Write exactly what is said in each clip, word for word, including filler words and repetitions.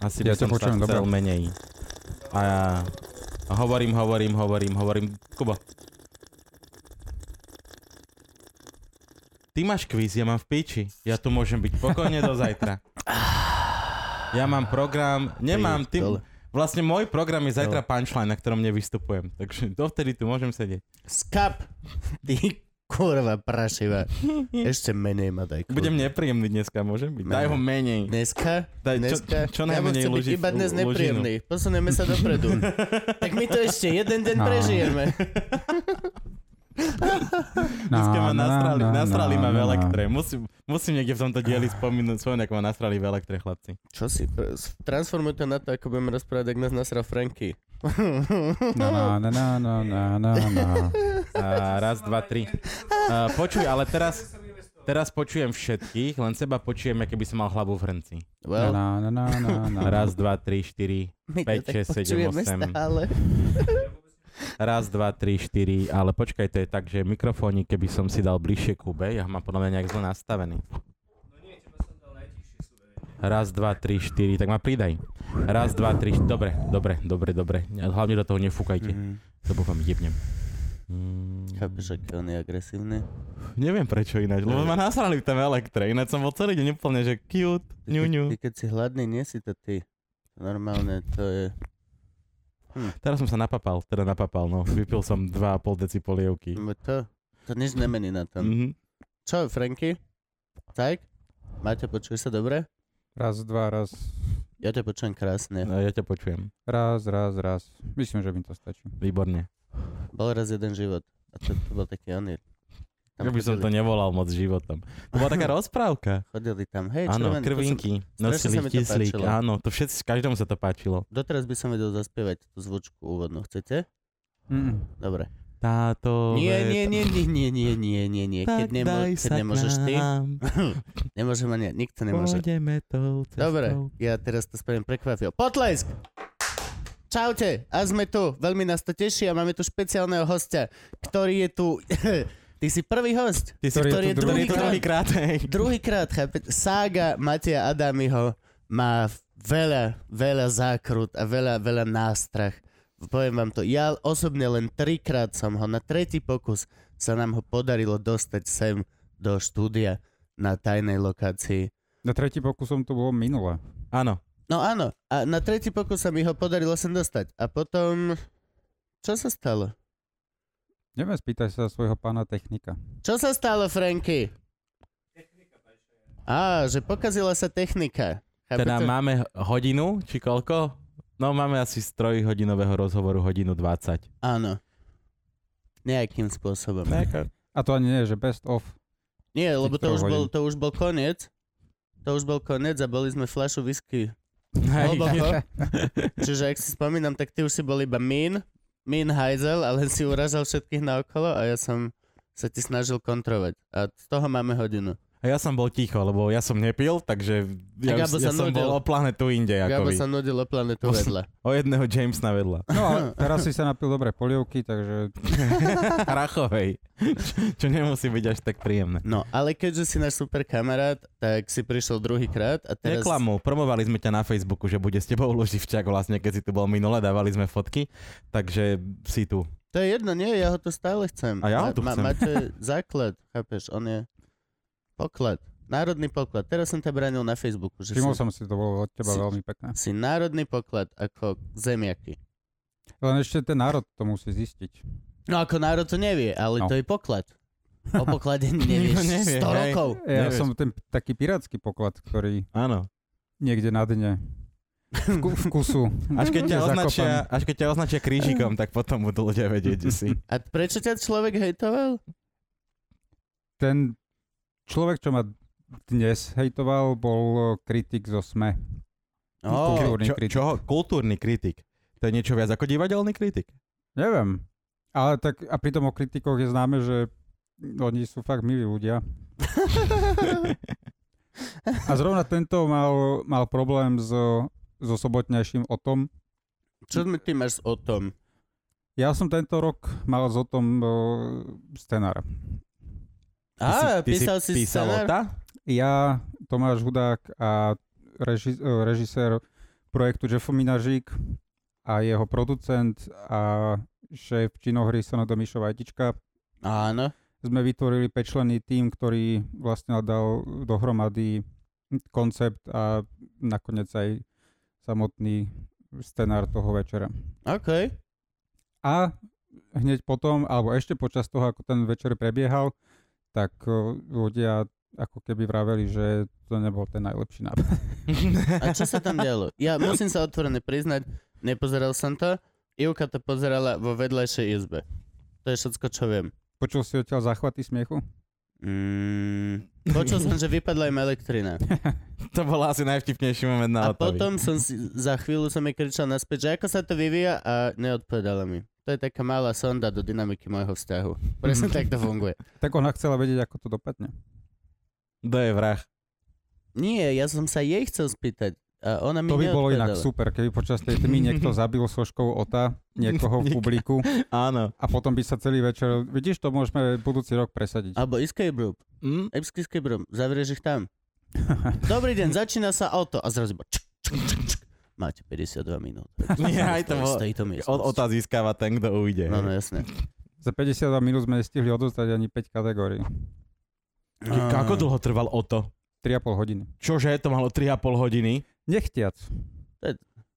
Asi ja by som sa chcel menej. A ja hovorím, hovorím, hovorím, hovorím. Kubo. Ty máš kvíz, ja mám v piči. Ja tu môžem byť pokojne do zajtra. Ja mám program, nemám tým... Vlastne môj program je zajtra punchline, na ktorom nevystupujem. Takže dovtedy tu môžem sedieť. Skap! Ty kurva prašiva. Ešte menej ma daj. Kurva. Budem nepríjemný dneska, môžem byť? Menej. Daj ho menej. Dneska? Daj, dneska? Čo, čo najmenej ľudí. Iba dnes nepríjemný. Posuneme sa dopredu. Tak my to ešte jeden deň no. prežijeme. Dneska ma nastrali, nastrali ma v elektre. Musím, musím niekde v tomto dieli spomínať svojom, ako ma nastrali v elektre, chlapci. Čo si? Transformuj to na to, ako budeme rozprávať, ak nás nasral Franky. No, no, no, no, no, no, no. Raz, dva, tri. Uh, počuj, ale teraz... Teraz počujem všetkých, len seba počujem, aké by som mal hlavu v hrnci. Well. Na, na, na, na, na. Raz, dva, tri, štyri, päť, šesť, sedem, osem. Raz, dva, tri, štyri, ale počkaj, to je tak, že mikrofónik, keby som si dal bližšie k hube, ja ho mám podľa mňa nejak zle nastavený. No nie, teba som dal najtiššie suverenie. Raz, dva, tri, štyri, tak ma pridaj. Raz, dva, tri, štyri, dobre, dobre, dobre, dobre. Hlavne do toho nefúkajte, mm-hmm. lebo vám jebnem. Mm. Chápeš, aký on je agresívny? Neviem prečo ináč, lebo ma nasrali v tom elektre, ináč som bol celý deň úplne, že cute, ňuňu. Ty, ty, ty keď si hladný, nie si to ty. Normálne to je... Hm. Teraz som sa napapal, teda napapal, no. Vypil som dva a pol deci polievky. To, to nič nemení na tom. Mm-hmm. Čo, Franky? Tak? Máte, počuješ sa dobre? Raz, dva, raz. Ja ťa počujem krásne. No, ja ťa počujem. Raz, raz, raz. Myslím, že mi to stačí. Výborne. Bol raz jeden život. A to, to bol taký oný. Ja by som to nevolal moc životom. To bola taká rozprávka. Chodili tam, hej, áno, červené. Áno, krvinky, nosili kyslík. Áno, to všetci, každému sa to páčilo. Doteraz by som vedel zaspievať tú zvučku úvodnú. Chcete? Mm. Dobre. Táto... Nie, nie, nie, nie, nie, nie, nie, nie, nie. Keď, nemo, keď nemôžeš ty. Nemôžem ani, nikto nemôže. Pôjdeme tou cestou. Dobre, ja teraz to spravím prekvapil. Potlesk! Čaute, a sme tu. Veľmi nás to teší a máme tu špeciálneho hostia, ktorý je tu... Ty si prvý host, Ty si, ktorý je druhý, druhýkrát. Druhýkrát, chápe. Sága Mateja Adamiho má veľa, veľa zákrut a veľa, veľa nástrah. Poviem vám to, ja osobne len trikrát som ho, na tretí pokus sa nám ho podarilo dostať sem do štúdia na tajnej lokácii. Na tretí pokusom to bolo minulé. Áno. No áno, a na tretí pokus sa mi ho podarilo sem dostať. A potom, čo sa stalo? Neviem, spýtaj sa svojho pána technika. Čo sa stalo, Franky? Technika, páče. Á, že pokazila sa technika. Chápe teda to? Máme hodinu, či koľko? No, máme asi z trojhodinového rozhovoru hodinu dvadsať. Áno. Nejakým spôsobom. Nejaká. A to ani nie je, že best of. Nie, lebo to už, bol, to už bol koniec. To už bol koniec a boli sme fľašu whisky. Hlboko. Čiže, ak si spomínam, tak ty už si bol iba mean. Min hajzel, ale si uražal všetkých naokolo a ja som sa ti snažil kontrovať. A z toho máme hodinu. A ja som bol ticho, lebo ja som nepil, takže ja, ja som nudil. Bol o planetu inde. Gabo sa nudil o planetu vedľa. O jedného Jamesa vedľa. No a teraz si sa napil dobre polievky, takže... Rachovej, čo nemusí byť až tak príjemné. No, ale keďže si náš super kamarát, tak si prišiel druhýkrát a teraz... Reklamu, promovali sme ťa na Facebooku, že bude s tebou Luživčák, vlastne keď si tu bol minule, dávali sme fotky, takže si tu. To je jedno, nie, ja ho tu stále chcem. A ja ho tu chcem. Ma, máte základ, chápeš, on je... Poklad. Národný poklad. Teraz som ťa bránil na Facebooku. Všimol som si, to bolo od teba si, veľmi pekné. Si národný poklad ako zemiaky. Len ešte ten národ to musí zistiť. No ako národ to nevie, ale no. To je poklad. O poklade nevieš nevie, sto hej. rokov. Ja nevieš. Som ten taký pirátsky poklad, ktorý áno. niekde na dne v, v kusu. Až keď ťa označia, až keď ťa označia krížikom, tak potom budú ľudia vedieť, že si. A prečo ťa človek hejtoval? Ten Človek, čo ma dnes hejtoval, bol kritik zo es em e. Oh, kultúrny čo, kritik. Čoho? Kultúrny kritik? To je niečo viac ako divadelný kritik? Neviem. Ale tak, a pri tom o kritikoch je známe, že oni sú fakt milí ľudia. A zrovna tento mal, mal problém so, so sobotnejším Otom. Čo ty máš s Otom? Ja som tento rok mal s Otom uh, scenár. Á, ty písal si, si písal Ota? Ja, Tomáš Hudák a reži, režisér projektu Jefo Minárik a jeho producent a šéf činohry Soňa Domišová etička. Áno. Sme vytvorili päťčlenný tím, ktorý vlastne dal dohromady koncept a nakoniec aj samotný scenár toho večera. OK. A hneď potom, alebo ešte počas toho, ako ten večer prebiehal, tak ľudia ako keby vraveli, že to nebol ten najlepší nápad. A čo sa tam dialo? Ja musím sa otvorene priznať, nepozeral som to. Ivka to pozerala vo vedľajšej izbe. To je všetko, čo viem. Počul si odtiaľ záchvaty smiechu? Mm, počul som, že vypadla im elektrina. To bol asi najvtipnejší moment na Otavi. A potom som si, za chvíľu som jej kričal naspäť, že ako sa to vyvíja a neodpovedala mi. To je taká malá sonda do dynamiky môjho vzťahu. Presne tak to funguje. Tak ona chcela vedieť, ako to dopadne. To je vrah. Nie, ja som sa jej chcel spýtať. A ona mi to by neodpovedala. Bolo inak super, keby počas tej tmy niekto zabil soškou Ota, niekoho v publiku. Áno. A potom by sa celý večer... Vidíš, to môžeme budúci rok presadiť. Alebo escape room. Mm? Escape room. Zavrieš ich tam. Dobrý deň, začína sa Oto. A zrazu iba... Máte päťdesiatdva minút. Nie, aj to bolo... Od Ota získava ten, kto ujde. No, no jasne. Za päťdesiatdva minút sme nestihli odostať ani päť kategórií. A... Ako dlho trval Oto? tri a pol hodiny. Čože? To malo tri a pol hodiny? Nechtiac.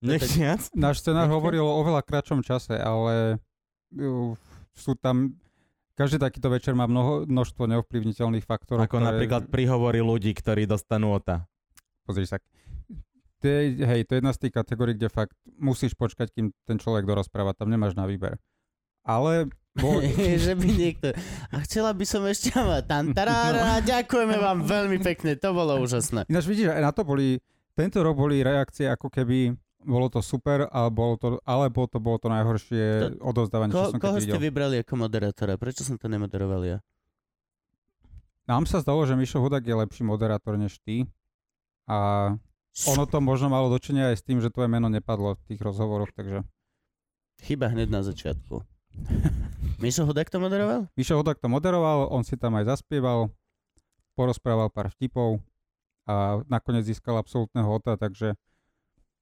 Nechtiac? Náš scenár hovoril o oveľa kratšom čase, ale uf, sú tam... Každý takýto večer má mnoho, množstvo neovplyvniteľných faktorov. Ako ktoré... napríklad príhovory ľudí, ktorí dostanú Ota. Pozri sa. Te, hej, to je jedna z tých kategórií, kde fakt musíš počkať, kým ten človek dorozpráva. Tam nemáš na výber. Ale... Bo... že by niekto... A chcela by som ešte... Tantarára, ďakujeme vám veľmi pekne, to bolo úžasné. Ináč vidíš, na to boli... Tento rok boli reakcie ako keby... Bolo to super, ale bolo to, alebo to bolo to najhoršie to... odozdávanie, ko, čo som keď videl. Koho ste vybrali ako moderátora? Prečo som to nemoderoval ja? Nám sa zdalo, že Mišo Hudák je lepší moderátor než ty. A ono to možno malo dočinenia aj s tým, že tvoje meno nepadlo v tých rozhovoroch, takže... Chyba hneď na začiatku. Mišo Hudák to moderoval? Mišo Hudák to moderoval, on si tam aj zaspieval, porozprával pár vtipov a nakoniec získal absolútneho Ota, takže...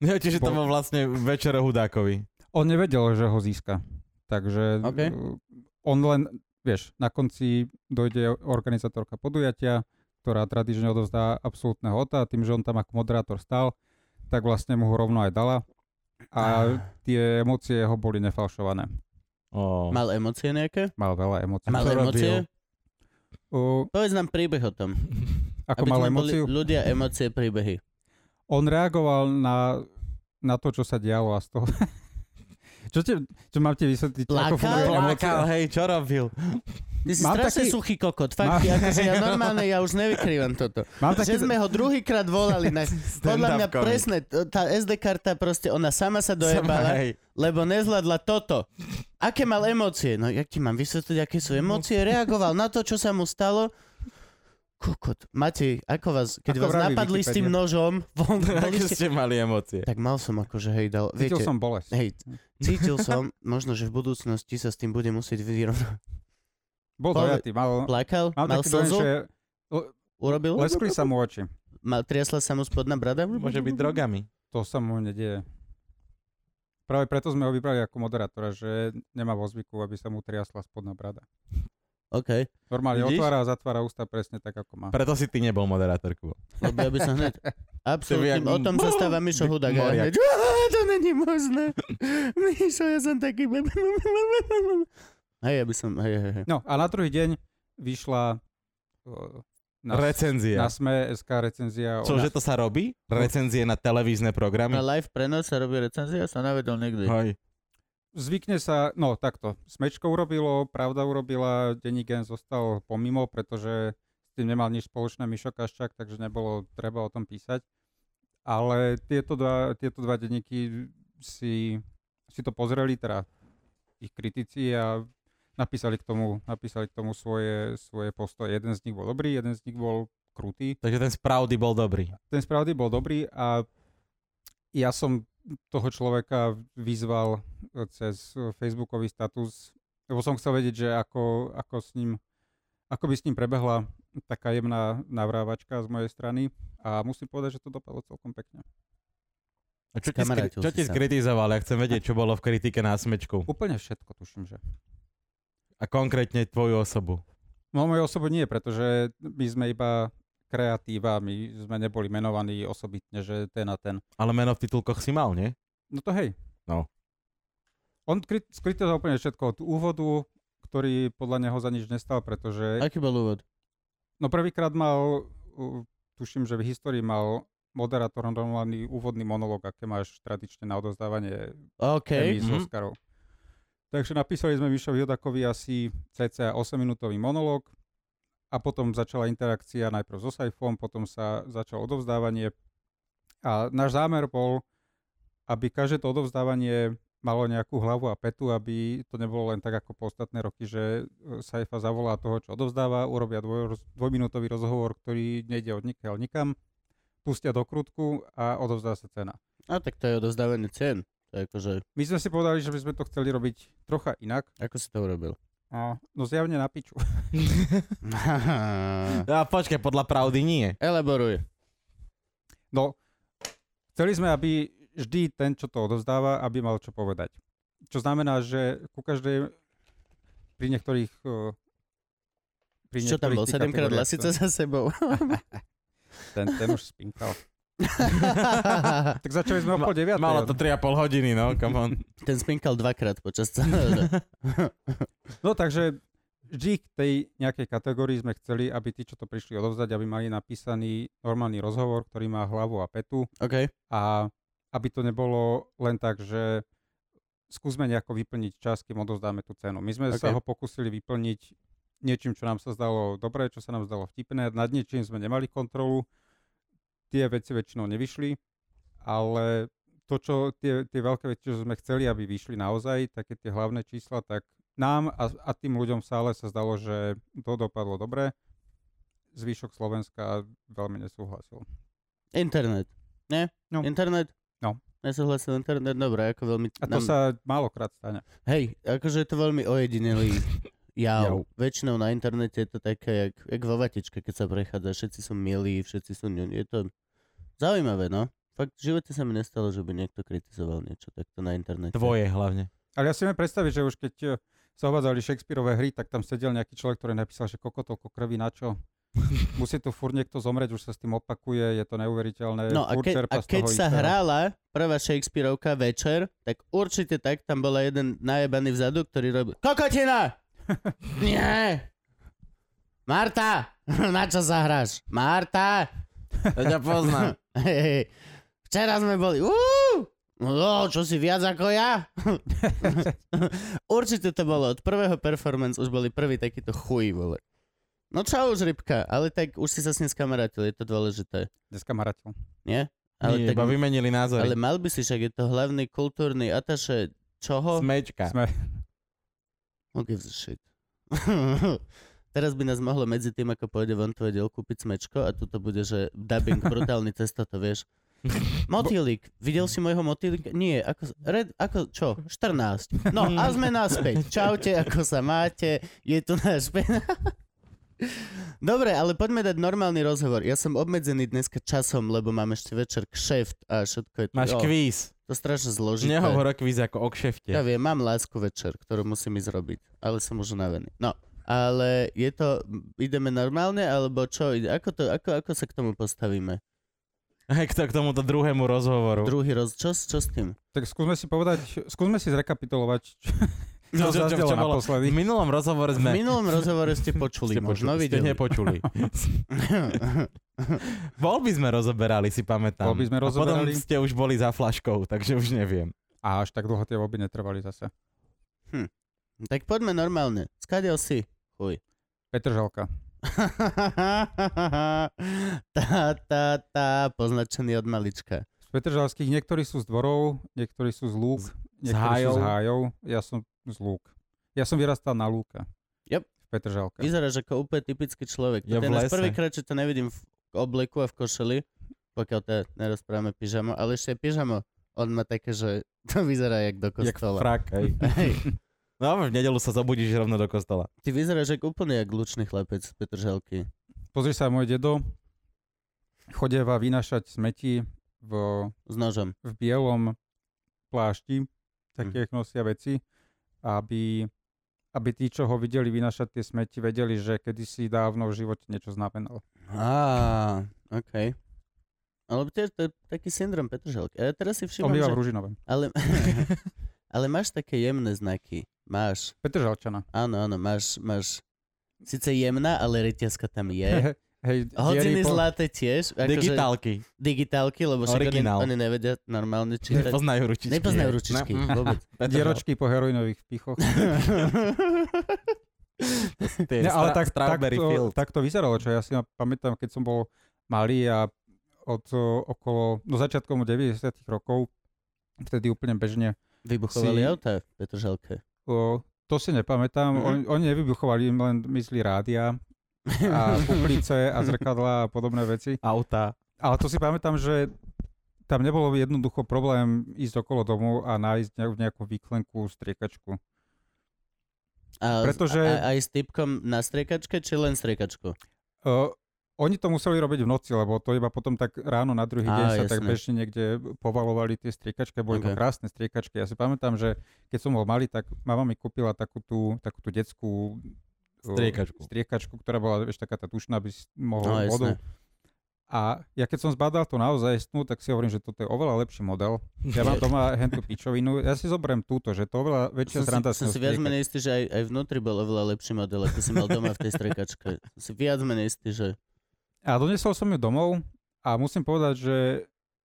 Ja, čiže po... to bol vlastne večer Hudákovi. On nevedel, že ho získa, takže okay. On len, vieš, na konci dojde organizátorka podujatia, ktorá tradične odovzdá absolútneho Ota, tým, že on tam ako moderátor stál, tak vlastne mu ho rovno aj dala a ah. tie emócie ho boli nefalšované. Oh. Mal emócie nejaké? Mal veľa emócií. Mal emócie? Uh, Povedz nám príbeh o tom. Ako mal emóciu? Ľudia, emócie, príbehy. On reagoval na, na to, čo sa dialo a z toho... čo, te, čo mám ti vysvetliť? Plakal? Plakal, hej, čo robil? Ty si mám strašne taký... suchý kokot. Fakt, mám... akože ja normálne, ja už nevykrývam toto. Mám že taký... sme ho druhýkrát volali. Na... Podľa mňa comic. Presne, tá es dé karta proste, ona sama sa dojebala, sama, lebo nezvládla toto. Aké mal emócie? No ja ti mám vysvetliť, aké sú emócie. Reagoval na to, čo sa mu stalo. Kokot. Matej, ako vás, keď ako vás napadli s tým nožom, von, aké ste... ste mali emócie? Tak mal som akože, hej, dal. Viete, cítil som bolesť. Hej, cítil som, možno, že v budúcnosti sa s tým bude musieť vyrovnať. Bol dojatý, mal... Plakal? Mal, mal slzu? Že... Urobil? Leskli sa mu oči. Mal, triasla sa mu spodná brada? Môže byť drogami. To sa mu nedieje. Práve preto sme ho vybrali ako moderátora, že nemá vo zvyku, aby sa mu triasla spodná brada. OK. Normálne vidíš? Otvára a zatvára ústa presne tak, ako má. Preto si ty nebol moderátor, Kubo. Lebo ja by som hneď... Absolutne. O tom sa stáva Mišo Hudák. Hneď... To není možné. Mišo, ja som taký... Hej, ja by som... Hej, hej, hej. No a na druhý deň vyšla uh, na, recenzia. Na SME.sk recenzia. Cože to sa robí? Recenzie na televízne programy? Na live prenos sa robí recenzia? Som nevedel nikdy. Hej. Zvykne sa, no takto, Smečko urobilo, Pravda urobila, Denník N zostal pomimo, pretože s tým nemal nič spoločné Mišo Kaščák, takže nebolo treba o tom písať. Ale tieto dva, tieto dva denníky si, si to pozreli, teda ich kritici a Napísali k tomu, napísali k tomu svoje, svoje postoje. Jeden z nich bol dobrý, jeden z nich bol krutý. Takže ten z Pravdy bol dobrý. Ten z Pravdy bol dobrý a ja som toho človeka vyzval cez facebookový status, lebo som chcel vedieť, že ako, ako, s ním, ako by s ním prebehla taká jemná navrávačka z mojej strany a musím povedať, že to dopadlo celkom pekne. A čo ti skri- skritizoval? Ja chcem vedieť, čo bolo v kritike na smečku. Úplne všetko, tuším, že. A konkrétne tvoju osobu? No moju osobu nie, pretože my sme iba kreatíva, my sme neboli menovaní osobitne, že ten a ten. Ale meno v titulkoch si mal, nie? No to hej. No. On kri- skritizoval úplne všetko od úvodu, ktorý podľa neho za nič nestal, pretože... Aký bol úvod? No prvýkrát mal, tuším, že v histórii mal moderátor normálny úvodný monológ, aké máš tradične na odozdávanie okay. Emmy z Oscarov. Mm. Takže napísali sme Mišovi Hudákovi asi cca osemminútový monológ a potom začala interakcia najprv so Sajfom, potom sa začalo odovzdávanie a náš zámer bol, aby každé to odovzdávanie malo nejakú hlavu a petu, aby to nebolo len tak ako po ostatné roky, že Sajfa zavolá toho, čo odovzdáva, urobia dvoj, dvojminútový rozhovor, ktorý nejde od nikiaľ nikam, pustia do krútku a odovzdá sa cena. A tak to je odovzdávanie cien. Akože... My sme si povedali, že by sme to chceli robiť trocha inak. Ako si to urobil? A, no zjavne na piču. A počkaj, podľa pravdy nie. Elaboruj. No, chceli sme, aby vždy ten, čo to odovzdáva, aby mal čo povedať. Čo znamená, že ku každej pri niektorých... Pri čo niektorých tam bol? sedemkrát lasica za sebou. Ten, ten už spinkal. Tak začali sme po deviatej. Malo to tri a pol hodiny, no, come on. Ten spinkal dvakrát počas celého. No takže vždy k tej nejakej kategórii sme chceli, aby tí, čo to prišli odovzdať, aby mali napísaný normálny rozhovor, ktorý má hlavu a petu. Okay. A aby to nebolo len tak, že skúsme nejako vyplniť čas, kým odovzdáme tú cenu. My sme okay. sa ho pokúsili vyplniť niečím, čo nám sa zdalo dobré, čo sa nám zdalo vtipné. Nad niečím sme nemali kontrolu. Tie veci väčšinou nevyšli, ale to, čo tie, tie veľké veci, čo sme chceli, aby vyšli naozaj, také tie hlavné čísla, tak nám a, a tým ľuďom v sále sa zdalo, že to dopadlo dobre. Zvyšok Slovenska veľmi nesúhlasil. Internet. Nie? No. Internet? No. Nesúhlasil internet? Dobre, ako veľmi... A to nám... sa málokrát stane. Hej, akože je to veľmi ojedinelý... Jau. Väčšinou na internete je to také, jak, jak vo vatičke, keď sa prechádza. Všetci sú milí, všetci sú... Je to zaujímavé, no. Fakt, v živote sa mi nestalo, že by niekto kritizoval niečo takto na internete. Tvoje hlavne. Ale ja si mi predstaviť, že už keď sa uvádzali Shakespeareove hry, tak tam sedel nejaký človek, ktorý napísal, že koko toľko krvi, na čo? Musí tu furt niekto zomrieť, už sa s tým opakuje, je to neuveriteľné. No a, ke, a keď sa istého. Hrála prvá Shakespeareovka večer, tak určite tak tam bola jeden najebaný vzadu, ktorý robil kokotina! Nie! Marta! Na čo sa hráš? Marta! Ja ťa poznám. Hey, včera sme boli... Uú! No, čo si viac ako ja? Určite to bolo. Od prvého performance už boli prvý takýto chuj, vole. No čo už, rybka? Ale tak už si sa s ním skamarátil. Je to dôležité. Neskamarátil. Nie? Ale Nie, tak, iba vymenili názory. Ale mal by si, však je to hlavný kultúrny ataše čoho? Smečka. Sme... Who gives a shit? Teraz by nás mohlo medzi tým, ako pôjde von tvoje diel, kúpiť smečko a tuto bude, že dubbing, brutálny cesto, to vieš. Motýlik. Videl si môjho motýlika? Nie. Ako, red, ako čo? štrnásť. No a sme naspäť. Čaute, ako sa máte. Je tu náš pena. Dobre, ale poďme dať normálny rozhovor. Ja som obmedzený dneska časom, lebo mám ešte večer kšeft a všetko je... Máš oh. kvíz. To strašne zložité. Nehovor o kvíze ako o kšefte. Ja viem, mám lásku večer, ktorú musím ísť robiť, ale som už unavený. No, ale je to, ideme normálne, alebo čo? Ako, to, ako, ako sa k tomu postavíme? K, to, k tomuto druhému rozhovoru. Druhý roz... Čo, čo s tým? Tak skúsme si povedať, skúsme si zrekapitulovať, čo, no, čo, čo, čo, čo bolo. V minulom rozhovore sme... V minulom rozhovore ste počuli, ste možno počuli, videli. Ste nepočuli. Voľby sme rozoberali, si pamätám. Voľby sme rozoberali. A potom ste už boli za flaškou, takže už neviem. A až tak dlho tie voľby netrvali zase. Hm. Tak poďme normálne. Skadiel si? Chuj. Petržalka. tá, tá, tá, poznačený od malička. Z Petržalských niektorí sú z dvorov, niektorí sú z lúk, z, niektorí sú z hájov. Ja som z lúk. Ja som vyrastal na lúka. Yep. V Petržalke. Vyzeráš ako úplne typický človek. Ja v lese. Prvýkrát, čo to nevidím v obleku a v košeli, pokiaľ to nerozprávame pyžamo, ale ešte pyžamo, on má také, že to vyzerá jak do kostola. Jak frak, hej. Hej. No v nedelu sa zobudíš rovno do kostola. Ty vyzeráš jak úplne jak lučný chlapec z Petržalky. Pozri sa, môj dedo chodieva vynašať smeti v, s nožom. V bielom plášti, také mm. nosia veci, aby, aby tí, čo ho videli vynašať tie smeti, vedeli, že kedysi dávno v živote niečo znamenalo. Á, okej. Okay. Ale tiež to je taký syndrom Petržalky. Ja teraz si všimám, on býva že... v Ružinovem. Ale... ale máš také jemné znaky. Máš. Petržalčana. Áno, áno, máš, máš. Sice jemná, ale reťazka tam je. Hej, hodiny po... zlaté tiež. Digitálky. Že, digitálky, lebo oni, oni nevedia normálne čítať. Nepoznajú ručičky. Nepoznajú ručičky, no. Vôbec. Dieročky po heroinových pichoch. Ne, ale tak, tak, to, tak to vyzeralo, čo ja si pamätám, keď som bol malý a od okolo, no začiatkom deväťdesiatych rokov, vtedy úplne bežne. Vybuchovali si... auta v Petržalke. O, to si nepamätám, mm-hmm. oni, oni nevybuchovali, im len myslí rádia a uplice a zrkadlá a podobné veci. Auta. Ale to si pamätám, že tam nebolo jednoducho problém ísť okolo domu a nájsť nejakú výklenku, striekačku. A, Pretože... a aj s typkom na striekačke, či len striekačku? O, oni to museli robiť v noci, lebo to iba potom tak ráno na druhý a, deň sa jasne. Tak bežne niekde povalovali tie striekačky, boli okay. to krásne striekačky. Ja si pamätám, že keď som bol malý, tak mama mi kúpila takú tú, takú tú detskú Striekačku. Striekačku, ktorá bola ešte taká tá tušná, aby si mohol no, vodou. A ja keď som zbadal to naozaj stnú, tak si hovorím, že toto je oveľa lepší model. Ja mám doma hentu pičovinu, ja si zoberiem túto, že to oveľa väčšia sranda. Som si, som si viac menej istý, že aj, aj vnútri bol oveľa lepší model, ako si mal doma v tej striekačke. Som si viac menej istý, že... A donesol som ju domov a musím povedať, že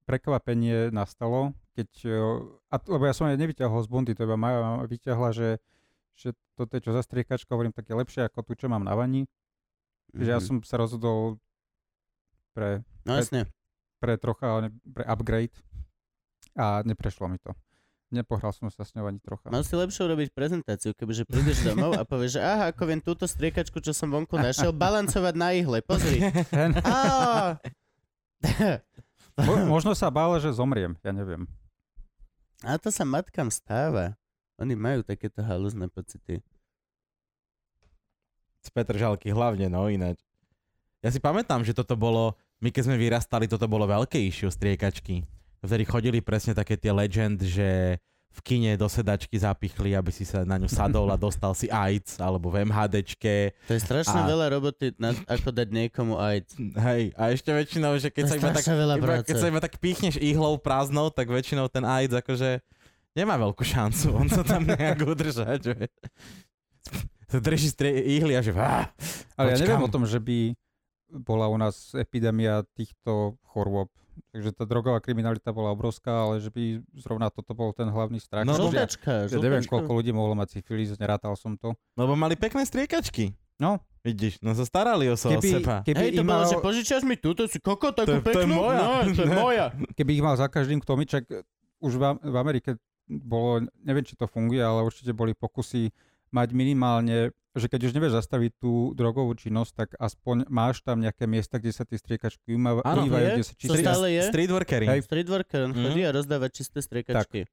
prekvapenie nastalo, keď... A, lebo ja som aj nevyťahol z bundy, to iba Maja vyťahla, že... že toto je čo za striekačka, hovorím, tak je lepšie ako tu, čo mám na vani. Mm-hmm. Že ja som sa rozhodol pre, no, pre, pre trocha, pre upgrade a neprešlo mi to. Nepohral som sa s ňou ani trocha. Mal si lepšie urobiť prezentáciu, kebyže prídeš domov a povieš, že aha, ako viem túto striekačku, čo som vonku našiel, balancovať na ihle, pozri. Mo- možno sa bála, že zomriem, ja neviem. A to sa matkám stáva. Oni majú takéto halúzne pocity. Z Petržalky hlavne, no ináč. Ja si pamätám, že toto bolo, my keď sme vyrastali, toto bolo veľké issue striekačky. Vtedy chodili presne také tie legend, že v kine do sedačky zapichli, aby si sa na ňu sadol a dostal si AIDS, alebo v MHDčke. To je strašne a... veľa roboty, na, ako dať niekomu AIDS. Hej, a ešte väčšinou, že keď sa iba tak, iba, keď sa iba tak pichneš ihlou prázdnou, tak väčšinou ten AIDS akože... nemá veľkú šancu, on sa tam nejak udržať, že drží strie ihly a že á, ale počkám. Ja neviem o tom, že by bola u nás epidémia týchto chorôb. Takže tá drogová kriminalita bola obrovská, ale že by zrovna toto bol ten hlavný strach. No, žltačka, žltačka. Neviem, koľko ľudí mohlo mať syfilis, nerátal som to. Lebo mali pekné striekačky. No. Vidíš, no sa starali o, keby, o seba. Keby hej, to bolo, mal... že požičiaš mi túto, si koko, takú to, peknú? To je moja. No, to je moja. Keby ich mal za každým ktomiček, už v Amerike bolo, neviem, či to funguje, ale určite boli pokusy mať minimálne, že keď už nevieš zastaviť tú drogovú činnosť, tak aspoň máš tam nejaké miesta, kde sa tie striekačky ujívajú. Áno, je, to stále je. Street workery. Hej. Street worker, on mm-hmm. chodí a rozdáva čisté striekačky. Tak,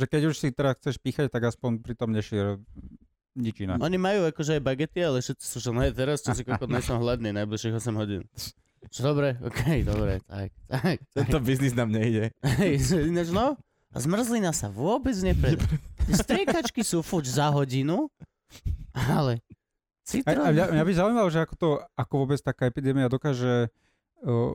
že keď už si teda chceš píchať, tak aspoň pritom nešír nič iné. Oni majú akože aj bagety, ale všetci sú, že ne, teraz čo si kokot, nesom hladný, najbližších osem hodín. Čo, dobre, okej, okay, dobre, tak, tak. Tento biznis nám nejde. Ináč, no? A zmrzlina sa vôbec nepredá. Striekačky sú fuč za hodinu, ale citrón... Mňa by zaujímalo, že ako to, ako vôbec taká epidémia dokáže, uh,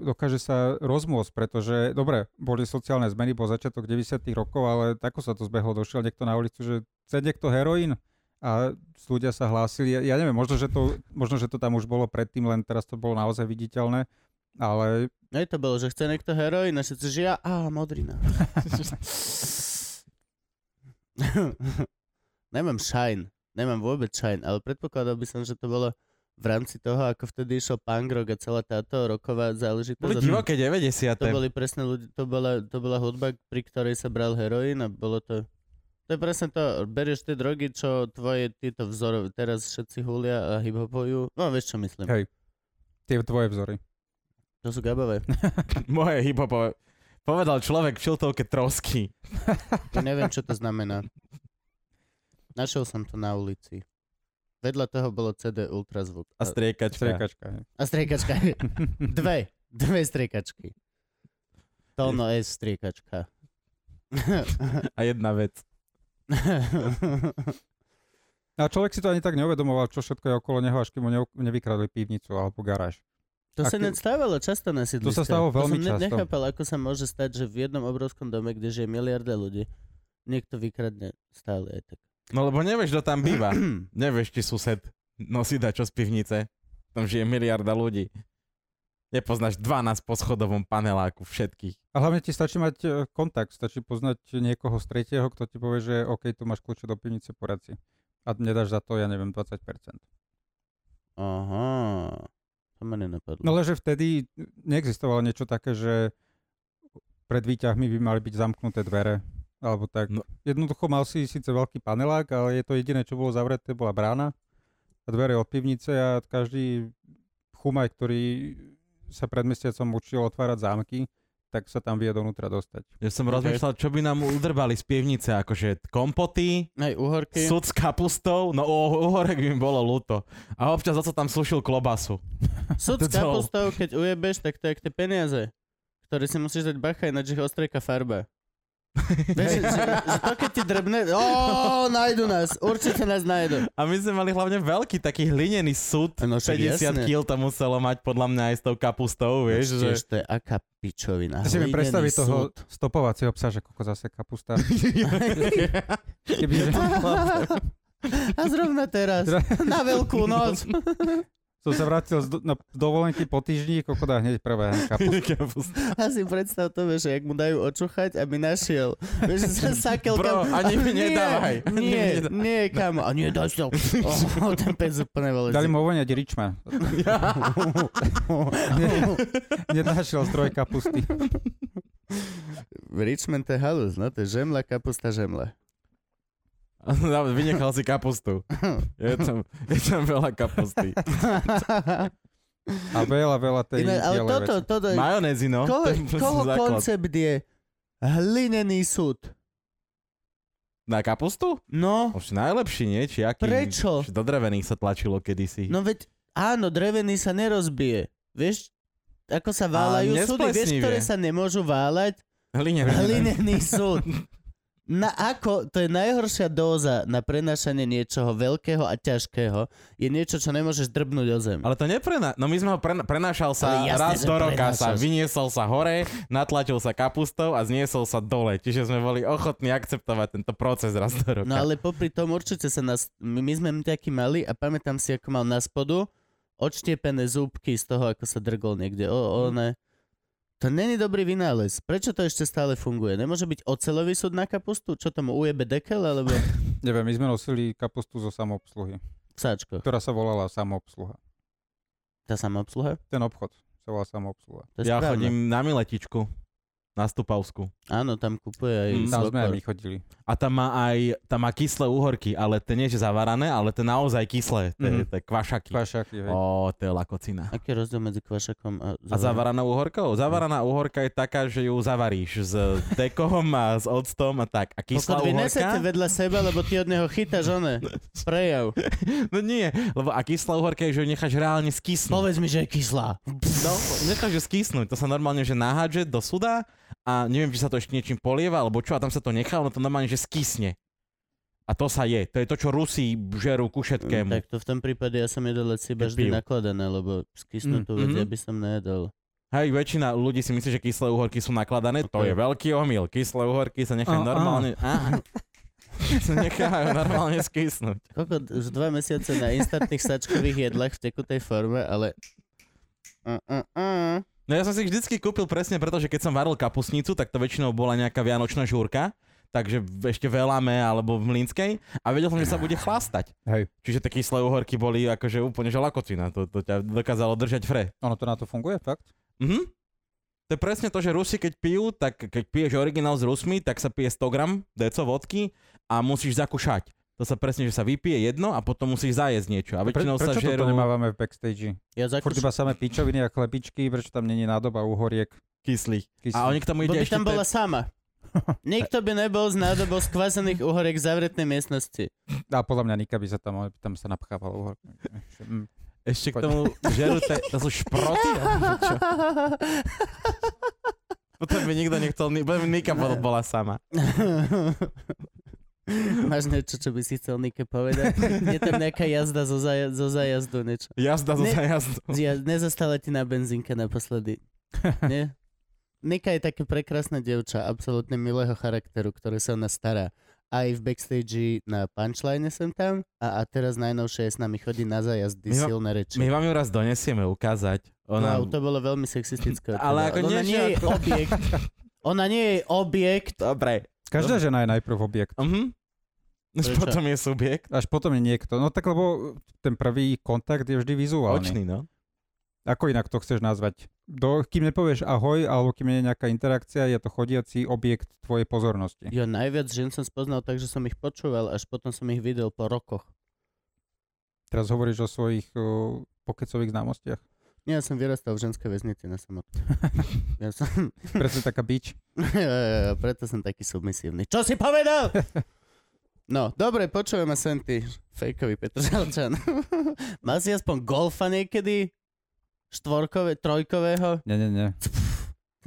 dokáže sa rozmôcť, pretože, dobre, boli sociálne zmeny po začiatok deväťdesiatych rokov, ale tako sa to zbehlo, došiel niekto na ulicu, že chce niekto heroín a ľudia sa hlásili. Ja neviem, možno že, to, možno, že to tam už bolo predtým, len teraz to bolo naozaj viditeľné, ale... Nej to bolo, že chce niekto heroín a všetci žia, á, modrina. Nemám shine, nemám vôbec shine, ale predpokladal by som, že to bolo v rámci toho, ako vtedy išiel punk rock a celá táto roková záležitosť. Boli divoké deväťdesiate. To boli presne ľudia, to bola, to bola hudba, pri ktorej sa bral heroín a bolo to... To je presne to, berieš tie drogy, čo tvoje títo vzory, teraz všetci hulia a hiphopujú, no vieš čo myslím. Hej, tie tvoje vzory. To sú gabové. Moje hip-hopové. Povedal človek v šiltovke trosky. Ja neviem, čo to znamená. Našiel som to na ulici. Vedľa toho bolo cé dé ultrazvuk. A striekačka. A striekačka. A striekačka. Dve. Dve striekačky. Tono je striekačka. A jedna vec. A človek si to ani tak neuvedomoval, čo všetko je okolo neho, až kým mu nevykradli pivnicu alebo garáž. To Aký... sa nestávalo často na sídlisku. To sa stávalo veľmi často. To som nechápal, ako sa môže stať, že v jednom obrovskom dome, kde žije miliarda ľudí, niekto vykradne stále aj tak. No lebo nevieš, kto tam býva. Nevieš, či sused nosí dačo z pivnice. Tam žije miliarda ľudí. Nepoznáš dvanásť po schodovom paneláku všetkých. A hlavne ti stačí mať kontakt. Stačí poznať niekoho z tretieho, kto ti povie, že OK, tu máš kľúče do pivnice, poradci. A nedáš za to, ja neviem, dvadsať percent. Aha. To ma nenapadlo. No leže vtedy neexistovalo niečo také, že pred výťahmi by mali byť zamknuté dvere. Alebo tak. No. Jednoducho mal si síce veľký panelák, ale je to jediné, čo bolo zavreté, bola brána a dvere od pivnice a každý chumaj, ktorý sa pred mesiacom učil otvárať zámky, tak sa tam vie donútra dostať. Ja som okay. rozmýšľal, čo by nám udrbali z pivnice, akože kompoty, hey, súd s kapustou, no uhorek by mi bolo ľúto. A občas za co tam slušil klobasu. Súd s kapustou, keď ujebeš, tak to je jak tie peniaze, ktoré si musíš dať bacha, ináč ich ostrieka farba. Vieš, že, že to keď ti drbne, ó, nájdu nás, určite nás nájdu. A my sme mali hlavne veľký taký hlinený súd, no, päťdesiat kíl to muselo mať podľa mňa aj s tou kapustou, vieš. Že... to je aká pičovina. Si mi predstaví toho stopovacieho psa, že koko zase kapusta. A zrovna teraz, na veľkú noc. Som sa vrátil do, na dovolenky po týždni, koľko dá hneď prvá kapusta. A si predstav to, že ak mu dajú očuchať, aby našiel. Vieš, že sa sakel kam... Bro, ani mi nedávaj. Nie, nie, nie, kamo. A nie, daj si to. Oh, ten pec úplne veľa. Dali mu ovoniať ričma. Nenašiel stroj kapusty. Ričman to je halus, no? To je žemla, kapusta, žemla. Vynechal si kapustu. Je tam, je tam veľa kapusty. A veľa, veľa tej bielej veci. Majonézy, no. Koho, koho koncept je hlinený súd? Na kapustu? No. Už najlepší, nie? Či aký? Prečo? Či do drevených sa tlačilo kedysi. No veď, áno, drevený sa nerozbije. Vieš, ako sa váľajú súdy? Vieš, ktoré sa nemôžu váľať? Hlinený, hlinený súd. Na ako, to je najhoršia dóza na prenášanie niečoho veľkého a ťažkého. Je niečo, čo nemôžeš drbnúť o zem. Ale to neprená... No my sme ho prena- prenášal sa jasne, raz do roka. Prenášaš. Sa vyniesol sa hore, natlačil sa kapustou a zniesol sa dole. Čiže sme boli ochotní akceptovať tento proces raz do roka. No ale popri tom určite sa nás... My sme takí mali a pamätám si, ako mal na spodu odštiepené zúbky z toho, ako sa drgol niekde. O, o, ne... To není dobrý vynález. Prečo to ešte stále funguje? Nemôže byť oceľový súd na kapustu? Čo tomu ujebe dekel, alebo... Neviem, my sme nosili kapustu zo samoobsluhy. Sáčko. Ktorá sa volala samoobsluha. Tá samoobsluha? Ten obchod sa volá samoobsluha. Ja správne. Chodím na Miletičku, na Stupavsku. Áno, tam kúpuje aj... Mm, tam sme aj my chodili. A tam má aj tam má kyslé uhorky, ale to nie je zavarané, ale to naozaj kyslé. To mm. je kvašaky. Kvašaky, hej. Ó, to je lakocina. Aký je rozdiel medzi kvašakom a zavaranou? A zavaranou uhorkou? Zavaraná uhorka je taká, že ju zavaríš s tekom a s octom a tak. A kyslá uhorka... Pokiaľ vynesete vedľa seba, lebo ty od neho chytáš, one. Prejav. No nie, lebo a kyslá uhorka je, že ju necháš reálne skysnúť. Povedz mi, že je kyslá. No, necháš ju skysnúť. To sa normálne, že nahádže do suda. A neviem, či sa to ešte niečím polieva, alebo čo, a tam sa to nechá, no to normálne, že skysne. A to sa je. To je to, čo Rusi žerú ku všetkému. Tak to v tom prípade ja som jedol od seba vždy nakladané, lebo skysnutú mm, vec mm-hmm. ja by som nejedol. Hej, väčšina ľudí si myslí, že kyslé uhorky sú nakladané. Okay. To je veľký omyl. Kyslé uhorky sa nechajú oh, normálne... Oh. sa nechajú normálne skysnúť. Koľko, už dva mesiace na instantných sačkových jedlách v tekutej forme, ale... Uh, uh, uh. No ja som si vždycky kúpil presne, pretože keď som varil kapustnicu, tak to väčšinou bola nejaká vianočná žúrka, takže ešte v Elame alebo v Mlynskej a vedel som, že sa bude chlastať. Hej. Čiže tie kyslé uhorky boli akože úplne že lakocina, to, to ťa dokázalo držať fre. Ono to na to funguje, fakt? Mhm. To je presne to, že Rusi keď pijú, tak keď piješ originál s Rusmi, tak sa pije sto gram deco vodky a musíš zakúšať. To sa presne, že sa vypije jedno a potom musíš zajesť niečo. A väčšinou Pre, prečo sa žerú... Prečo to nemávame v backstage? Ja zakúš... Furt iba samé pičoviny a chlebičky, prečo tam není nádoba uhoriek? Kyslých. Kyslých. A oni k tomu ide ešte... Bo by tam bola te... sama. Nikto by nebol z nádobou skvasených uhoriek v zavretnej miestnosti. A podľa mňa Nika by sa tam, tam sa napchával uhoriek. Ešte k tomu žerú... Te... To sú šproty? Potom by nikto nechcel, lebo Nika bola sama. Máš niečo, čo by si chcel Nike povedať? Je tam nejaká jazda zo, zaja- zo zajazdu, niečo. Jazda zo ne- zajazdu. Ja- nezastala ti na benzínke naposledy. Nie? Nika je také prekrásne dievča, absolútne milého charakteru, ktoré sa o nás stará. Aj v backstage na punchline sem tam a, a teraz najnovšie s nami chodí na zajazdy, my silné reči. My vám ju raz donesieme ukázať. Ona... No, to bolo veľmi sexistické. Ale ako ona nie je ako... objekt. Ona nie je objekt. Dobre. Každá žena je najprv objekt. Uh-huh. Až Prečo? Potom je subjekt. Až potom je niekto. No tak lebo ten prvý kontakt je vždy vizuálny. Očný, no. Ako inak to chceš nazvať? Do, kým nepovieš ahoj, alebo kým je nejaká interakcia, je to chodiaci objekt tvojej pozornosti. Ja najviac žen som spoznal tak, že som ich počúval, až potom som ich videl po rokoch. Teraz hovoríš o svojich uh, pokecových známostiach? Nie, ja som vyrastal v ženskej väznici na samotnú. Ja som... Preto som taká bič. Ja, ja, ja, preto som taký submisívny. Čo si povedal? No, dobre, počujeme sem ty fejkový Petržalčan. Mal si aspoň golfa niekedy? Štvorkové, trojkového? Nie, nie, nie.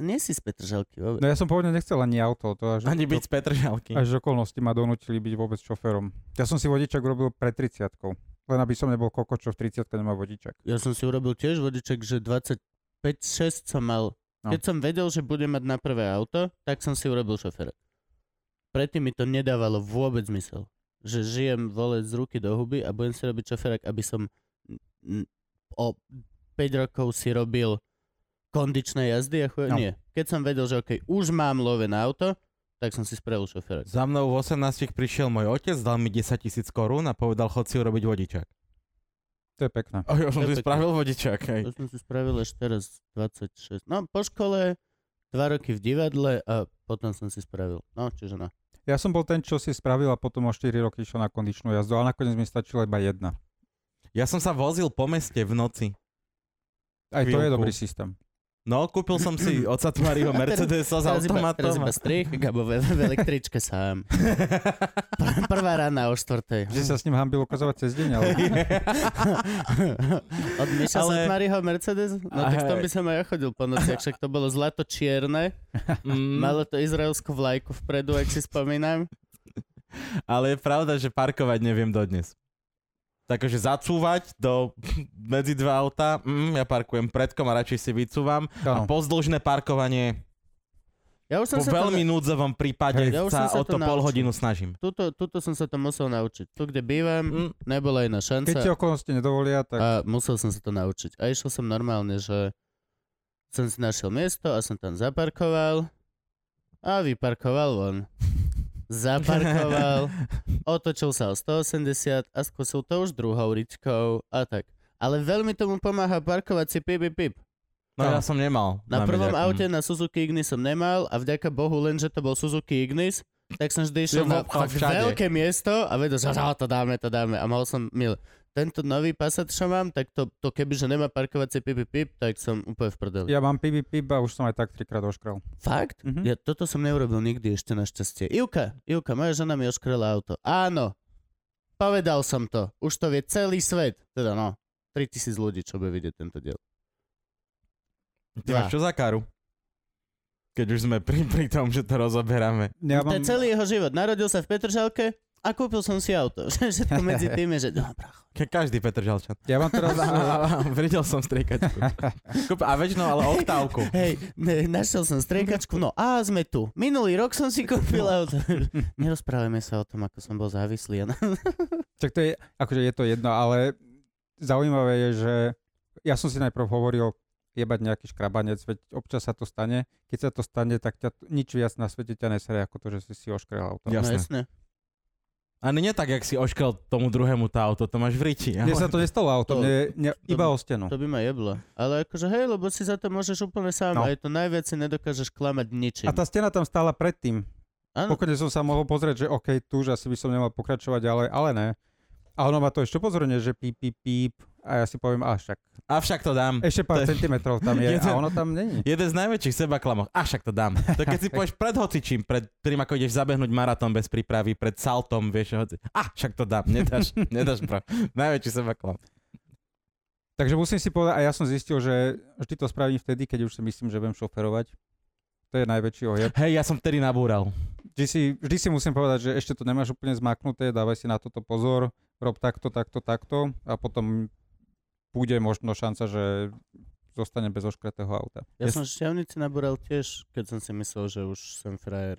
To nie si z Petržalky vôbec. No ja som pôvodne nechcel ani auto. To až ani byť to, z Petržalky. Až okolnosti ma donútili byť vôbec šoférom. Ja som si vodičak robil pred tridsiatkou. Len aby som nebol kokot, čo v tridsiatke nemá vodičak. Ja som si urobil tiež vodičak, že dvadsaťpäť šesť som mal. No. Keď som vedel, že budem mať na prvé auto, tak som si urobil šoféra. Predtým mi to nedávalo vôbec zmysel. Že žijem vole z ruky do huby a budem si robiť šoférak, aby som o päť rokov si robil kondičné jazdy a chuj... No. Nie. Keď som vedel, že okej, okay, už mám love na auto, tak som si spravil šoférak. Za mnou v osemnástich prišiel môj otec, dal mi desaťtisíc korún a povedal, chod si urobiť vodičák. To je pekné. A ja som si pekné. Spravil vodičák, hej. To som si spravil až teraz dvadsaťšesť. No, po škole, dva roky v divadle a potom som si spravil. No, čiže no. Ja som bol ten, čo si spravil a potom o štyri roky išiel na kondičnú jazdu, ale nakoniec mi stačila iba jedna. Ja som sa vozil po meste v noci. Aj to je dobrý systém. No, kúpil som si od Satmáriho Mercedesa s automatom. Teraz iba strich, Gabo v električke sám. Prvá rána o štvrtej. Že sa s ním hambil ukazovať cez deň, ale... Od Miša ale... Satmáriho Mercedes? No Aha. tak v tom by som aj ja chodil po noci, však to bolo zlato čierne. Mm. Malo to izraelskú vlajku vpredu, ak si spomínam. Ale je pravda, že parkovať neviem dodnes. Takže zacúvať do medzi dva auta, mm, ja parkujem predkom a radšej si vycúvam. No. A pozdĺžné parkovanie ja už som po sa veľmi to... núdzovom prípade ja sa, sa o to, to pol hodinu snažím. Tuto, tuto som sa to musel naučiť. Tu, kde bývam, mm. nebola iná šanca. Keď ti okolnosti nedovolia, tak... A musel som sa to naučiť. A išiel som normálne, že som si našiel miesto a som tam zaparkoval a vyparkoval von. Zaparkoval, otočil sa o stoosemdesiat a skúsil to už druhou ričkou a tak. Ale veľmi tomu pomáha parkovať si pip, pip, pip. No ja som nemal. Na prvom nejakom. Aute na Suzuki Ignis som nemal a vďaka Bohu len, že to bol Suzuki Ignis, tak som vždy išiel na veľké miesto a vedel, že to dáme, to dáme a mal som mil. Tento nový Passat, čo mám, tak to, to kebyže nemá parkovacie pip-pip, tak som úplne v prdeli. Ja mám pip-pip a už som aj tak trikrát oškral. Fakt? Mm-hmm. Ja toto som neurobil nikdy ešte našťastie. Ivka, Ivka, moja žena mi oškrela auto. Áno, povedal som to. Už to vie celý svet. Teda no, tritisíc ľudí, čo bude vidieť tento diel. Ty máš čo za karu? Keď už sme pri, pri tom, že to rozoberáme. Ja mám... To je celý jeho život. Narodil sa v Petržalke, a kúpil som si auto. Všetko medzi tým je, že... No, každý Petržalčan. Ja vám teraz... Videl som striekačku. A väčšinou ale oktávku. Hej, ne, našiel som striekačku. No a sme tu. Minulý rok som si kúpil auto. Nerozprávame sa o tom, ako som bol závislý. Tak to je... Akože je to jedno, ale zaujímavé je, že... Ja som si najprv hovoril, jebať nejaký škrabanec, veď občas sa to stane. Keď sa to stane, tak ťa nič viac na svete ťa nesere, ako to, že si si oškrel auto. Jasné. Ani nie tak, jak si oškal tomu druhému tá auto, to máš v riti. Ja? Mne sa to nestalo auto, to, mne, mne, to iba by, o stenu. To by ma jeblo. Ale akože hej, lebo si za to môžeš úplne sám, no. Aj to najviac si nedokážeš klamať ničím. A tá stena tam stála predtým. Pokojne som sa mohol pozrieť, že okej, okay, tu už asi by som nemal pokračovať ďalej, ale ne. A ono má to ešte pozorne, že píp, píp, píp. A ja si poviem, avšak. Avšak to dám. Ešte pár to... centimetrov tam je jeden, a ono tam není. Jeden z najväčších sebaklamov. Avšak to dám. To keď si povieš pred hocičím, pred tým ako ideš zabehnúť maratón bez prípravy, pred saltom, vieš, hoci. A však to dám. Nedáš, nedáš bro. Najväčší sebaklam. Takže musím si povedať, a ja som zistil, že vždy to spravím vtedy, keď už si myslím, že viem šoferovať. to je najväčší ohieb. Hej, ja som vtedy nabúral. Vždy si, vždy si musím povedať, že ešte to nemáš úplne zmaknuté, dávaj si na toto pozor, rob takto, takto, takto a potom bude možno šanca, že zostane bez oškretého auta. Ja Jest... som šťavnici nabúral tiež, keď som si myslel, že už som frajer.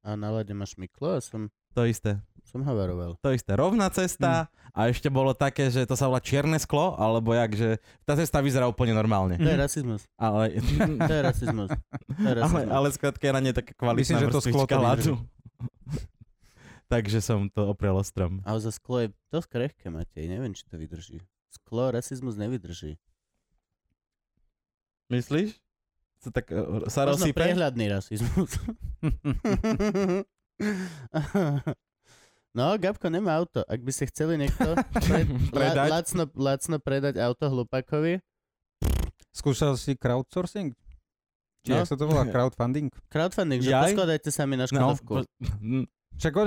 A na lade máš miklo a som... To isté. Som havaroval. To isté. Rovná cesta hmm. a ešte bolo také, že to sa volá čierne sklo, alebo jak, že tá cesta vyzerá úplne normálne. To je rasizmus. Ale... to je rasizmus. To je rasizmus. Ale, ale skrátka je na nej taká kvalitná vrstvička ládu. Takže som to oprel o strom. Ale za sklo je dosť krehké, Matej. Neviem, či to vydrží. Sklo rasizmus nevydrží. Myslíš? To tak sa rozsype? Možno prehľadný rasizmus. No, Gabko nemá auto. Ak by ste chceli niekto pred, la, lacno, lacno predať auto hlupakovi. Skúšal si crowdsourcing? Či no? Jak sa to volá? Crowdfunding? Crowdfunding, že poskladajte sami na Škodovku. No. Však on,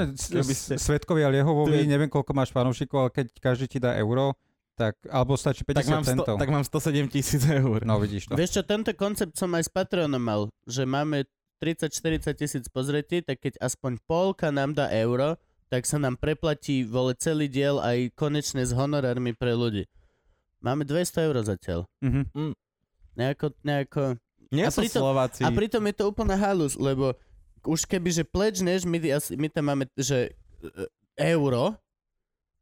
svedkovia Liehovovi, neviem koľko máš fanúšikov, ale keď každý ti dá euro, tak, alebo stačí päťdesiat centov. Tak mám stosedem tisíc eur. No, vidíš to. Vieš čo, tento koncept som aj s Patreonom mal, že máme tridsať štyridsať tisíc pozretí, tak keď aspoň polka nám dá euro, tak sa nám preplatí, vole, celý diel aj konečne s honorármi pre ľudí. Máme dvesto eur zatiaľ. Mm-hmm. Nejako, nejako... Nie a sú pritom, Slováci. A pritom je to úplná halus, lebo už keby, že pledžneš, my, my tam máme, že euro,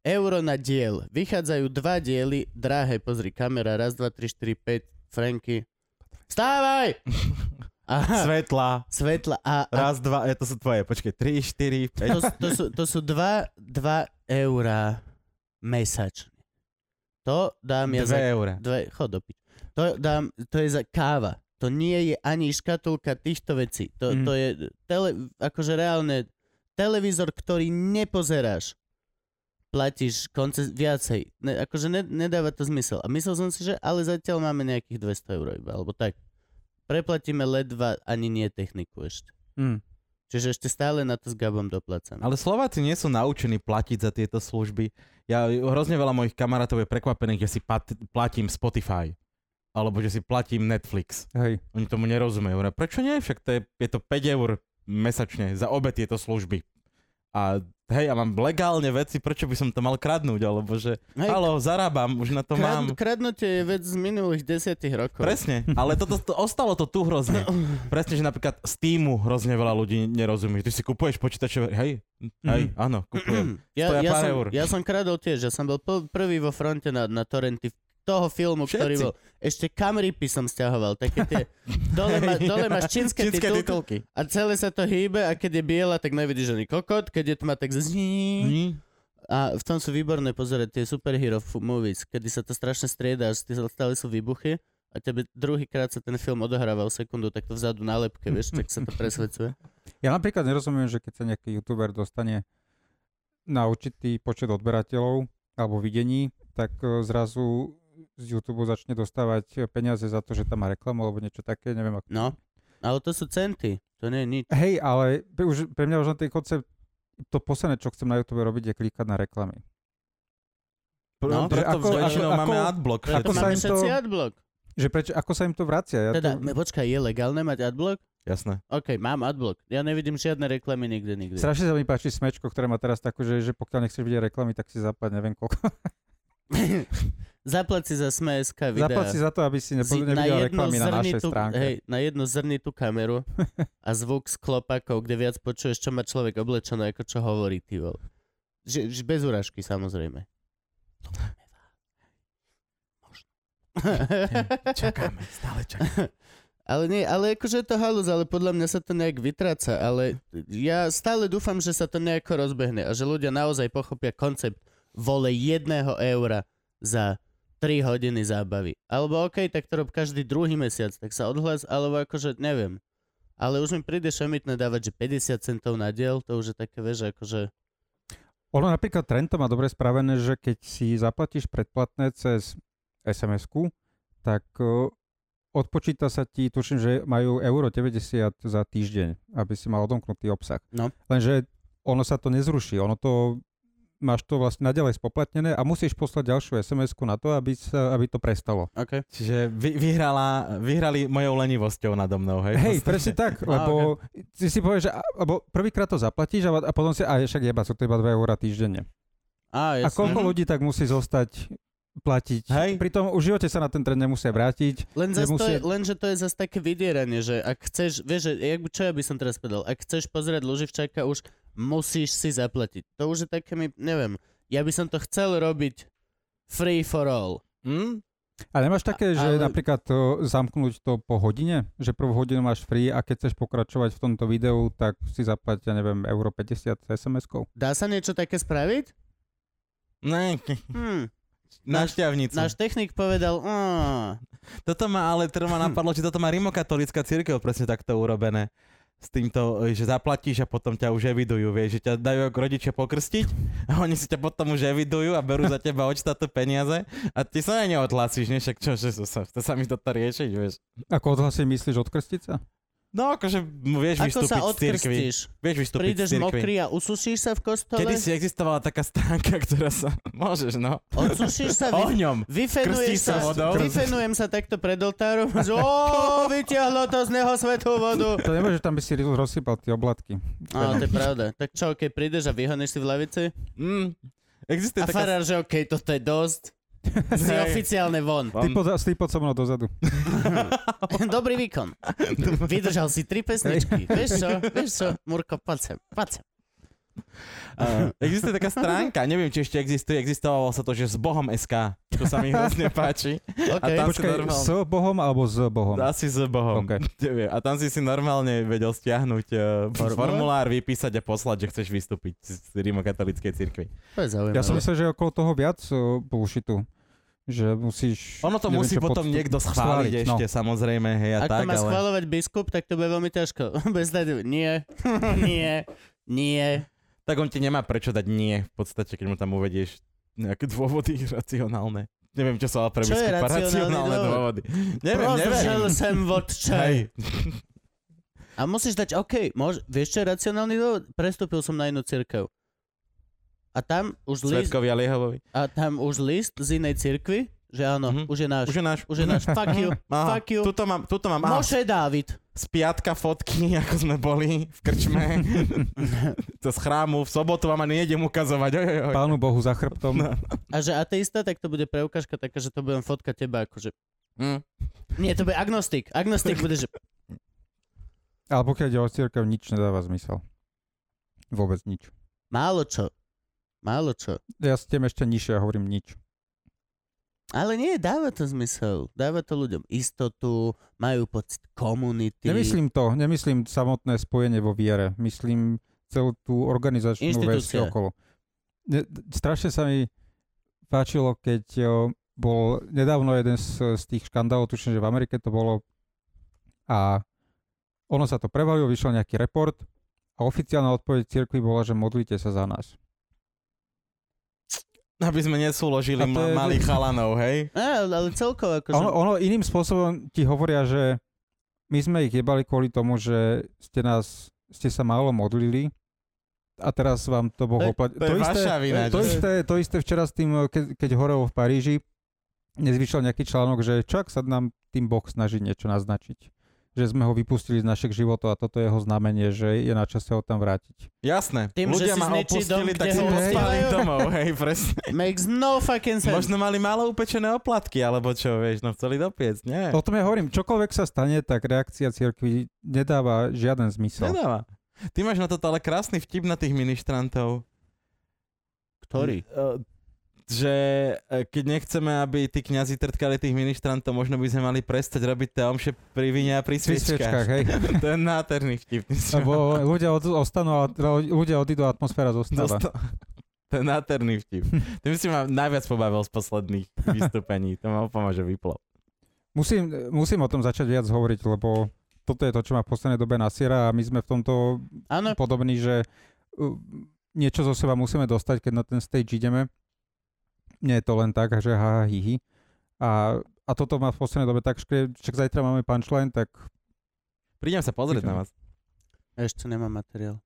euro na diel. Vychádzajú dva diely, drahé, pozri, kamera, raz, dva, tri, štyri, päť, Franky. Vstávaj! Aha. Svetla. Svetla. A, a... Raz, dva, to sú tvoje, počkej, tri, štyri, päť. To, to, sú, to sú dva, dva eurá mesačne. To dám ja dve za... Eurá. Dve eurá. Chod opiť. To dám, to je za káva. To nie je ani škatulka týchto vecí. To, mm. to je, tele, akože reálne, televízor, ktorý nepozeráš, platíš konces, viacej. Ne, akože ne, nedáva to zmysel. A myslel som si, že ale zatiaľ máme nejakých dvesto eur iba, alebo tak. Preplatíme ledva ani nie techniku ešte. Hmm. Čiže ešte stále na to s Gabom doplácame. Ale Slováci nie sú naučení platiť za tieto služby. Ja hrozne veľa mojich kamarátov je prekvapených, že si pat- platím Spotify. Alebo že si platím Netflix. Hej. Oni tomu nerozumejú. Prečo nie? Však to je, je to päť eur mesačne za obe tieto služby. A hej, ja mám legálne veci, prečo by som to mal kradnúť, alebo že hej, haló, zarábam, už na to krad, mám. Kradnutie je vec z minulých desiatich rokov. Presne, ale toto to, ostalo to tu hrozne. Presne, že napríklad z týmu hrozne veľa ľudí nerozumie. Ty si kupuješ počítačové, hej, hej, mm. áno, kupujem. Ja, ja, som, ja som kradol tiež, ja som bol prvý vo fronte na, na torrenty toho filmu, všetci, ktorý bol. Ešte kamripy som stiahoval, také tie... Dole, ma, dole máš čínske, čínske titulky. A celé sa to hýbe a keď je biela, tak nevidíš ani kokot, keď je tma, tak zní. A v tom sú výborné pozerať tie superhero movies, kedy sa to strašne striedá, že stále sú výbuchy a tebe druhýkrát sa ten film odohráva o sekundu, tak to vzadu na lepke, vieš, tak sa to presvedcuje. Ja napríklad nerozumiem, že keď sa nejaký youtuber dostane na určitý počet odberateľov alebo videní, tak zrazu z YouTube začne dostávať peniaze za to, že tam má reklamu alebo niečo také, neviem ako. No, ale to sú centy, to nie je nič. Hej, ale pre, už, pre mňa už na ten koncept, to posledné, čo chcem na YouTube robiť, je klikať na reklamy. No, preto väčšinou máme adblock. Preto máme všetci adblock. Že prečo, ako sa im to vracia? Ja teda, to... počkaj, je legálne mať adblock? Jasné. OK, mám adblock. Ja nevidím žiadne reklamy nikde, nikde. Strašne sa mi páči smečko, ktoré má teraz takú, že, že pokiaľ nechceš vidieť reklamy, tak si zapad, neviem koľko. Zaplať si za es em e bodka es ká videa. Zaplať si za to, aby si nepo- nevidel reklamy na našej stránke. Hej, na jednu zrnitú kameru a zvuk z klopakov, kde viac počuješ, čo má človek oblečené, ako čo hovorí, ty vole. Že, že bez urážky, samozrejme. To máme vás. Možno. Čakáme, stále čakáme. Ale nie, ale akože je to halúz, ale podľa mňa sa to nejak vytráca, ale ja stále dúfam, že sa to nejako rozbehne a že ľudia naozaj pochopia koncept vole jedného eura za tri hodiny zábavy. Alebo okej, okay, tak to rob každý druhý mesiac, tak sa odhlas, alebo akože neviem. Ale už mi príde šamitné dávať, že päťdesiat centov na diel, to už je také, vieš, akože... Ono napríklad Trento má dobre spravené, že keď si zaplatíš predplatné cez es em esku, tak odpočíta sa ti, tuším, že majú euro deväťdesiat za týždeň, aby si mal odomknutý obsah. No. Lenže ono sa to nezruší, ono to... máš to vlastne naďalej spoplatnené a musíš poslať ďalšiu es em esku na to, aby, sa, aby to prestalo. Okay. Čiže vy, vyhrala, vyhrali mojou lenivosťou nado mnou, hej? Hej, presne tak, lebo okay. si si povieš, že alebo prvýkrát to zaplatíš a, a potom si, a však jeba, sú to iba dve eurá týždenne. A, a koľko ľudí tak musí zostať platiť. Hej. Pritom už v živote sa na ten trend nemusia vrátiť. Len nemusia... to je, lenže to je zase také vydieranie, že ak chceš, vieš, jak, čo ja by som teraz povedal, ak chceš pozerať Luživčáka, už musíš si zaplatiť. To už je také, mi, neviem, ja by som to chcel robiť free for all. Hm? A nemáš také, že ale... napríklad to, zamknúť to po hodine? Že prvú hodinu máš free a keď chceš pokračovať v tomto videu, tak si zaplať, ja neviem, euro päťdesiat es em eskou. Dá sa niečo také spraviť? Ne. Hm. Náš, náš technik povedal, oh. Toto ma ale trvá napadlo, či toto má rimokatolická cirkev presne takto urobené. S týmto, že zaplatíš a potom ťa už evidujú, vieš, že ťa dajú ako rodičia pokrstiť a oni si ťa potom už evidujú a berú za teba od štátu peniaze a ty sa aj neodhlasíš, ne? Však čo, že sa, to sa mi toto riešiť, vieš. Ako odhlasíš, myslíš odkrstiť sa? No, akože vieš ako vystúpiť z cirkvi. Vieš vystúpiť prídeš z cirkvi. Prídeš mokrý a usušíš sa v kostole? Kedy si existovala taká stránka, ktorá sa... Môžeš, no. Odsušíš sa... Ohňom. Vyfenuješ sa vodou. Vyfenujem sa takto pred oltárom. Ooo, vyťahlo to z neho svetú vodu. To nemôžeš, tam by si rozsypal tie oblatky. Áno, to je pravda. Tak čo, keď prídeš a vyhoneš si v lavici? Mm. Existuje a taká... farár, že okej, okay, toto je dosť. Si oficiálne von. Stý pod so mnou dozadu. Dobrý výkon. Vydržal si tri pesničky. Vieš čo? Vieš čo? Murko, poď sem. Poď sem. Uh, existuje taká stránka, neviem, či ešte existuje. Existovalo sa to, že s Bohom es ká. To sa mi hrozne páči. Okay. A tam počkaj, normálne... s Bohom alebo s Bohom? Asi s Bohom. Okay. A tam si si normálne vedel stiahnuť uh, formulár, vypísať a poslať, že chceš vystúpiť z rímokatolíckej cirkvi. To je zaujímavé. Ja som myslel, že okolo toho viac uh, púšitu. Že musíš... Ono to neviem, musí potom podstup... niekto schváliť no. ešte, samozrejme. Hej, a ak tak, to má ale... schváľovať biskup, tak to bude veľmi ťažko. Bez dať... Nie. Nie. Nie. Tak on ti nemá prečo dať nie, v podstate, keď mu tam uvedieš nejaké dôvody racionálne. Neviem, čo sa ale pre biskupa racionálne dôvody. Neviem, Prozržel neviem. sem vodčej. A musíš dať, OK, môž, vieš čo je racionálny dôvod? Prestúpil som na inú cirkev. A tam už list... Svedkovi a Liehovovi. A tam už list z inej cirkvi, že áno, mm-hmm. už je náš. Už je náš. Už je náš. Fuck you. Aha, fuck you. Tuto mám, tuto mám. Moše Dávid. Z piatka fotky, ako sme boli v krčme. Z chrámu v sobotu vám ani nejdem ukazovať. Oj, oj, oj. Pánu Bohu za chrbtom. A že ateista, tak to bude preukážka taká, že to budem fotka teba akože... Mm. Nie, to bude agnostik. Agnostik bude, že... Ale pokiaľ ide o cirkev, nič nedáva zmysel. Vôbec nič. Málo čo. Málo čo. Ja s tým ešte nižšie ja hovorím nič. Ale nie, dáva to zmysel. Dáva to ľuďom istotu, majú pocit komunity. Nemyslím to, nemyslím samotné spojenie vo viere. Myslím celú tú organizačnú vec okolo. Ne, strašne sa mi páčilo, keď jo, bol nedávno jeden z, z tých škandálov, tuším, že v Amerike to bolo a ono sa to prevalilo, vyšiel nejaký report a oficiálna odpoveď cirkvi bola, že modlite sa za nás. Aby sme nesúložili je... malých chalanov, hej? Á, ale celkovo akože... Ono, ono iným spôsobom ti hovoria, že my sme ich jebali kvôli tomu, že ste nás, ste sa málo modlili a teraz vám to Boh oplatí. To, to, to, to isté včera s tým, ke, keď horelo v Paríži, nezvyšiel nejaký článok, že čak sa nám tým Boh snaží niečo naznačiť. Že sme ho vypustili z našich životov a toto je jeho znamenie, že je na čase ho tam vrátiť. Jasné. Tým, ľudia ma opustili, dom, tak som spálil domov, hej, presne. Makes no fucking sense. Možno mali málo upečené oplatky, alebo čo, vieš, no chceli dopiec, nie. O tom ja hovorím, čokoľvek sa stane, tak reakcia cirkvi nedáva žiaden zmysel. Nedáva. Ty máš na toto ale krásny vtip na tých ministrantov. Ktorý? Hm, uh, že keď nechceme, aby tí kňazi trtkali tých ministrantov, možno by sme mali prestať robiť tie omše pri víne a pri sviečkách. Hej. To je nádherný vtip. Lebo ľudia, od, ostanú, ľudia odídu a atmosféra zostáva. Dosta- to je nádherný vtip. Tým si ma najviac pobavil z posledných vystúpení. To ma opomá, že vyplo. Musím, musím o tom začať viac hovoriť, lebo toto je to, čo ma v poslednej dobe nasiera a my sme v tomto ano. podobní, že niečo zo seba musíme dostať, keď na ten stage ideme. Nie je to len tak, že ha, hi, hi. A, a toto má v poslednej dobe tak škrie, však zajtra máme punchline, tak... Prídem sa pozrieť na vás. Ja ešte nemám materiál.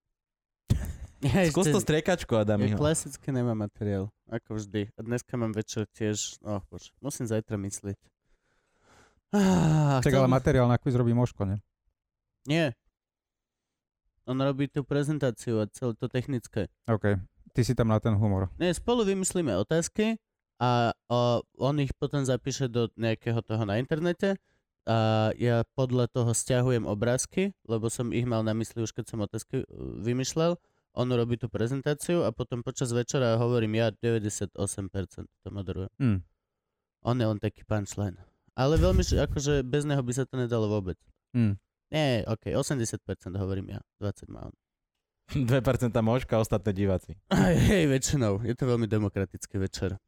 Ja skús to striekačku, Adami. Ja klasicky nemám materiál, ako vždy. A dneska mám večer tiež, oh bože, musím zajtra myslieť. Ah, tak ale materiál na quiz robí Moško, ne? Nie. On robí tú prezentáciu a celé to technické. OK. Ty si tam na ten humor. Nie, spolu vymyslíme otázky a o, on ich potom zapíše do nejakého toho na internete a ja podľa toho stiahujem obrázky, lebo som ich mal na mysli už keď som otázky vymýšľal. On robí tú prezentáciu a potom počas večera hovorím ja deväťdesiatosem percent to moderujem. Mm. On je on taký punchline. Ale veľmi, akože bez neho by sa to nedalo vôbec. Mm. Nie, okej, okay, osemdesiat percent hovorím ja, dvadsať má on. dve percentá Moška, ostatné diváci. Aj, hej, väčšinou. Je to veľmi demokratický večer.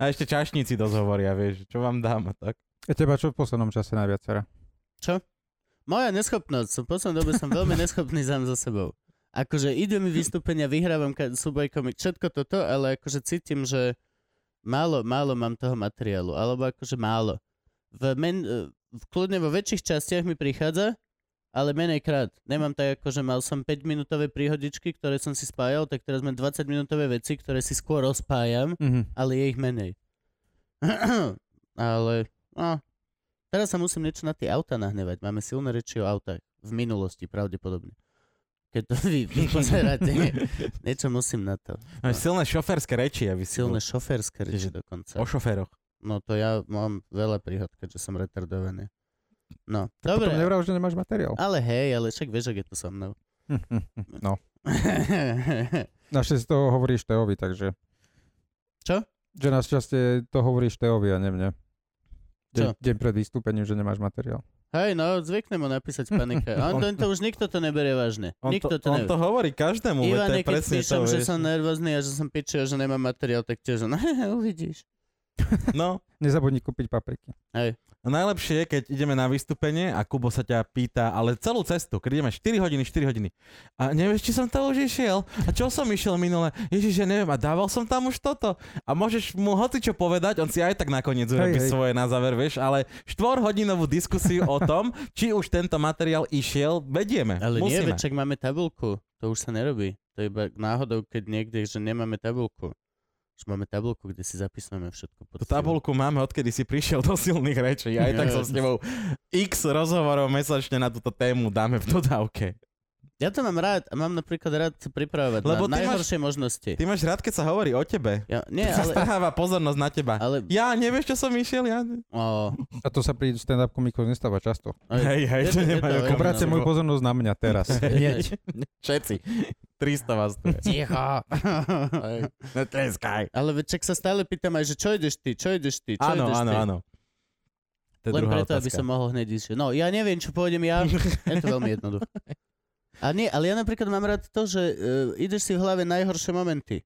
A ešte čašníci dosť hovoria, vieš, čo vám dám a tak. A teba čo v poslednom čase najviac sera? Čo? Moja neschopnosť. V poslednom dobe som veľmi neschopný sám za sebou. Akože ide mi vystúpenia, vyhrávam ka- súbojkom, všetko toto, ale akože cítim, že Málo, málo mám toho materiálu, alebo akože málo. V, men, v kľudne vo väčších častiach mi prichádza, ale menej krát. Nemám tak akože mal som päťminútové príhodičky, ktoré som si spájal, tak teraz mám dvadsaťminútové veci, ktoré si skôr rozpájam, mm-hmm. ale je ich menej. ale, no. Teraz sa musím niečo na tie auta nahnevať. Máme silné reči o autách. V minulosti, pravdepodobne. Keď to vy, vy pozeráte, niečo musím na to. No. Silné šoférske reči. Aby si Silné bol... šoférske reči dokonca. O šoféroch. No to ja mám veľa príhod, keďže som retardovaný. No, tak dobre. Potom nevrav, že nemáš materiál. Ale hej, ale však vieš, ak je to so mnou. No. Našťastie to hovoríš Teovi, takže... Čo? Že našťastie to hovoríš Teovi a ne mne. De- deň pred vystúpením, že nemáš materiál. Hej, no, zvykne mu napísať panika. On, on to už nikto to neberie vážne. On, nikto to, to, on to hovorí každému. Ivan, keď píšem, že som nervózny a že som pičil, že nemám materiál, tak tiež on, uvidíš. No. Nezabudni kúpiť papriky. Hej. A najlepšie je, keď ideme na vystúpenie a Kubo sa ťa pýta, ale celú cestu, keď ideme štyri hodiny, štyri hodiny. A nevieš, či som tam už išiel? A čo som išiel minule? Ježiš, ja neviem, a dával som tam už toto. A môžeš mu hocičo povedať, on si aj tak nakoniec urobí svoje na záver, vieš, ale štvorhodinovú diskusiu o tom, či už tento materiál išiel, vedieme. Ale musíme. Nie, večak máme tabuľku, to už sa nerobí. To je iba náhodou, keď niekde, že nemáme tabuľku. Už máme tabulku, kde si zapísujeme všetko. Tú tabulku máme, odkedy si prišiel do silných rečí. Aj tak som s tebou x rozhovorov mesačne na túto tému dáme v dodávke. Ja to mám rád a mám napríklad rád pripravovať na najhoršie máš, možnosti. Ty máš rád, keď sa hovorí o tebe. Ja, nie, to ale... sa stáva pozornosť na teba. Ale... Ja nevieš, čo som išiel? Ja... Oh. A to sa pri stand-up komikov nestáva často. Aj, hej, hej, je to, to nemajú. Obráte môj pozornosť na mňa teraz. Všetci. tristo vás tu je. Ticho. Netleskaj. Ale čak sa stále pýtam aj, že čo ideš ty, čo ideš ty, čo áno, ideš áno, ty. Áno, áno, áno. Len preto, otázka. Aby som mohol hneď ísť. No, ja neviem, čo pôjdem ja. Je to veľmi jednoduché. A nie, ale ja napríklad mám rád to, že uh, ideš si v hlave najhoršie momenty.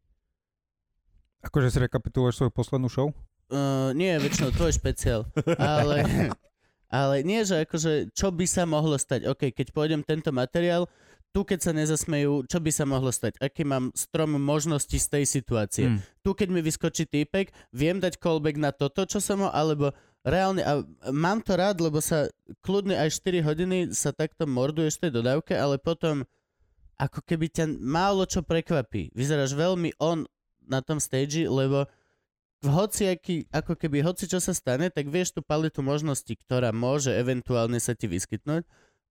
Akože si rekapituluješ svoju poslednú show? Uh, nie, väčšinou, tvoj špeciál. Ale... Ale nie, že akože, čo by sa mohlo stať? OK, keď pôjdem tento materiál, tu keď sa nezasmejú, čo by sa mohlo stať? Aký mám strom možností z tej situácie? Mm. Tu keď mi vyskočí týpek, viem dať callback na toto, čo som ho, alebo reálne, a mám to rád, lebo sa kľudne aj štyri hodiny sa takto morduješ v tej dodávke, ale potom ako keby ťa málo čo prekvapí. Vyzeráš veľmi on na tom stage, lebo v hociaký, ako keby hoci čo sa stane, tak vieš tú paletu možností, ktorá môže eventuálne sa ti vyskytnúť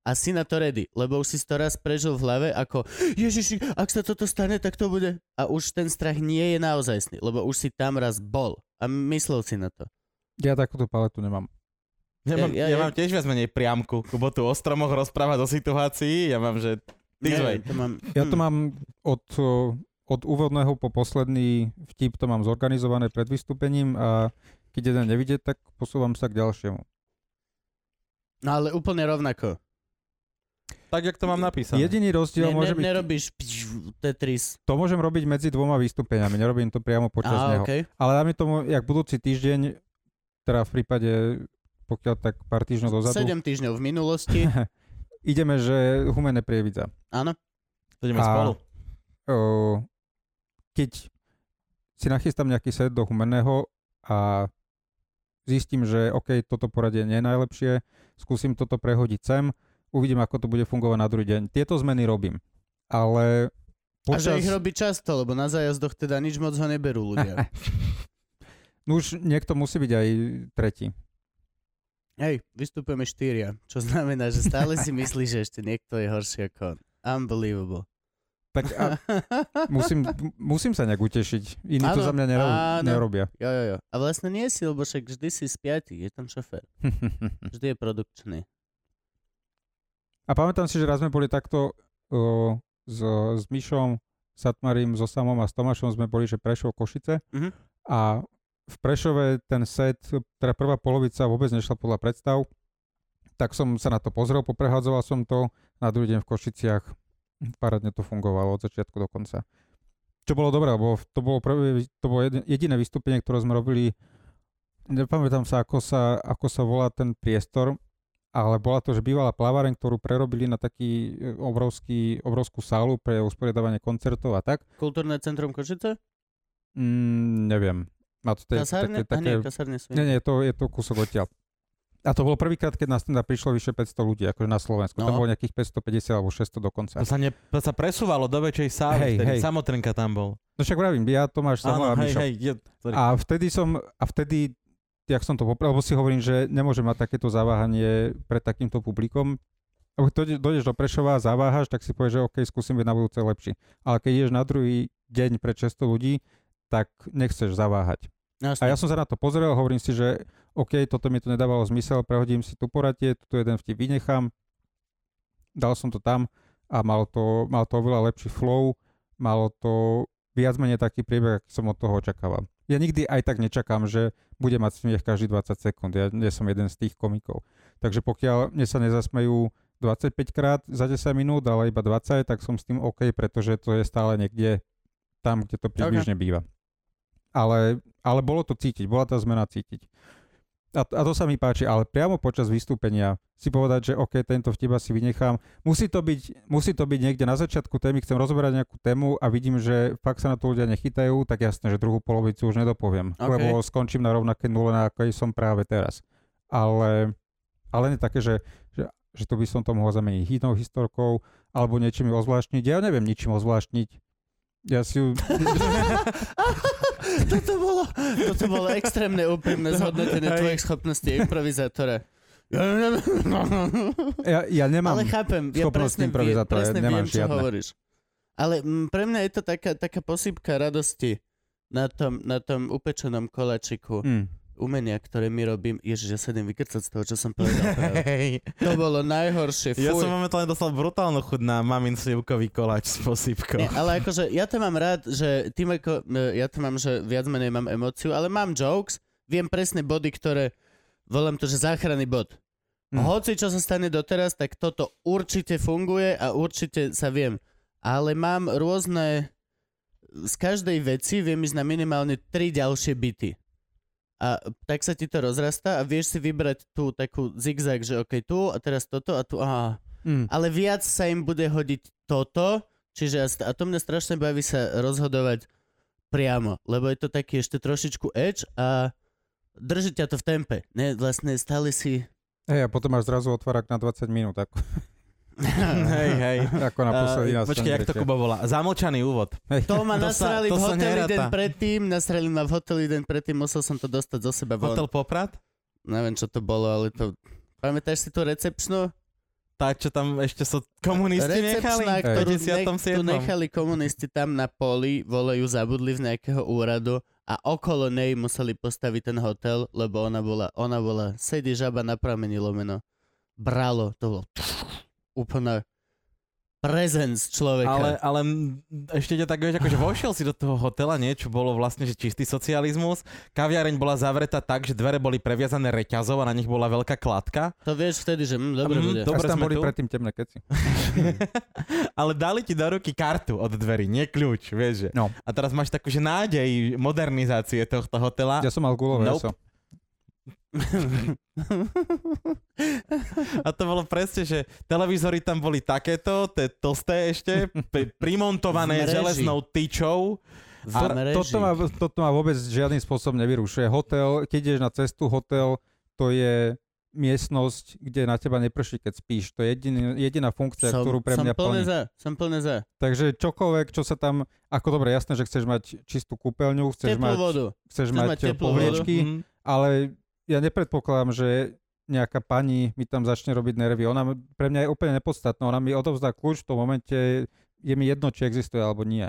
a si na to ready, lebo už si to raz prežil v hlave ako Ježiši, ak sa toto stane, tak to bude. A už ten strach nie je naozajstný, lebo už si tam raz bol a myslel si na to. Ja takúto paletu nemám. Ja, ja, mám, ja, ja, ja mám tiež viac menej priamku, lebo tu o stromoch rozprávať o situácii, ja mám, že this way. Ja to mám, ja to mám od... Od úvodného po posledný vtip to mám zorganizované pred vystúpením a keď jeden nevidie, tak posúvam sa k ďalšiemu. No ale úplne rovnako. Tak, jak to mám napísané. Jediný rozdiel ne, môže ne, byť... Nerobíš Tetris. To môžem robiť medzi dvoma vystúpeniami, nerobím to priamo počas Aha, neho. Okay. Ale dáme tomu, jak budúci týždeň, teda v prípade, pokiaľ tak pár týždňov dozadu... sedem týždňov v minulosti. Ideme, že Humenné prievidza. Áno. Ideme a... spolu. O... Keď si nachystám nejaký set do Humenného a zistím, že OK, toto poradie nie je najlepšie, skúsim toto prehodiť sem, uvidím, ako to bude fungovať na druhý deň. Tieto zmeny robím. ale... Počas... A že ich robí často, lebo na zájazdoch teda nič moc ho neberú ľudia. No už niekto musí byť aj tretí. Hej, vystupujeme štyria, čo znamená, že stále si myslíš, že ešte niekto je horší ako on. Unbelievable. Tak a musím, musím sa nejak utešiť. Iní ano, to za mňa nero- áno, nerobia. Jo, jo, jo. A vlastne nie si, lebo však vždy si z piatich, je tam šofér. Vždy je produkčný. A pamätám si, že raz sme boli takto uh, s, s Mišom Satmárim, so Samom a s Tomášom sme boli, že Prešov, Košice. Uh-huh. A v Prešove ten set, teda prvá polovica vôbec nešla podľa predstav. Tak som sa na to pozrel, poprehádzoval som to. Na druhý deň v Košiciach parádne to fungovalo od začiatku do konca. Čo bolo dobré, lebo to bolo, prvý, to bolo jediné vystúpenie, ktoré sme robili, nepamätám sa ako, sa, ako sa volá ten priestor, ale bola to, že bývalá plaváreň, ktorú prerobili na taký obrovský, obrovskú sálu pre usporiadavanie koncertov a tak. Kultúrne centrum Košice? Mm, neviem. Má to tej, kasárne? Také, také, nie, kasárne sú. Nie, nie, to, je to kúsok odtiaľ. A to bolo prvýkrát, keď na stand-up prišlo vyše päťsto ľudí, akože na Slovensku. No. Tam bolo nejakých päťstopäťdesiat alebo šesťsto dokonca. To sa, ne, to sa presúvalo do väčšej sály, vtedy Samotrnka tam bol. No však vravím, ja, Tomáš, Samola a Mišo. Ja, a vtedy som, a vtedy, jak som to popravil, lebo si hovorím, že nemôžem mať takéto zaváhanie pred takýmto publikom. Lebo keď dojdeš do Prešova a zaváhaš, tak si povieš, že OK, skúsim byť na budúce lepší. Ale keď ideš na druhý deň pred šesťsto ľudí, tak nechceš zaváhať. Jasne. A ja som sa na to pozrel, hovorím si, že OK, toto mi to nedávalo zmysel, prehodím si tu poradie, tu jeden vtip vynechám, dal som to tam a mal to, mal to oveľa lepší flow, malo to viac menej taký priebeh, aký som od toho očakával. Ja nikdy aj tak nečakám, že bude mať smiech každý dvadsať sekúnd, ja nie som jeden z tých komikov. Takže pokiaľ mne sa nezasmejú dvadsaťpäť krát za desať minút, ale iba dvadsať, tak som s tým OK, pretože to je stále niekde tam, kde to približne okay. býva. Ale, ale bolo to cítiť, bola tá zmena cítiť. A, a to sa mi páči, ale priamo počas vystúpenia si povedať, že OK, tento vtip si vynechám. Musí to byť, musí to byť niekde na začiatku témy, chcem rozoberať nejakú tému a vidím, že fakt sa na to ľudia nechytajú, tak jasné, že druhú polovicu už nedopoviem, okay. Lebo skončím na rovnaké nule, na akej som práve teraz. Ale, ale nie také, že, že, že tu by som to mohol zameniť inou historkou alebo niečím ju ozvláštniť. Ja neviem ničím ozvláštniť. Ja si ju... Toto bolo, toto bolo extrémne úprimné zhodnotenie tvojich schopností improvizátora. Ja, ja nemám ale chápem, ja presne, vie, presne ja viem, čo žiadne. Hovoríš. Ale m, pre mňa je to taká, taká posypka radosti na tom, na tom upečenom koláčiku mm. umenia, ktoré my robím. Ježiš, ja sa idem vykrcať z toho, čo som povedal. Hey. To bolo najhoršie. Fuj. Ja som momentálne dostal brutálnu chuť na mamin slivkový koláč s posypkou. Nie, ale akože ja to mám rád, že tým ako, ja to mám, že viac menej mám emóciu, ale mám jokes, viem presne body, ktoré, volám to, že záchranný bod. Mm. Hoci, čo sa stane doteraz, tak toto určite funguje a určite sa viem. Ale mám rôzne, z každej veci viem ísť na minimálne tri ďalšie bity. A tak sa ti to rozrastá a vieš si vybrať tú takú zigzag, že okej, okay, tu a teraz toto a tu, aha. Mm. Ale viac sa im bude hodiť toto, čiže a to mňa strašne baví sa rozhodovať priamo, lebo je to taký ešte trošičku edge a drží ťa to v tempe. Ne, vlastne stále si... Hej, a potom máš zrazu otvárak na dvadsať minút, ako... hej, hej. Ako naposledy uh, počkej, jak to Kuba volá? Zamlčaný úvod. Hej. To ma nasrali to sa, to v hoteli deň predtým, nasrali ma v hoteli deň predtým, musel som to dostať zo seba von. Hotel Poprad? Neviem, čo to bolo, ale to... Pamätáš si tú recepčnú? Tá, čo tam ešte so komunisti nechali? Recepčná, ktorú ne, tu nechali komunisti tam na poli, volejú, zabudli z nejakého úradu a okolo nej museli postaviť ten hotel, lebo ona bola, ona bola, sedí žaba na pramení lomeno. Bralo, to bolo... úplná presence človeka. Ale, ale ešte ťa tak, vieš, akože vošiel si do toho hotela, niečo bolo vlastne, že čistý socializmus, kaviareň bola zavretá tak, že dvere boli previazané reťazov a na nich bola veľká kladka. To vieš vtedy, že hm, dobre bude. Mm, dobre sme boli tu. Predtým temné keci. Ale dali ti do ruky kartu od dverí, nie kľúč, vieš, že. No. A teraz máš takú, že nádej modernizácie tohto hotela. Ja som mal gulové nope. A to bolo presne, že televízory tam boli takéto, te, tosté ešte, pri, primontované železnou tyčou. A toto ma, toto ma vôbec žiadnym spôsobom nevyrušuje. Hotel, keď ideš na cestu, hotel, to je miestnosť, kde na teba neprší, keď spíš. To je jediný, jediná funkcia, som, ktorú pre mňa plní. Za, som plne za. Takže čokoľvek, čo sa tam... Ako dobre, jasné, že chceš mať čistú kúpeľňu, chceš teplú mať, vodu. Chceš chceš mať, mať povliečky, vodu. Mm-hmm. Ale ja nepredpokladám, že nejaká pani mi tam začne robiť nervy. Ona pre mňa je úplne nepodstatná. Ona mi odovzdá kľúč v tom momente, je mi jedno, či existuje alebo nie.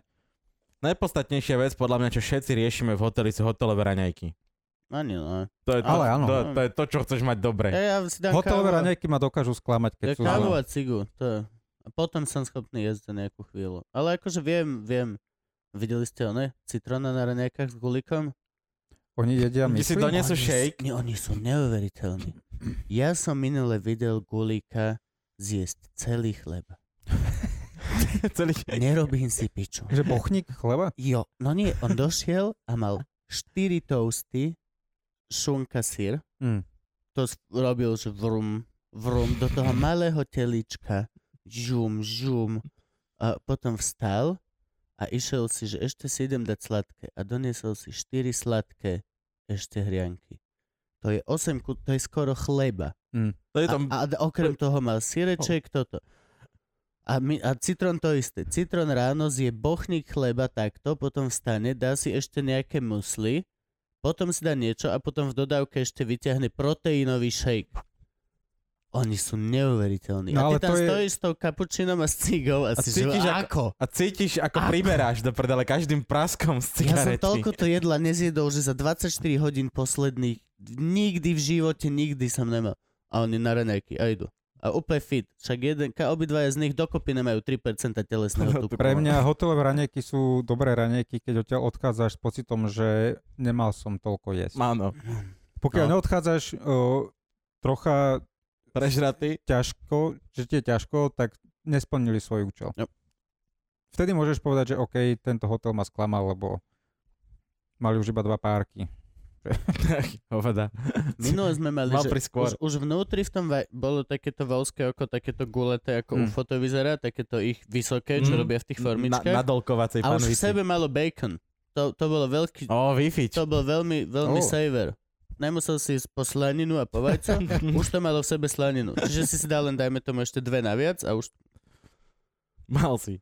Najpodstatnejšia vec, podľa mňa, čo všetci riešime v hoteli, sú hotelové raňajky. Ani, no. To je to, ale áno. To, to je to, čo chceš mať dobre. Ja, ja hotelové raňajky ma dokážu sklamať, keď ja sú... Kávu a cigu, to je. A potom som schopný jesť za nejakú chvíľu. Ale akože viem, viem. Videli ste one? Citróna na raňajkách s gulikom? Oni jedia my. Ty si donesú shake? Oni, oni sú neuveriteľní. Ja som minule videl gulika zjesť celý chleb. celý chleb? Nerobím si piču. Že bochník chleba? Jo. No nie, on došiel a mal štyri toasty, šunka, syr. Mm. To robil, že vrum, vrum do toho malého telička. Žum, žum. A potom vstal a išiel si, že ešte si idem dať sladké. A doniesol si štyri sladké ešte hrianky. To je osem, to je skoro chleba. Mm. To je tam... a, a okrem toho mal syreček, oh. toto. A, my, a citrón to isté. Citrón ráno zje bochník chleba takto, potom vstane, dá si ešte nejaké musli, potom si dá niečo a potom v dodávke ešte vyťahne proteínový shake. Oni sú neuveriteľní. No, a ty tam je... stojíš s tou kapučinom a s cigou a, a si cítiš, žil, ako? A cítiš, ako, ako? priberáš do prdele každým praskom z cigarety. Ja som toľko to jedla nezjedol, že za dvadsaťštyri hodín posledných nikdy v živote, nikdy som nemal. A oni na raňajky a idú. A úplne fit. Však jeden, obidvaja z nich dokopy nemajú tri percentá telesného tuku. Pre mňa hotelové raňajky sú dobré raňajky, keď odtiaľ odchádzaš s pocitom, že nemal som toľko jesť. Áno. Pokiaľ no. neodchádzaš o, trocha prežratý, ťažko, že ti je ťažko, tak nesplnili svoj účel. No. Vtedy môžeš povedať, že OK, tento hotel ma sklamal, lebo mali už iba dva párky. Hovada. Minule sme mali, mal že už, už vnútri v tom va- bolo takéto voľské oko, takéto guleté, ako mm. ú ef ó to vyzerá, takéto ich vysoké, čo mm. robia v tých formičkách. Na, na dolkovacej panvici. A už v sebe malo bacon. To, to bolo veľký... Ó, oh, vyfič. To bol veľmi, veľmi oh. saver. Nemusel si ísť po slaninu a po vajcu, už to malo v sebe slaninu. Čiže si si dal len, dajme tomu, ešte dve naviac a už... Mal si.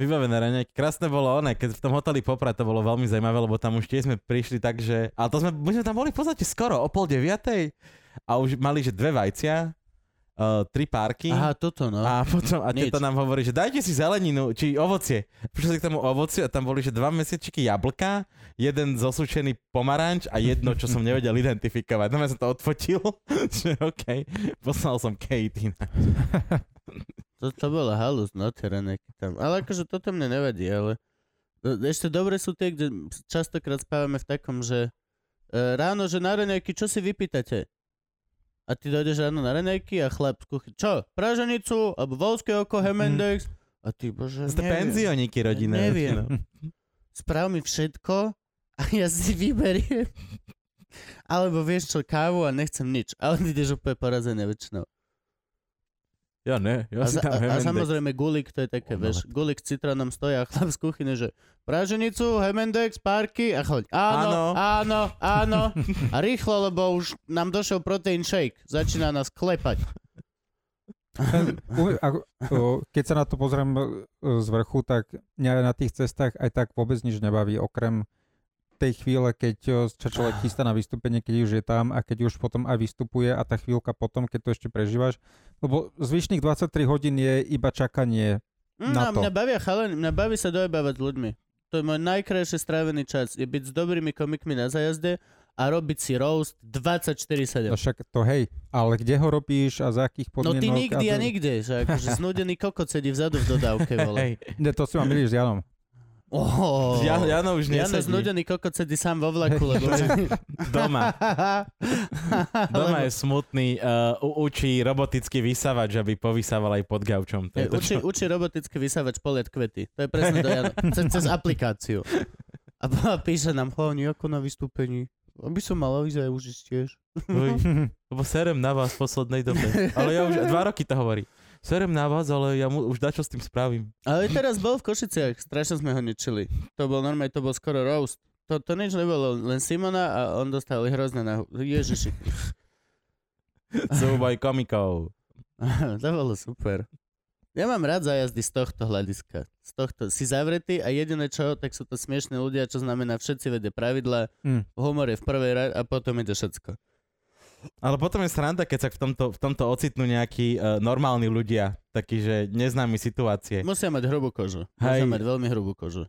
Vybavené raňajky. Krásne bolo oné, keď v tom hoteli Poprad to bolo veľmi zaujímavé, lebo tam už tiež sme prišli tak, že... Ale to sme, my sme tam boli v podstate skoro, o pol deviatej a už mali, že dve vajcia, uh, tri párky. Aha, toto no. A potom, a teta nám hovorí, že dajte si zeleninu, či ovocie. Prišli k tomu ovociu a tam boli, že dva mesečiky jablka, jeden zosúčený pomaranč a jedno, čo som nevedel identifikovať. No ja som to odfotil, že okej, okay, poslal som Katie. To, to bola halus, no tie raňajky tam. Ale akože toto mne nevadí, ale ešte dobre sú tie, kde častokrát spávame v takom, že ráno, že na raňajky, čo si vypýtate? A ty dojdeš ráno na raňajky a chlap z kuchy, čo? Praženicu, alebo voľské oko, hemendex? A ty, bože, ste penzioníky rodina. Neviem. No. Sprav mi všetko a ja si vyberiem. Alebo vieš čo, kávu a nechcem nič. Ale ty ideš úplne porazené väčšinou. Ja ne, ja a si tam hemendex. A samozrejme gulik, to je také, oh, vieš, gulik s citrónom stojí a chlap z kuchyne, že praženicu, hemendex, párky a choď. Áno, áno, áno, áno. A rýchlo, lebo už nám došiel protein shake. Začína nás klepať. Keď sa na to pozriem z vrchu, tak mňa na tých cestách aj tak vôbec nič nebaví, okrem tej chvíle, keď človek chystá na vystúpenie, keď už je tam a keď už potom aj vystupuje a tá chvíľka potom, keď to ešte prežívaš. Lebo zvyšných dvadsaťtri hodín je iba čakanie mm, na to. Mňa bavia chalani, mňa baví sa dojebávať s ľuďmi. To je môj najkrajšie strávený čas. Je byť s dobrými komikmi na zajazde a robiť si roast dvadsaťštyri sedem. No však to hej, ale kde ho robíš a za akých podmienok? No ty nikdy a, to... a nikde. Že akože znúdený kokot sedí vzadu v dodávke. Hej, to si ma milíš s Janom. Oh, ja, Jano už nesedí. Jano znudený kokot sedí sám vo vlaku, lebo... Doma. Doma je smutný. Uh, učí robotický vysavač, aby povysával aj pod gaučom. Je, je to, učí, učí robotický vysavač poliať kvety. To je presne do Jana. Cez, cez aplikáciu. A píše nám, chovni, ako na vystúpení. Aby som mal avíza, už ísť tiež. Lebo serem na vás v poslednej dobe. Ale ja už dva roky to hovorí. Serem na vás, ale ja mu už dačo s tým spravím. Ale teraz bol v Košiciach, strašne sme ho ničili. To bol normálne, to bol skoro roast. To, to nič nebolo, len Simona a on dostal hrozné na... Ježiši. So by komikov. To bolo super. Ja mám rád zájazdy z tohto hľadiska. Z tohto. Si zavretý a jediné čo, tak sú to smiešní ľudia, čo znamená všetci vedia pravidlá, mm. humor je v prvej rade a potom ide všetko. Ale potom je sranda, keď sa v tomto, v tomto ocitnú nejakí uh, normálni ľudia, takí, že neznámi situácie. Musia mať hrubú kožu. Hej. Musia mať veľmi hrubú kožu.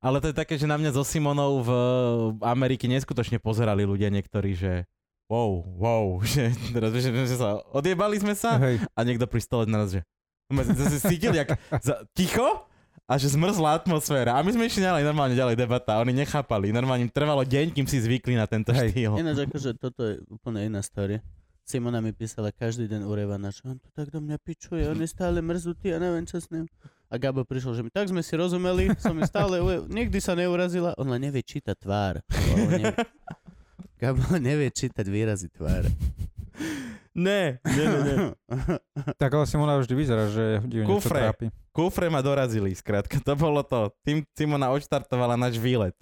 Ale to je také, že na mňa zo Simonov v Amerike neskutočne pozerali ľudia niektorí, že... Wow, wow, že teraz že, že sa odjebali sme sa Hej. a niekto pri stole naraz, že sme cítili jak za, ticho a že zmrzla atmosféra a my sme išli ďalej, normálne ďalej debata, oni nechápali, normálne im trvalo deň, kým si zvykli na tento Hej. štýl. Ináč akože toto je úplne iná story. Simona mi písala každý deň urevaná, že on to tak do mňa pičuje, on je stále mrzutý a neviem čo s ním. A Gabo prišiel, že my tak sme si rozumeli, som mi stále, ure... nikdy sa neurazila, ona nevie čítať tvár. Gabo nevie čítať výrazy tváre. Ne, ne, ne, ne. Tak ale Simona vždy vyzerá, že ju niečo trápi. Kufre ma dorazili, skrátka, to bolo to. Tým Simona odštartovala náš výlet.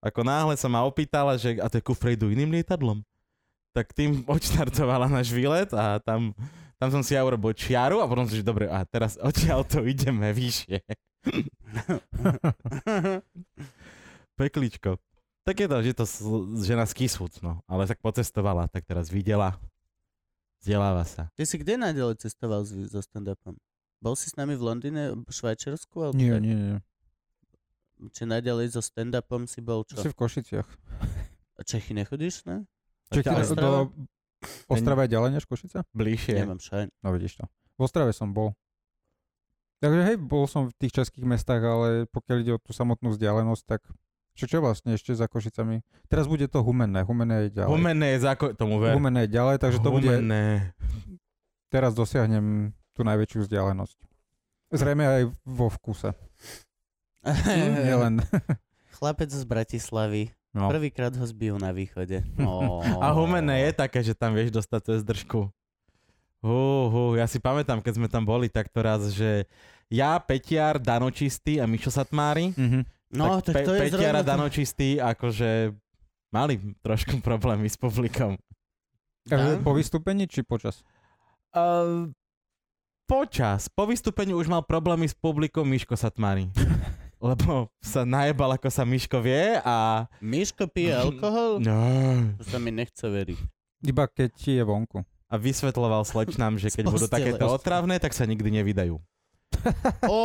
Ako náhle sa ma opýtala, že a tie kufre idú iným lietadlom. Tak tým odštartovala náš výlet a tam, tam som si ja urobil čiaru a potom som si, dobre, a teraz odtiaľ to ideme vyššie. Pekličko. Tak je to, že to žena z Kysúc, no. Ale tak pocestovala, tak teraz videla. Vzdeláva sa. Ty si kde naďalej cestoval so stand-upom? Bol si s nami v Londýne, v Švajčiarsku? Alebo nie, tak? nie, nie. Či naďalej so stand-upom si bol čo? Si v Košiciach. A Čechy nechodíš, ne? Čechy do Ostrava je ďalej než Košice? Bližšie. Nemám šajn. No vidíš to. V Ostrave som bol. Takže hej, bol som v tých českých mestách, ale pokiaľ ide o tú samotnú vzdialenosť, tak... Čo, čo vlastne ešte za Košicami? Teraz bude to Humenné. Humenné je ďalej. Humenné je za Košicami, tomu ver. Humenné je ďalej, takže to Humenné. Bude... Teraz dosiahnem tú najväčšiu vzdialenosť. Zrejme aj vo vkuse. Nie len... Chlapec z Bratislavy. No. Prvýkrát ho zbijú na východe. Oh. A Humenné je také, že tam vieš dostať cez držku. Hú, hú, ja si pamätám, keď sme tam boli takto raz, že ja, Petiar, Dano Čistý a Mišo Satmári... Mm-hmm. No, tak, tak pe- to je Petiara zrovna... Dano Čistý, akože mali trošku problémy s publikom. Ja? Po vystúpení, či počas? Uh, počas. Po vystúpení už mal problémy s publikom Miško Satmári. Lebo sa najebal, ako sa Miško vie a... Miško pije alkohol? No. To sa mi nechce veriť. Iba keď je vonku. A vysvetľoval slečnám, že keď budú takéto otravné, tak sa nikdy nevydajú. Ó,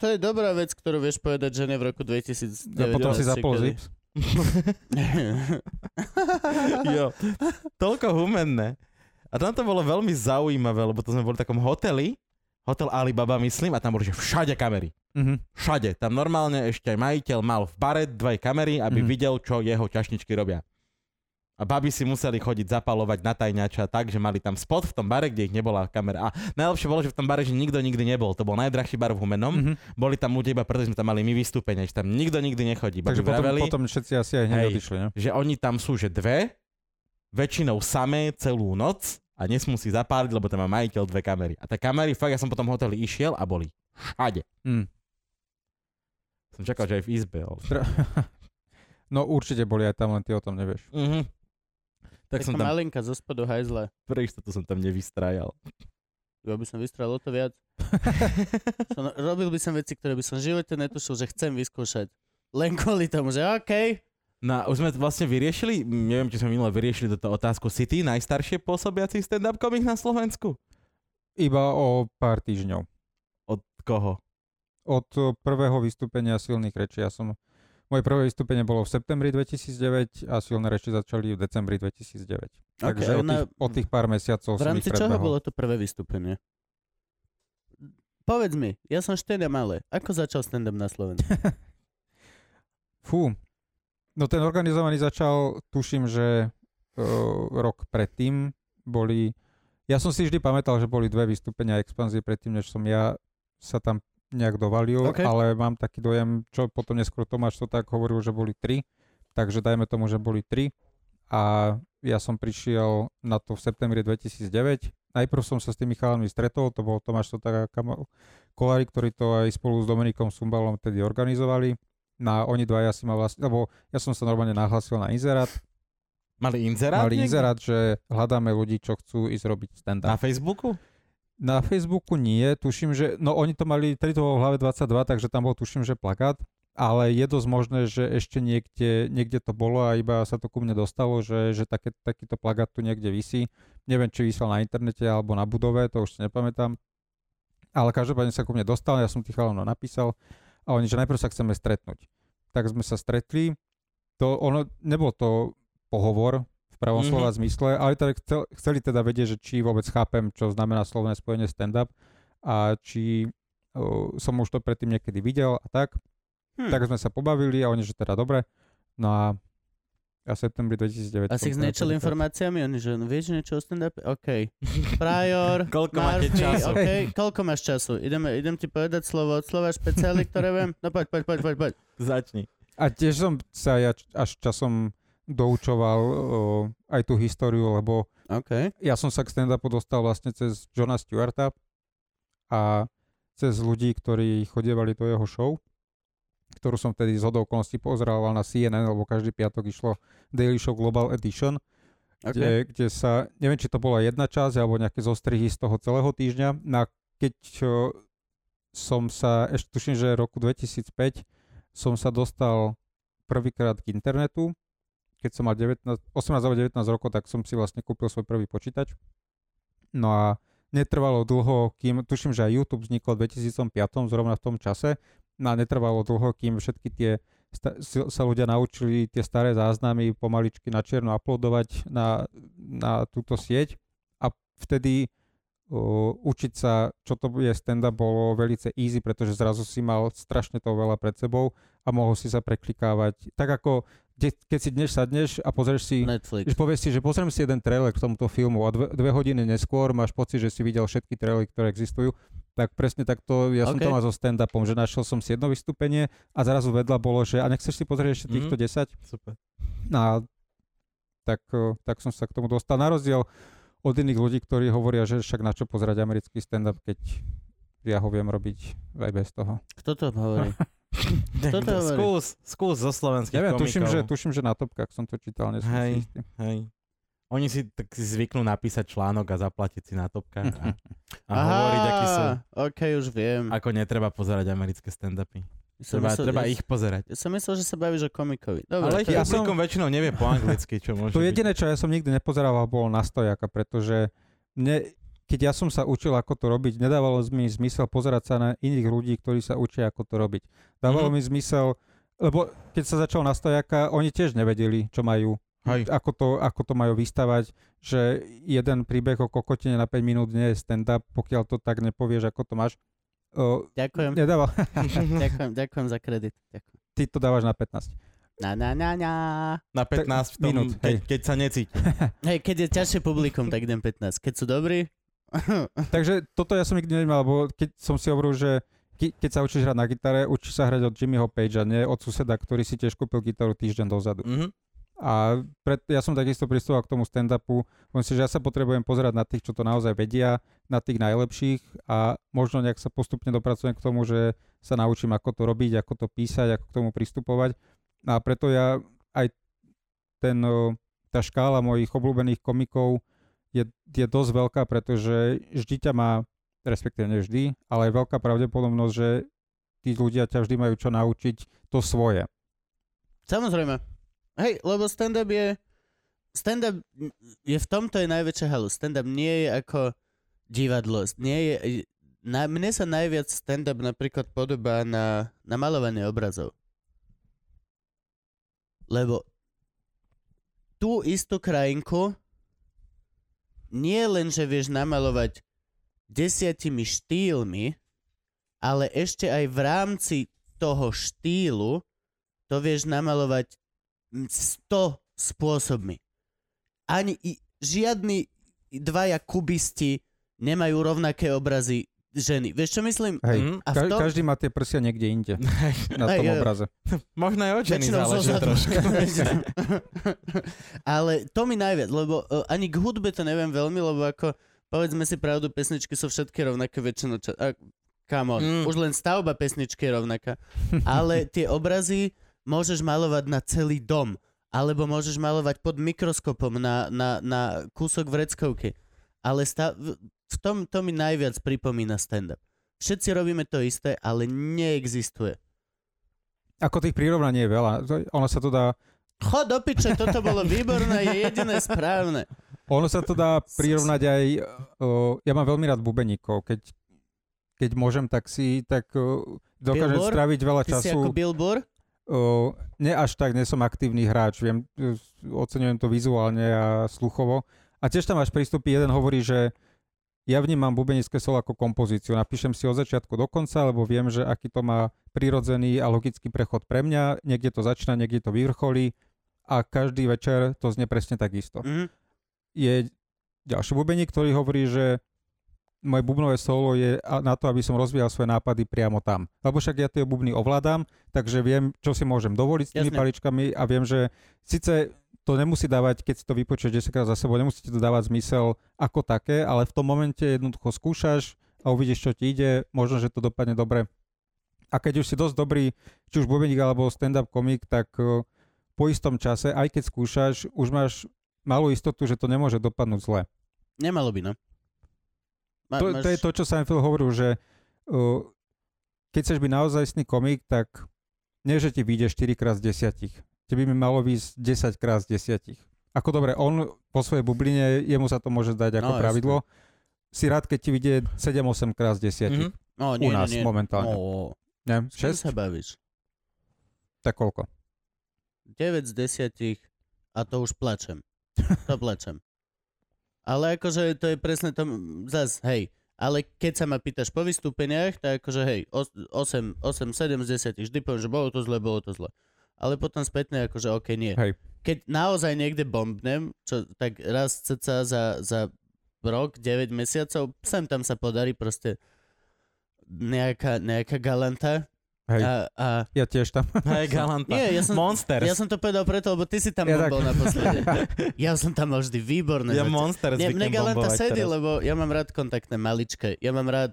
to je dobrá vec, ktorú vieš povedať žene v roku dvetisícdeväť. A potom si zapol zips. Jo, toľko Humenné. A tam to bolo veľmi zaujímavé, lebo to sme boli v takom hoteli, hotel Alibaba myslím, a tam boli že všade kamery. Mm-hmm. Všade. Tam normálne ešte aj majiteľ mal v bare dve kamery, aby mm-hmm. videl, čo jeho čašničky robia. A babi si museli chodiť zapalovať na tajňača tak, že mali tam spot v tom bare, kde ich nebola kamera. A najlepšie bolo, že v tom bare, že nikto nikdy nebol. To bol najdrahší bar v Humennom. Mm-hmm. Boli tam ľudia iba, pretože sme tam mali my vystúpenia, že tam nikto nikdy nechodí. Takže potom, potom všetci asi aj neodišli, ne? Že oni tam sú, že dve, väčšinou samé celú noc a nesmú si zapáliť, lebo tam má majiteľ dve kamery. A tá kamery, fakt, ja som po tom hoteli išiel a boli všade. Mm. Som čakal, že aj v izbe. Ale... No určite boli aj tam, len ty o tom nevieš. Mm-hmm. Tak taká malinka zo spodu hajzla. Pre istotu som tam nevystrájal. Ja by som vystrajal o to viac. som, robil by som veci, ktoré by som v živote netušil, že chcem vyskúšať. Len kvôli tomu, že okej. Okay. No už sme vlastne vyriešili, neviem, či sme minule vyriešili túto otázku, si ty najstaršie pôsobiaci stand-up komik na Slovensku? Iba o pár týždňov. Od koho? Od prvého vystúpenia Silných rečí. Ja som... Moje prvé vystúpenie bolo v septembri dvetisícdeväť a Silné reči začali v decembri dvetisícdeväť. Takže okay, ona... o, tých, o tých pár mesiacov som ich predbehol. V rámci čoho bolo to prvé vystúpenie? Povedz mi, ja som štyria malé. Ako začal stand-up na Slovensku? Fú. No ten organizovaný začal, tuším, že uh, rok predtým boli... Ja som si vždy pamätal, že boli dve vystúpenia expanzie predtým, než som ja sa tam... nejak dovalil, okay. Ale mám taký dojem, čo potom neskôr Tomáš to tak hovoril, že boli tri, takže dajme tomu, že boli tri a ja som prišiel na to v septembri dvetisícdeväť. Najprv som sa s tými chalami stretol, to bol Tomáš to tak a Kamal Kolári, ktorí to aj spolu s Dominikom Sumbalom tedy organizovali. Na oni dva ja si ma vlastne, lebo ja som sa normálne nahlásil na inzerát Mali inzerát? Mali inzerát, že hľadáme ľudí, čo chcú ísť robiť stand-up. Na Facebooku? Na Facebooku nie, tuším, že... No oni to mali tri toho v hlave dvadsaťdva, takže tam bol tuším, že plakát. Ale je dosť možné, že ešte niekde, niekde to bolo a iba sa to ku mne dostalo, že, že také, takýto plagát tu niekde visí. Neviem, či vysel na internete alebo na budove, to už si nepamätám. Ale každopádne sa ku mne dostal, ja som tých chalánov napísal a oni, že najprv sa chceme stretnúť. Tak sme sa stretli. To ono, nebol to pohovor v pravom mm-hmm. slova zmysle, ale teda chcel, chceli teda vedieť, že či vôbec chápem, čo znamená slovné spojenie stand-up a či uh, som už to predtým niekedy videl a tak. Hmm. Tak sme sa pobavili a oni, že teda dobre. No a a septembri dvetisícdeväť... A si s niečo informáciami? Oni, že no, vieš niečo o stand-upe? OK. Prior, koľko máte času? OK, koľko máš času? Ideme, idem ti povedať slovo od slova, špeciály, ktoré viem. No poď, poď, poď, poď, poď. Začni. A tiež som sa ja až časom doučoval uh, aj tú históriu, lebo okay. ja som sa k stand-upu dostal vlastne cez Johna Stewarta a cez ľudí, ktorí chodievali do jeho show, ktorú som vtedy z hodou okolností pozerával na C N N, lebo každý piatok išlo Daily Show Global Edition, okay. kde, kde sa, neviem, či to bola jedna časť, alebo nejaké zostrihy z toho celého týždňa. Na keď čo, som sa, ešte tuším, že roku dvetisícpäť som sa dostal prvýkrát k internetu. Keď som mal devätnásť, osemnásť alebo devätnásť rokov, tak som si vlastne kúpil svoj prvý počítač. No a netrvalo dlho, kým, tuším, že aj YouTube vznikol v dvetisícpäť, zrovna v tom čase. No netrvalo dlho, kým všetky tie, sta- sa ľudia naučili tie staré záznamy pomaličky na čierno uploadovať na, na túto sieť a vtedy uh, učiť sa, čo to je stand-up, bolo veľce easy, pretože zrazu si mal strašne toho veľa pred sebou a mohol si sa preklikávať. Tak ako de- keď si dnes sadneš a pozrieš si, Netflix. Povieš si, že pozriem si jeden trailer k tomuto filmu a dve, dve hodiny neskôr máš pocit, že si videl všetky trailery, ktoré existujú. Tak presne takto, ja okay. som to mal so stand-upom, že našiel som si jedno vystúpenie a zrazu vedľa bolo, že a nechceš si pozrieť ešte týchto desať? Mm, super. A tak, tak som sa k tomu dostal. Na rozdiel od iných ľudí, ktorí hovoria, že však na čo pozerať americký stand-up, keď ja ho viem robiť aj bez toho. Kto to hovorí? Kto to hovorí? Skús, skús zo slovenských ja komikov. Tuším, že, tuším, že na Topkách som to čítal. Hej, hej. Oni si tak zvyknú napísať článok a zaplatiť si na Topkách a, a aha, hovoriť, aký sú... OK, už viem. Ako netreba pozerať americké stand-upy. Treba, myslel, treba ja, ich pozerať. Ja som myslel, že sa bavíš o komikovi. Dobre, ale ich ja publikum som... väčšinou nevie po anglicky, čo môže to byť. Jediné, čo ja som nikdy nepozeral, bolo na stojaka, pretože mne, keď ja som sa učil, ako to robiť, nedávalo mi zmysel pozerať sa na iných ľudí, ktorí sa učia, ako to robiť. Dávalo mm-hmm. mi zmysel, lebo keď sa začal na stojaka, oni tiež nevedeli, čo majú. Ako to, ako to majú vystavať, že jeden príbeh o kokotine na päť minút nie je stand-up, pokiaľ to tak nepovieš, ako to máš. Uh, ďakujem. Nedával. ďakujem. Ďakujem za kredit. Ďakujem. Ty to dávaš na pätnásť. Na, na, na, na. Na pätnásť T- minút, ke- keď sa necíti. Hej, keď je ťažšie publikum, tak idem pätnásť. Keď sú dobrí. Takže toto ja som nikdy nemal, lebo keď som si hovoril, že ke- keď sa učíš hrať na gitare, učíš sa hrať od Jimmyho Pagea, nie od suseda, ktorý si tiež kúpil gitaru týždeň dozadu. Mhm. A pred, ja som takisto pristúval k tomu stand-upu. Myslím si, že ja sa potrebujem pozerať na tých, čo to naozaj vedia, na tých najlepších a možno nejak sa postupne dopracujem k tomu, že sa naučím, ako to robiť, ako to písať, ako k tomu pristupovať. A preto ja aj ten, tá škála mojich obľúbených komikov je, je dosť veľká, pretože vždy ťa má, respektíve nevždy, ale je veľká pravdepodobnosť, že tí ľudia ťa vždy majú čo naučiť to svoje. Samozrejme. Hej, lebo stand-up je... Stand-up je v tomto je najväčšia halu. Stand-up nie je ako divadlo. Nie je, na, mne sa najviac stand-up napríklad podobá na, na malovanie obrazov. Lebo tú istú krajinku nie len, že vieš namalovať desiatimi štýlmi, ale ešte aj v rámci toho štýlu to vieš namalovať sto spôsobmi. Ani žiadni dvaja kubisti nemajú rovnaké obrazy ženy. Vieš, čo myslím? Hej, a tom... každý má tie prsia niekde inde na tom Hej, obraze. Možno aj od ženy záleží trošku. Ale to mi najviac, lebo ani k hudbe to neviem veľmi, lebo ako povedzme si pravdu, pesničky sú všetky rovnaké väčšinou. Ča... A, come on, mm. už len stavba pesničky je rovnaká. Ale tie obrazy môžeš malovať na celý dom Alebo môžeš malovať pod mikroskopom na, na, na kúsok vreckovky. Ale stav, v tom to mi najviac pripomína stand-up. Všetci robíme to isté, ale neexistuje. Ako tých prirovnaní je veľa. Ono sa to dá... Chod do piče, toto bolo výborné, je jediné správne. Ono sa to dá prirovnať aj... Uh, ja mám veľmi rád bubeníkov. Keď, keď môžem, tak si tak uh, dokážem Billboard? Straviť veľa Ty času. Ty si ako Billboard? Uh, ne až tak, nie som aktívny hráč, viem, uh, oceňujem to vizuálne a sluchovo. A tiež tam máš prístupy, jeden hovorí, že ja vnímam bubenické solo ako kompozíciu, napíšem si od začiatku do konca, lebo viem, že aký to má prirodzený a logický prechod pre mňa, niekde to začína, niekde to vyvrcholí a každý večer to znie presne tak isto. Mm-hmm. Je ďalší bubeník, ktorý hovorí, že moje bubnové solo je na to, aby som rozvíjal svoje nápady priamo tam. Lebo však ja tie bubny ovládam, takže viem, čo si môžem dovoliť s tými Jasne. Paličkami a viem, že síce to nemusí dávať, keď si to vypočuješ desaťkrát za sebou, nemusí to dávať zmysel ako také, ale v tom momente jednoducho skúšaš a uvidíš, čo ti ide, možno, že to dopadne dobre. A keď už si dosť dobrý, či už bubeník alebo stand-up komik, tak po istom čase, aj keď skúšaš, už máš malú istotu, že to nemôže dopadnúť zle. Nemalo by, no. To, to je to, čo Seinfeld hovoril, že uh, keď chceš byť naozajstný komik, tak nie, že ti vyjde štyri krát z desať. Tebe by malo výjsť desať krát z desať. Ako dobre, on po svojej bubline, jemu sa to môže dať ako no, pravidlo. Jasne. Si rád, keď ti vyjde sedem osem krát z desať. Mm-hmm. No, nie, U nás nie, nie. momentálne. No, neviem, šesť? Sa bavíš? Tak koľko? deväť z desať a to už plačem. To plačem. Ale akože to je presne to, zas, hej, ale keď sa ma pýtaš po vystúpeniach, tak akože hej, osem, sedem z desať, vždy poviem, že bolo to zle, bolo to zle. Ale potom spätne akože okej, okay, nie. Hej. Keď naozaj niekde bombnem, čo tak raz ceca za, za rok, deväť mesiacov, sem tam sa podarí proste nejaká, nejaká galanta. Hej, a, a... ja tiež tam. Hej, galanta. Nie, ja som, Monsters. Ja som to povedal preto, lebo ty si tam ja bol tak... naposledy. Ja som tam mal vždy výborné. Ja Monsters zvyknem bombovať. Mne galanta sedí, teraz. Lebo ja mám rád kontaktné maličké. Ja mám rád,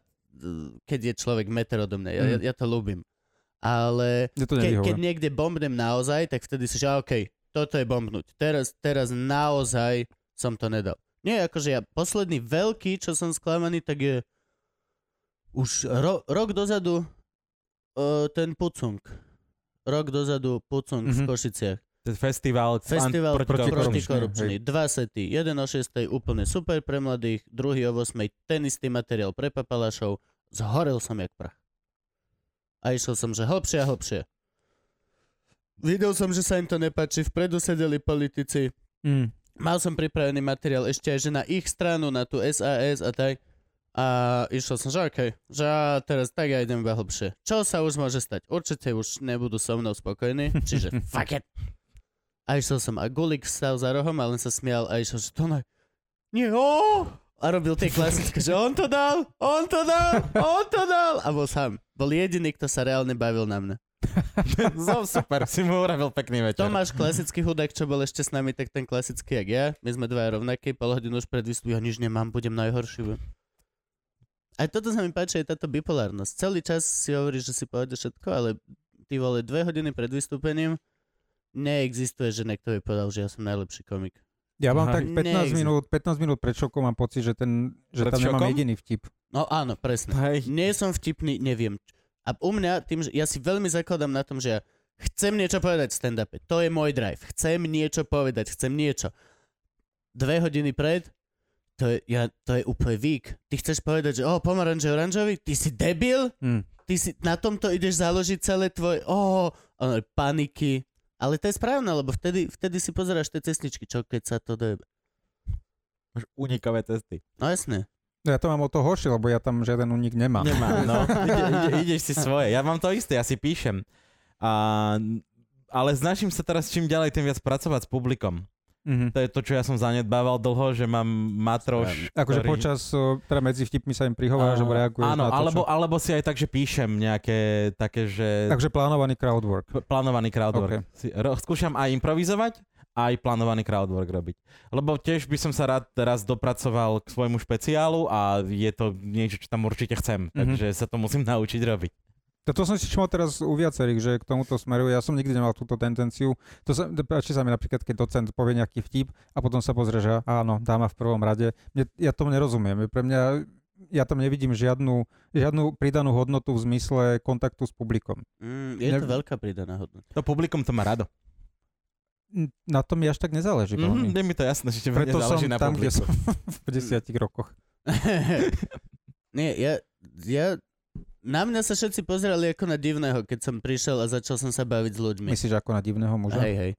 keď je človek meter odo mňa. Ja, mm. ja, ja to ľúbim. Ale ja to ke, keď niekde bombnem naozaj, tak vtedy si že okej, okay, toto je bombnúť. Teraz, teraz naozaj som to nedal. Nie, akože ja posledný veľký, čo som sklamaný, tak je už ro, rok dozadu ten Pucung. Rok dozadu Pucung mm-hmm. v Košiciach. Ten festival, festival an- protikorupčný. Proti Dva sety. Jeden o šestej úplne super pre mladých, druhý o osmej ten istý materiál pre papalašov. Zhorel som jak prach. A išiel som, že hlbšie a hlbšie. Videl som, že sa im to nepáči. Vpredu sedeli politici. Mm. Mal som pripravený materiál ešte aj, že na ich stranu, na tú es a es a tak. A išiel som, že okej, okay, že teraz tak ja idem iba hlbšie. Čo sa už môže stať? Určite už nebudú so mnou spokojní, čiže fuck it. A išiel som a Gulik stal za rohom a len sa smial a išiel, že to naj... Nie, oh! A robil tie klasické, že on to dal, on to dal, on to dal. A bol sám. Bol jediný, kto sa reálne bavil na mňa. Zov super, si mu urobil pekný večer. Tomáš klasický Hudák, čo bol ešte s nami, tak ten klasický jak ja. My sme dva rovnakí, pol hodinu už pred výstupom, ja nič nemám, budem najhorší. A toto sa mi páči, aj táto bipolárnosť. Celý čas si hovoríš, že si povedeš všetko, ale ty vole, dve hodiny pred vystúpením neexistuje, že niekto by povedal, že ja som najlepší komik. Ja mám Aha. tak pätnásť minút, pätnásť minút pred šokom mám pocit, že, ten, že tam šokom? Nemám jediný vtip. No áno, presne. Hej. Nie som vtipný, neviem. A u mňa, tým, že ja si veľmi zakladám na tom, že ja chcem niečo povedať v stand-upe. To je môj drive. Chcem niečo povedať, chcem niečo. Dve hodiny pred... To je, ja, to je úplne vík. Ty chceš povedať, že oh, pomaranže oranžový? Ty si debil? Mm. Ty si na tomto ideš založiť celé tvoje oh, ono, paniky. Ale to je správne, lebo vtedy, vtedy si pozeráš tie cestničky, čo keď sa to dojebe. Máš unikavé cesty. No jasne. Ja to mám o to horšie, lebo ja tam žiaden unik nemám. Nemám, no. Ide, ide, ideš si svoje. Ja mám to isté, ja si píšem. A, ale snažím sa teraz čím ďalej, tým viac pracovať s publikom. Mm-hmm. To je to, čo ja som zanedbával dlho, že mám matroš. Akože ktorý... počas, teda medzi vtipmi sa im prihováš, alebo reaguješ áno, na to, alebo, čo... alebo si aj tak, že píšem nejaké také, že... Takže plánovaný crowdwork. P- plánovaný crowdwork. Okay. Skúšam aj improvizovať, aj plánovaný crowdwork robiť. Lebo tiež by som sa rád teraz dopracoval k svojmu špeciálu a je to niečo, čo tam určite chcem. Mm-hmm. Takže sa to musím naučiť robiť. To som si čímal teraz u viacerých, že k tomuto smeru, ja som nikdy nemal túto tendenciu. To sa, páči sa mi napríklad, keď docent povie nejaký vtip a potom sa pozrie, že áno, dáma v prvom rade. Mne, ja tomu nerozumiem. Pre mňa, ja tam nevidím žiadnu, žiadnu pridanú hodnotu v zmysle kontaktu s publikom. Mm, je ne... to veľká pridaná hodnota. To publikum to má rado. Na tom mi až tak nezáleží. Mm-hmm, je mi to jasné, že tebe nezáleží na publiku. Preto som tam, publiku. Kde som v desiatich rokoch. Nie, ja... ja... Na mňa sa všetci pozerali ako na divného, keď som prišiel a začal som sa baviť s ľuďmi. Myslíš ako na divného muža? Hej, hej.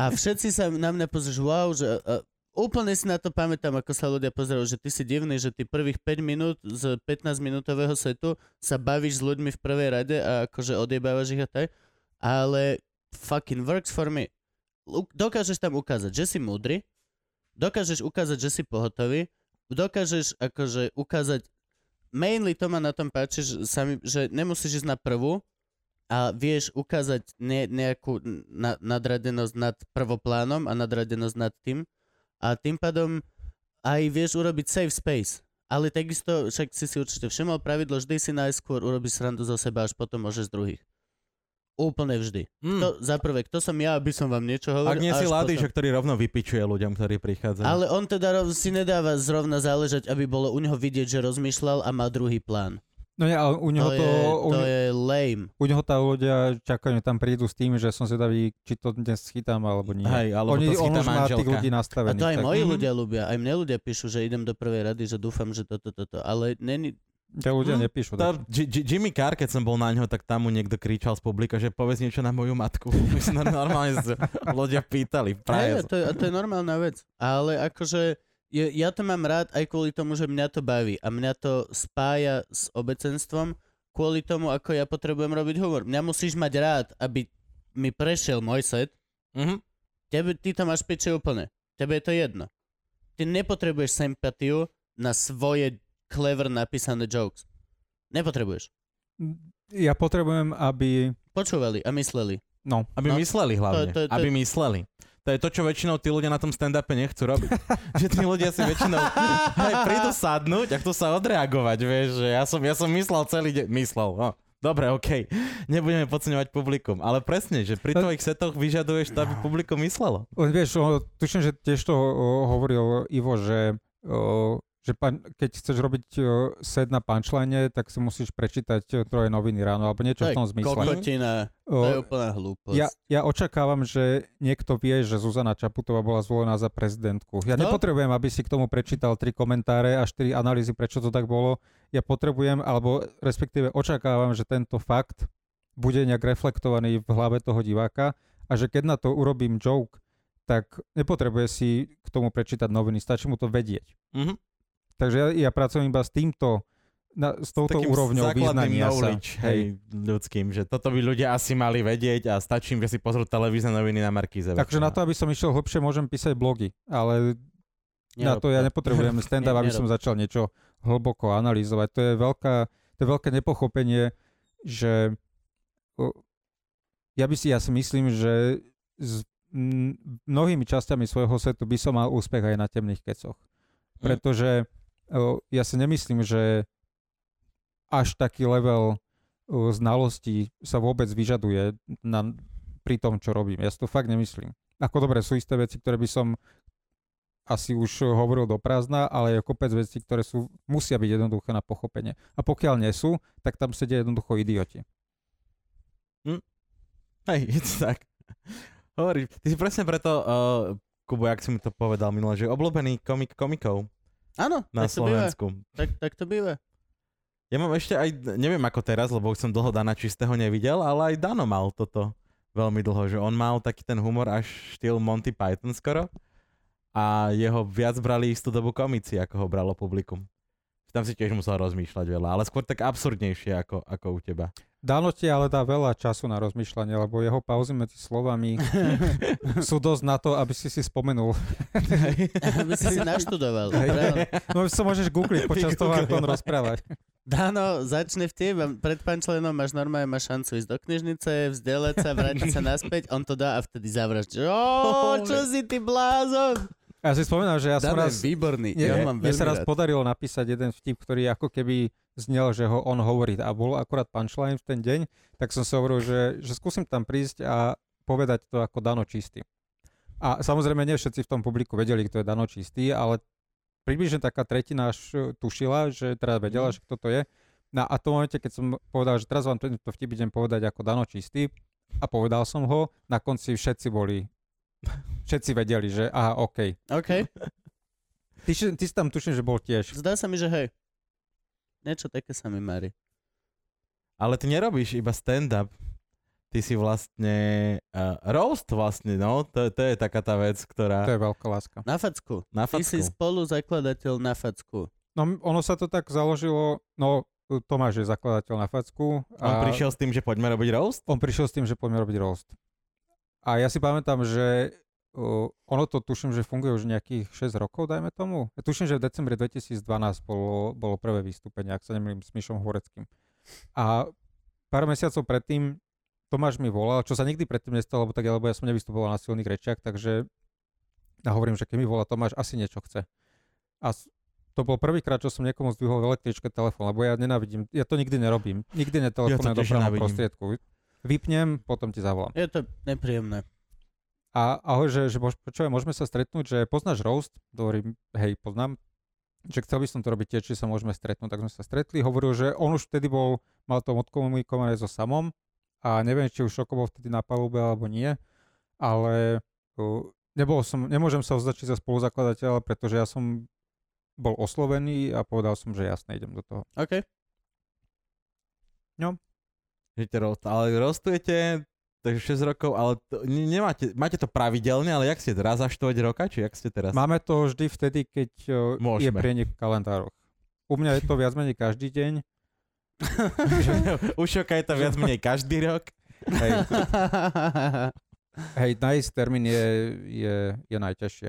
A všetci sa na mňa pozreli, wow, že uh, úplne si na to pamätám, ako sa ľudia pozerali, že ty si divný, že ty prvých päť minút z pätnásťminútového setu sa bavíš s ľuďmi v prvej rade a akože odjebávaš ich a tak. Ale fucking works for me. U- dokážeš tam ukázať, že si múdry, dokážeš ukázať, že si pohotový, dokážeš akože ukázať. Mainly to ma na tom páči, že, sami, že nemusíš ísť na prvú a vieš ukázať ne, nejakú na, nadradenosť nad prvoplánom a nadradenosť nad tým. A tým pádom aj vieš urobiť safe space. Ale takisto, však si si určite všimol pravidlo, vždy si najskôr urobíš srandu zo seba, až potom môžeš druhých. Úplne vždy. Mm. To, za prvé, kto som ja, aby som vám niečo hovoril. Ak nie si Ládyšo, ktorý rovno vypičuje ľuďom, ktorí prichádzajú. Ale on teda rov, si nedáva zrovna záležať, aby bolo u neho vidieť, že rozmýšľal a má druhý plán. No nie, ale u neho to... To je, to u, je lame. U neho tá ľudia čakajú, tam prídu s tým, že som zvedavý, či to dnes chytám, alebo nie. Hej, alebo Oni, to schytá manželka. Tých ľudí nastavených. A to aj tak. Moji mm-hmm. ľudia ľúbia. Aj mne ľudia píšu, že idem do prvej rady, že dúfam, že toto, toto. Ale není... Ťa ľudia hmm, nepíšu. Tá, G- G- Jimmy Carr, keď som bol na ňo, tak tam mu niekto kričal z publika, že povedz niečo na moju matku. My sme normálne z ľudia pýtali. Hey, to, je, to je normálna vec. Ale akože je, ja to mám rád aj kvôli tomu, že mňa to baví a mňa to spája s obecenstvom kvôli tomu, ako ja potrebujem robiť humor. Mňa musíš mať rád, aby mi prešiel môj set. Mm-hmm. Tebe, ty to máš piči úplne. Tebe je to jedno. Ty nepotrebuješ sympatiu na svoje clever napísané jokes. Nepotrebuješ. Ja potrebujem, aby... Počúvali a mysleli. No. Aby no. mysleli hlavne. To, to, to... Aby mysleli. To je to, čo väčšinou tí ľudia na tom stand-upe nechcú robiť. Že tí ľudia si väčšinou hej, prídu sadnúť a chcú sa odreagovať. Vieš, že ja som, ja som myslel celý deň. Myslel, no. Dobre, okej. Okay. Nebudeme podceňovať publikum. Ale presne, že pri tvojich setoch vyžaduješ to, aby publikum myslelo. Vieš, tuším, že tiež to hovoril Ivo, že... O... že pan, keď chceš robiť uh, set na punchline, tak si musíš prečítať uh, troje noviny ráno, alebo niečo v tom zmysle. Kokotina, to je úplná hlúposť. Ja, ja očakávam, že niekto vie, že Zuzana Čaputová bola zvolená za prezidentku. Ja no? nepotrebujem, aby si k tomu prečítal tri komentáre a štyri analýzy, prečo to tak bolo. Ja potrebujem, alebo respektíve očakávam, že tento fakt bude nejak reflektovaný v hlave toho diváka a že keď na to urobím joke, tak nepotrebuje si k tomu prečítať noviny, stačí mu to vedieť. Mhm. Takže ja, ja pracujem iba s týmto, na, s touto takým úrovňou význania sa. Hej, ľudským, že toto by ľudia asi mali vedieť a stačím, že si pozrú televízne noviny na Markíze. Takže na to, aby som išiel hlbšie, môžem písať blogy, ale nerob, na to ja nepotrebujem stand-up, aby som začal niečo hlboko analyzovať. To je, veľká, to je veľké nepochopenie, že ja, by si, ja si myslím, že s mnohými časťami svojho setu by som mal úspech aj na temných kecoch. Pretože ja si nemyslím, že až taký level znalostí sa vôbec vyžaduje na, pri tom, čo robím. Ja si to fakt nemyslím. Ako dobre, sú isté veci, ktoré by som asi už hovoril do prázdna, ale je kopec veci, ktoré sú, musia byť jednoduché na pochopenie. A pokiaľ nie sú, tak tam sedia jednoducho idioti. Hm. Hej, je to tak. Hovoríš, ty si presne preto... Uh... Kubo, jak si mi to povedal minule, že je obľúbený komik komikov. Áno, na tak Slovensku. To býva. Tak, tak to býva. Ja mám ešte aj, neviem ako teraz, lebo som dlho Dana Čistého nevidel, ale aj Dano mal toto veľmi dlho, že on mal taký ten humor až štýl Monty Python skoro a jeho viac brali istú dobu komici, ako ho bralo publikum. Tam si tiež musel rozmýšľať veľa, ale skôr tak absurdnejšie ako, ako u teba. Dano ti ale dá veľa času na rozmýšľanie, lebo jeho pauzy medzi slovami sú dosť na to, aby si si spomenul. Aby si si naštudoval. No sa môžeš googliť počas toho, ako on rozprávať. Dano, začne v tebe. Pred pančlenom máš normálne, máš šancu ísť do knižnice, vzdelať sa, vrátiť sa naspäť, on to dá a vtedy zavražď. Čo si ty blázon? Ja si spomínam, že ja som Dane raz... výborný. Ja mám veľmi rád. Mne sa raz podarilo napísať jeden vtip, ktorý ako keby znel, že ho on hovorí. A bol akurát punchline v ten deň, tak som sa hovoril, že, že skúsim tam prísť a povedať to ako Dano Čistý. A samozrejme, nie všetci v tom publiku vedeli, kto je Dano Čistý, ale približne taká tretina až tušila, že teda vedela, mm. že kto to je. No a to momente, keď som povedal, že teraz vám to vtip idem povedať ako Dano Čistý a povedal som ho, na konci všetci boli, všetci vedeli, že aha, okej. Okay. OK. Ty, ty si tam tuším, že bol tiež. Zdá sa mi, že hej, niečo také sa mi marí. Ale ty nerobíš iba stand-up. Ty si vlastne... Uh, roast vlastne, no. To, to je taká tá vec, ktorá... To je veľká láska. Na facku. Na facku. Ty si spoluzakladateľ na facku. No ono sa to tak založilo... No Tomáš je zakladateľ na facku. A on prišiel s tým, že poďme robiť roast? On prišiel s tým, že poďme robiť roast. A ja si pamätám, že... Uh, ono to tuším, že funguje už nejakých šesť rokov, dajme tomu. Ja tuším, že v decembri dvetisícdvanásť bolo, bolo prvé vystúpenie, ak sa nemýlim, s Mišom Hudákom. A pár mesiacov predtým Tomáš mi volal, čo sa nikdy predtým nestalo, lebo tak alebo ja som nevystupoval na silných rečiach, takže ja hovorím, že keď mi volá Tomáš, asi niečo chce. A to bol prvýkrát, čo som niekomu zdvihol v električke telefón, lebo ja nenávidím, ja to nikdy nerobím. Nikdy netelefonujem ja dopravnom prostriedku. Vypnem, potom ti zavolám. Je to nepríjemné. A ahoj, že, že čo, môžeme sa stretnúť, že poznáš roast? Hovorím, hej, poznám. Že chcel by som to robiť tiež, či sa môžeme stretnúť. Tak sme sa stretli. Hovoril, že on už vtedy bol, mal to odkomunikované so Samom. A neviem, či už Šoko bol vtedy na palube alebo nie, ale nebol som, nemôžem sa označiť za spoluzakladateľa, pretože ja som bol oslovený a povedal som, že jasne, idem do toho. OK. No. Ale rostujete, takže šesť rokov, ale to, nemáte, máte to pravidelne, ale jak ste teraz, až štyri roka, či jak ste teraz? Máme to vždy vtedy, keď môžeme. Je prienik v kalendároch. U mňa je to viac menej každý deň. U Šoka je to viac menej každý rok. Hej, hej nájsť termín je, je, je najťažšie.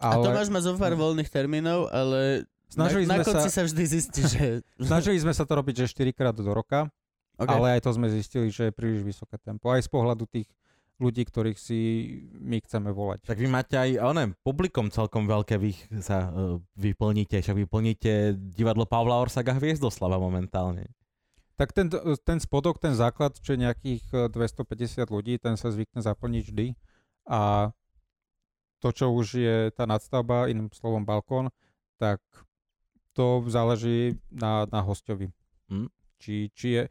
Ale... A Tomáš má zofár voľných termínov, ale snažili na, na konci sa... sa vždy zistí, že... Snažili sme sa to robiť, že štyrikrát do roka, okay. Ale aj to sme zistili, že je príliš vysoké tempo. Aj z pohľadu tých ľudí, ktorých si my chceme volať. Tak vy máte aj onem publikom celkom veľké, vy sa uh, vyplníte, však vyplníte divadlo Pavla Orsaga Hviezdoslava momentálne. Tak ten, ten spodok, ten základ, čo je nejakých dvestopäťdesiat ľudí, ten sa zvykne zaplniť vždy a to, čo už je tá nadstavba, iným slovom balkón, tak to záleží na, na hostovi. Hmm. Či, či je...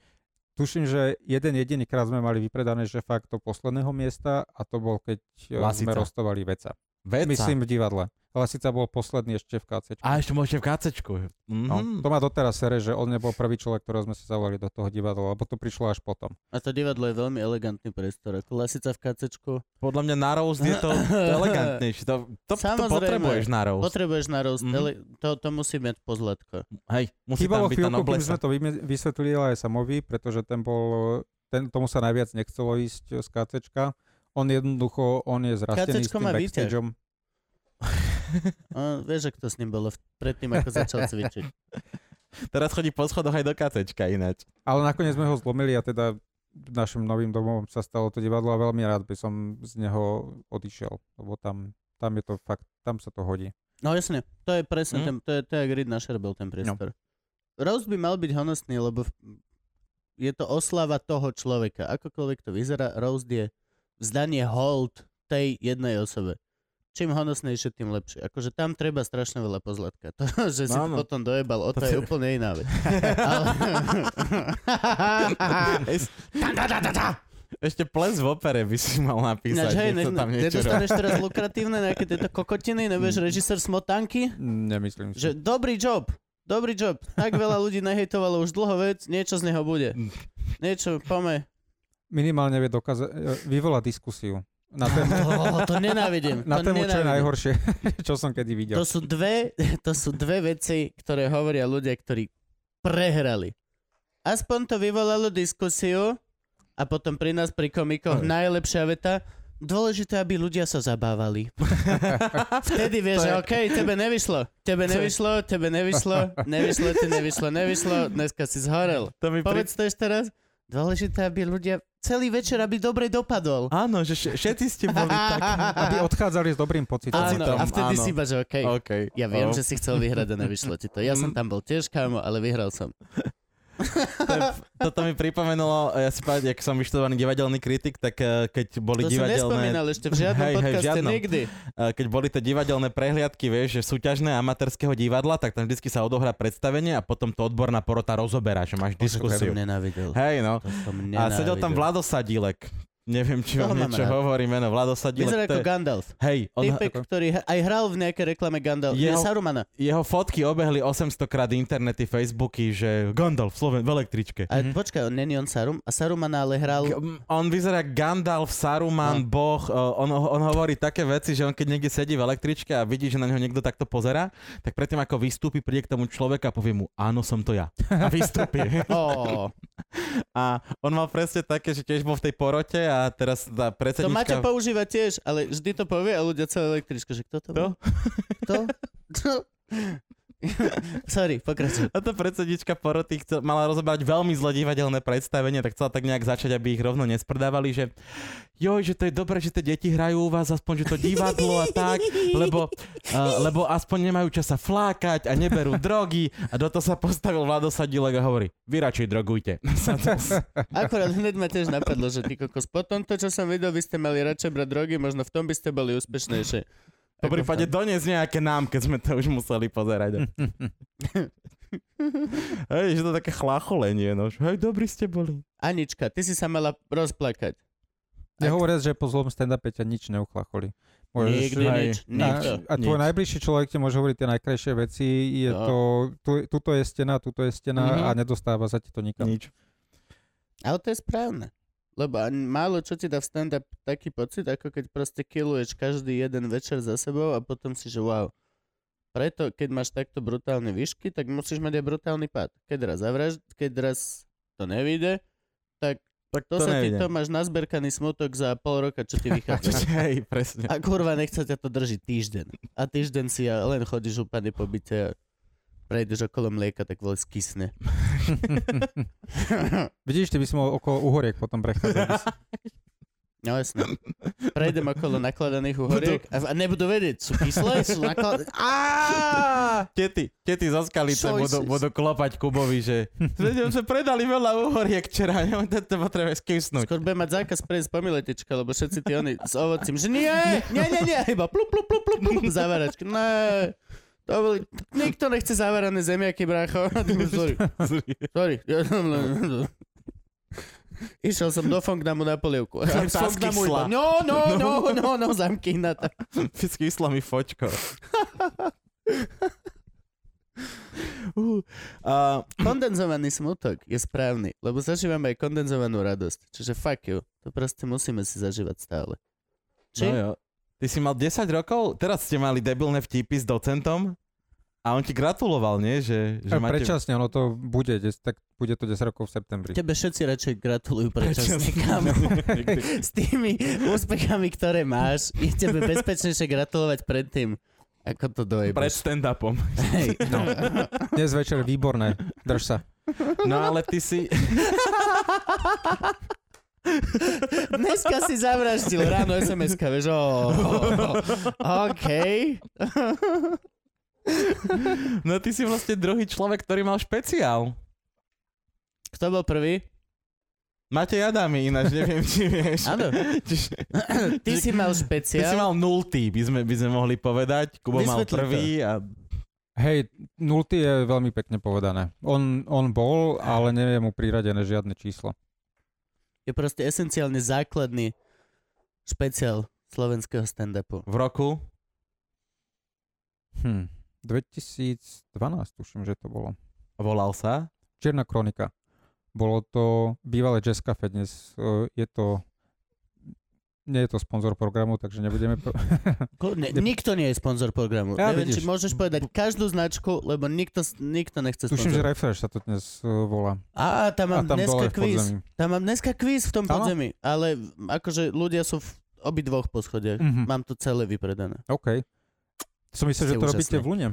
Tuším, že jeden jediný krát sme mali vypredané, že fakt do posledného miesta a to bol, keď Lasica. Sme rostovali veca. veca. Myslím v divadle. Lasica bol posledný ešte v ká cé čku. A ešte bol ešte v ká cé čku. Mm-hmm. No, to má doteraz sere, že on nebol prvý človek, ktorého sme si zavolali do toho divadla, lebo to prišlo až potom. A to divadlo je veľmi elegantný priestor. Lasica v ká cé čku. Podľa mňa na roast je to elegantnejšie. To, to, to potrebuješ na roast. Potrebuješ na roast. Mm-hmm. Ele- to, to musí mať pozlatko. Hej, musí Chýbalo tam byť tá noblesa. Chýbalo chvíľku, kým sme to vysvetlili aj Samovi, pretože ten bol, ten, tomu sa najviac nechcelo ísť z ká cé čka. On jednoducho, on je zrastený ká cé čko s tým backstageom. On, vieš, ak to s ním bolo predtým, ako začal cvičiť. Teraz chodí po schodoch aj do ká cé čka ináč. Ale nakoniec sme ho zlomili a teda našim novým domovom sa stalo to divadlo a veľmi rád by som z neho odišiel, lebo tam, tam je to fakt, tam sa to hodí. No jasne, to je presne mm. ten, to je, to je grid na šerbel ten priestor. No. Roast by mal byť honosný, lebo je to oslava toho človeka. Akokoľvek to vyzerá, roast je vzdanie hold tej jednej osobe. Čím honosnejšie, tým lepšie. Akože tam treba strašne veľa pozlatka. To, že si no, no. potom dojebal, o to je úplne iná vec. Ale... Ešte ples v opere by si mal napísať. Ináč, hej, ne, tam niečo nedostaneš teraz lukratívne nejaké tieto kokotiny, nevieš, režisér Smotanky? Nemyslím si. Že dobrý job, dobrý job. Tak veľa ľudí nehejtovalo už dlho vec, niečo z neho bude. Niečo, pome. Minimálne vie dokaza- vyvolá diskusiu. Na tému, oh, to nenávidím. Na to tému, nenávidím. Čo je najhoršie, čo som kedy videl. To sú dve, to sú dve veci, ktoré hovoria ľudia, ktorí prehrali. Aspoň to vyvolalo diskusiu a potom pri nás, pri komikoch, oh. najlepšia veta. Dôležité, aby ľudia sa zabávali. Vtedy vieš, že okej, okay, tebe nevyšlo. Tebe nevyšlo, tebe nevyšlo, nevyšlo, ti nevyšlo, nevyšlo, dneska si zhorel. Povedz to ešte raz. Dôležité, aby ľudia celý večer, aby dobre dopadol. Áno, že všetci ste boli takí, aby odchádzali s dobrým pocitom. Áno, a vtedy áno. Si iba, že okej, okay. okay. ja viem, oh. že si chcel vyhrať a nevyšlo ti to. Ja som tam bol tiež, kámo, ale vyhral som. Toto mi pripomenulo, ja si pamätám, jak som vyštudovaný divadelný kritik, tak keď boli to divadelné... To som nespomínal ešte v žiadnom hej, podcaste, hej, v žiadnom. Nikdy. Keď boli tie divadelné prehliadky, vieš, že súťažné amatérskeho divadla, tak tam vždycky sa odohrá predstavenie a potom to odborná porota rozoberá, že máš diskusiu. To som nenávidel. Hej, no. A sedel tam Vlado Sadílek. Neviem, či vám niečo hovorí meno. Vlado Sadílek. Vyzerá ako Gandalf. Hej. On... Typek, ktorý aj hral v nejakej reklame Gandalf. Jeho, Sarumana. Jeho fotky obehli osemsto krát internety, Facebooky, že Gandalf Sloven v električke. A mhm. počkaj, on není on Sarum? A Sarumana ale hral... On vyzerá Gandalf, Saruman, no. Boh. On, on hovorí také veci, že on keď niekde sedí v električke a vidí, že na neho niekto takto pozerá, tak predtým ako vystúpi, príde k tomu človeka a povie mu, áno, som to ja. A vystúpi. oh. A on mal presne také, že tiež bol v tej porote a teraz tá predsednička... To Maťa používa tiež, ale vždy to povie a ľudia celé električka, že kto to bol? Kto? Kto? Sorry, pokračuj. A tá predsednička poroty chcel, mala rozobrať veľmi zlé divadelné predstavenie, tak chcela tak nejak začať, aby ich rovno nesprdávali, že joj, že to je dobré, že tie deti hrajú u vás, aspoň, že to divadlo a tak, lebo, uh, lebo aspoň nemajú čas sa flákať a neberú drogy a do toho sa postavil Vlado Sadílek a hovorí, vy radšej drogujte. Akorát hneď ma tiež napadlo, že ty kokos, po tomto, čo som videl, vy ste mali radšej brať drogy, možno v tom by ste boli úspešnejšie. Po prípade donies nejaké nám, keď sme to už museli pozerať. Hej, že to také chlácholenie, nož. Hej, dobrí ste boli. Anička, ty si sa mala rozplakať. Ja hovorím, že po zlom stand-upe ťa nič neuchlacholi. Môžeš, Nikdy aj, nič. Na, Nikto, a tvoj nič. Najbližší človek ti môže hovoriť tie najkrajšie veci. Je no. to, tu, tuto je stena, tuto je stena mm-hmm. a nedostáva sa ti to nikam. Nič. Ale to je správne. Lebo málo čo ti dá v stand-up taký pocit, ako keď proste killuješ každý jeden večer za sebou a potom si, že wow. Preto, keď máš takto brutálne výšky, tak musíš mať aj brutálny pád. Keď raz zavražd, keď raz to nevyjde, tak, tak to, to sa ti to máš nazberkaný smutok za pol roka, čo ti vychádza. Hej, presne. A kurva, nechce ťa to držiť týždeň. A týždeň si ja len chodíš úplne po byte a prejdeš okolo mlieka, tak vole skysne. Vidíš, ty by si mal okolo uhoriek potom prechádzať. No jasne. Prejdem okolo nakladaných uhoriek a nebudú vedieť, sú kyslé, sú nakladané. Aaaaaa! Tety, tety zo Skalice budú, budú klopať Kubovi, že vedem, že predali veľa uhoriek včera, neviem, to potrebuje skysnúť. Skôr budem mať zákaz prejsť po miletečka, lebo všetci tí oni s ovocím, že nie, nie, nie, nie, iba plup, plup, plup, plup, plup, zavaračky, ne. To boli... Nikto nechce závarané zemiaky, brácho. Sorry. Sorry. Išiel som do Fongnamu na polievku. Tam z Fongnamu iba. No, no, no, no, no, zamkni na to. Skysla mi fočko. Uh, uh, kondenzovaný smutok je správny, lebo zažívame aj kondenzovanú radosť. Čiže fuck you. To proste musíme si zažívať stále. Či? No jo. Ty si mal desať rokov, teraz ste mali debilné vtipy s docentom a on ti gratuloval, nie? Že, že máte... Prečasne, ono to bude, tak bude to desať rokov v septembri. Tebe všetci radšej gratulujú prečasne, kámo. S tými úspechami, ktoré máš, je tebe bezpečnejšie gratulovať predtým, ako to dojebeš. Pred stand-upom. Hej, no. Dnes večer výborné, drž sa. No ale ty si... Dneska si zavraždil ráno es em eska, vieš, oh, oh, OK. No ty si vlastne druhý človek, ktorý mal špeciál. Kto bol prvý? Matej Adami, ináč neviem, či vieš. Áno. Ty si mal špeciál. Ty si mal nultý, by sme, by sme mohli povedať. Kubo mal prvý a... Hej, nultý je veľmi pekne povedané. On, on bol, ale neviem mu priradené žiadne číslo. Je proste esenciálne základný špeciál slovenského stand-upu. V roku? Hm, dvetisícdvanásť, tuším, že to bolo. Volal sa? Čierna kronika. Bolo to bývalé Jazz Café, dnes je to... Nie je to sponzor programu, takže nebudeme... Pro... Ne, nikto nie je sponzor programu. Ja, neviem, vidíš. Či môžeš povedať každú značku, lebo nikto, nikto nechce sponzor. Tuším, že Refresh sa to dnes volá. Á, tam mám tam dneska kvíz. Tam mám dneska kvíz v tom podzemí. Ale akože ľudia sú v obi dvoch poschodiach. Mm-hmm. Mám to celé vypredané. OK. Som myslel, že to úžasný. Robíte v Lune.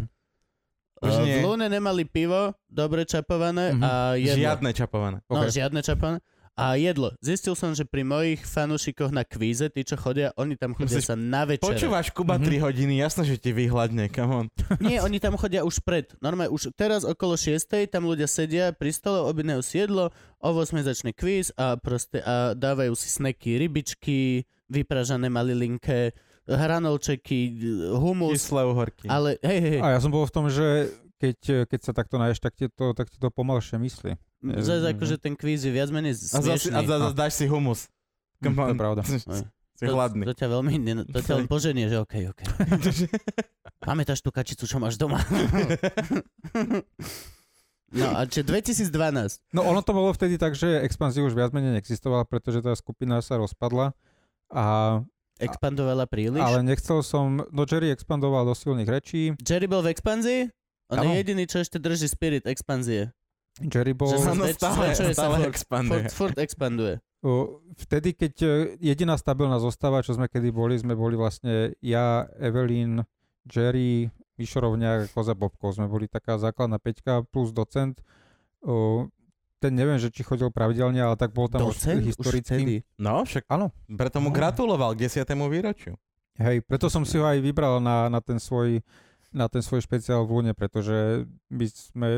Uh, v Lune nemali pivo, dobre čapované. Mm-hmm. A jedno. Žiadne čapované. Okay. No, žiadne čapované. A jedlo. Zistil som, že pri mojich fanúšikoch na kvíze, tí, čo chodia, oni tam chodia Musíš sa na večer. Počúvaš, Kuba, mm-hmm. tri hodiny, jasné, že ti vyhľadne, come on. Nie, oni tam chodia už pred. Normálne už teraz okolo šiestej tam ľudia sedia pri stole, objednajú si jedlo, o ôsmej začne kvíz a proste a dávajú si snacky, rybičky, vypražané malilinké, hranolčeky, humus. Kyslé uhorky. Ale hej, hej. A ja som bol v tom, že keď, keď sa takto náješ, tak ti to, tak ti to pomalšie myslí. Zase akože ten kvíz je viac menej smiešný. A zase dáš si humus. Hm, to je pravda. Si hladný. To, to ťa veľmi ne, to ťa poženie, že okej, okay, okej. Okay. Pamätáš tú kačicu, čo máš doma? No a čiže dvetisícdvanásť. No ono to bolo vtedy tak, že expanzia už viac menej neexistovala, pretože tá skupina sa rozpadla a... Expandovala príliš? Ale nechcel som... No Jerry expandoval do silných rečí. Jerry bol v expanzii? On ano. Je jediný, čo ešte drží spirit expanzie. Jerry bol... Že ano, stále, stále, stále furt, expanduje. Furt, furt expanduje. Vtedy, keď jediná stabilná zostava, čo sme kedy boli, sme boli vlastne ja, Evelyn, Jerry, Mišo Rovňák, Koza Bobkov. Sme boli taká základná peťka plus docent. Ten neviem, že či chodil pravidelne, ale tak bol tam docent? Už historicky. No, však áno. Preto mu gratuloval k desiatému výročiu. Hej, preto som si ho aj vybral na, na ten svoj na ten svoj špeciál v Lune, pretože my sme...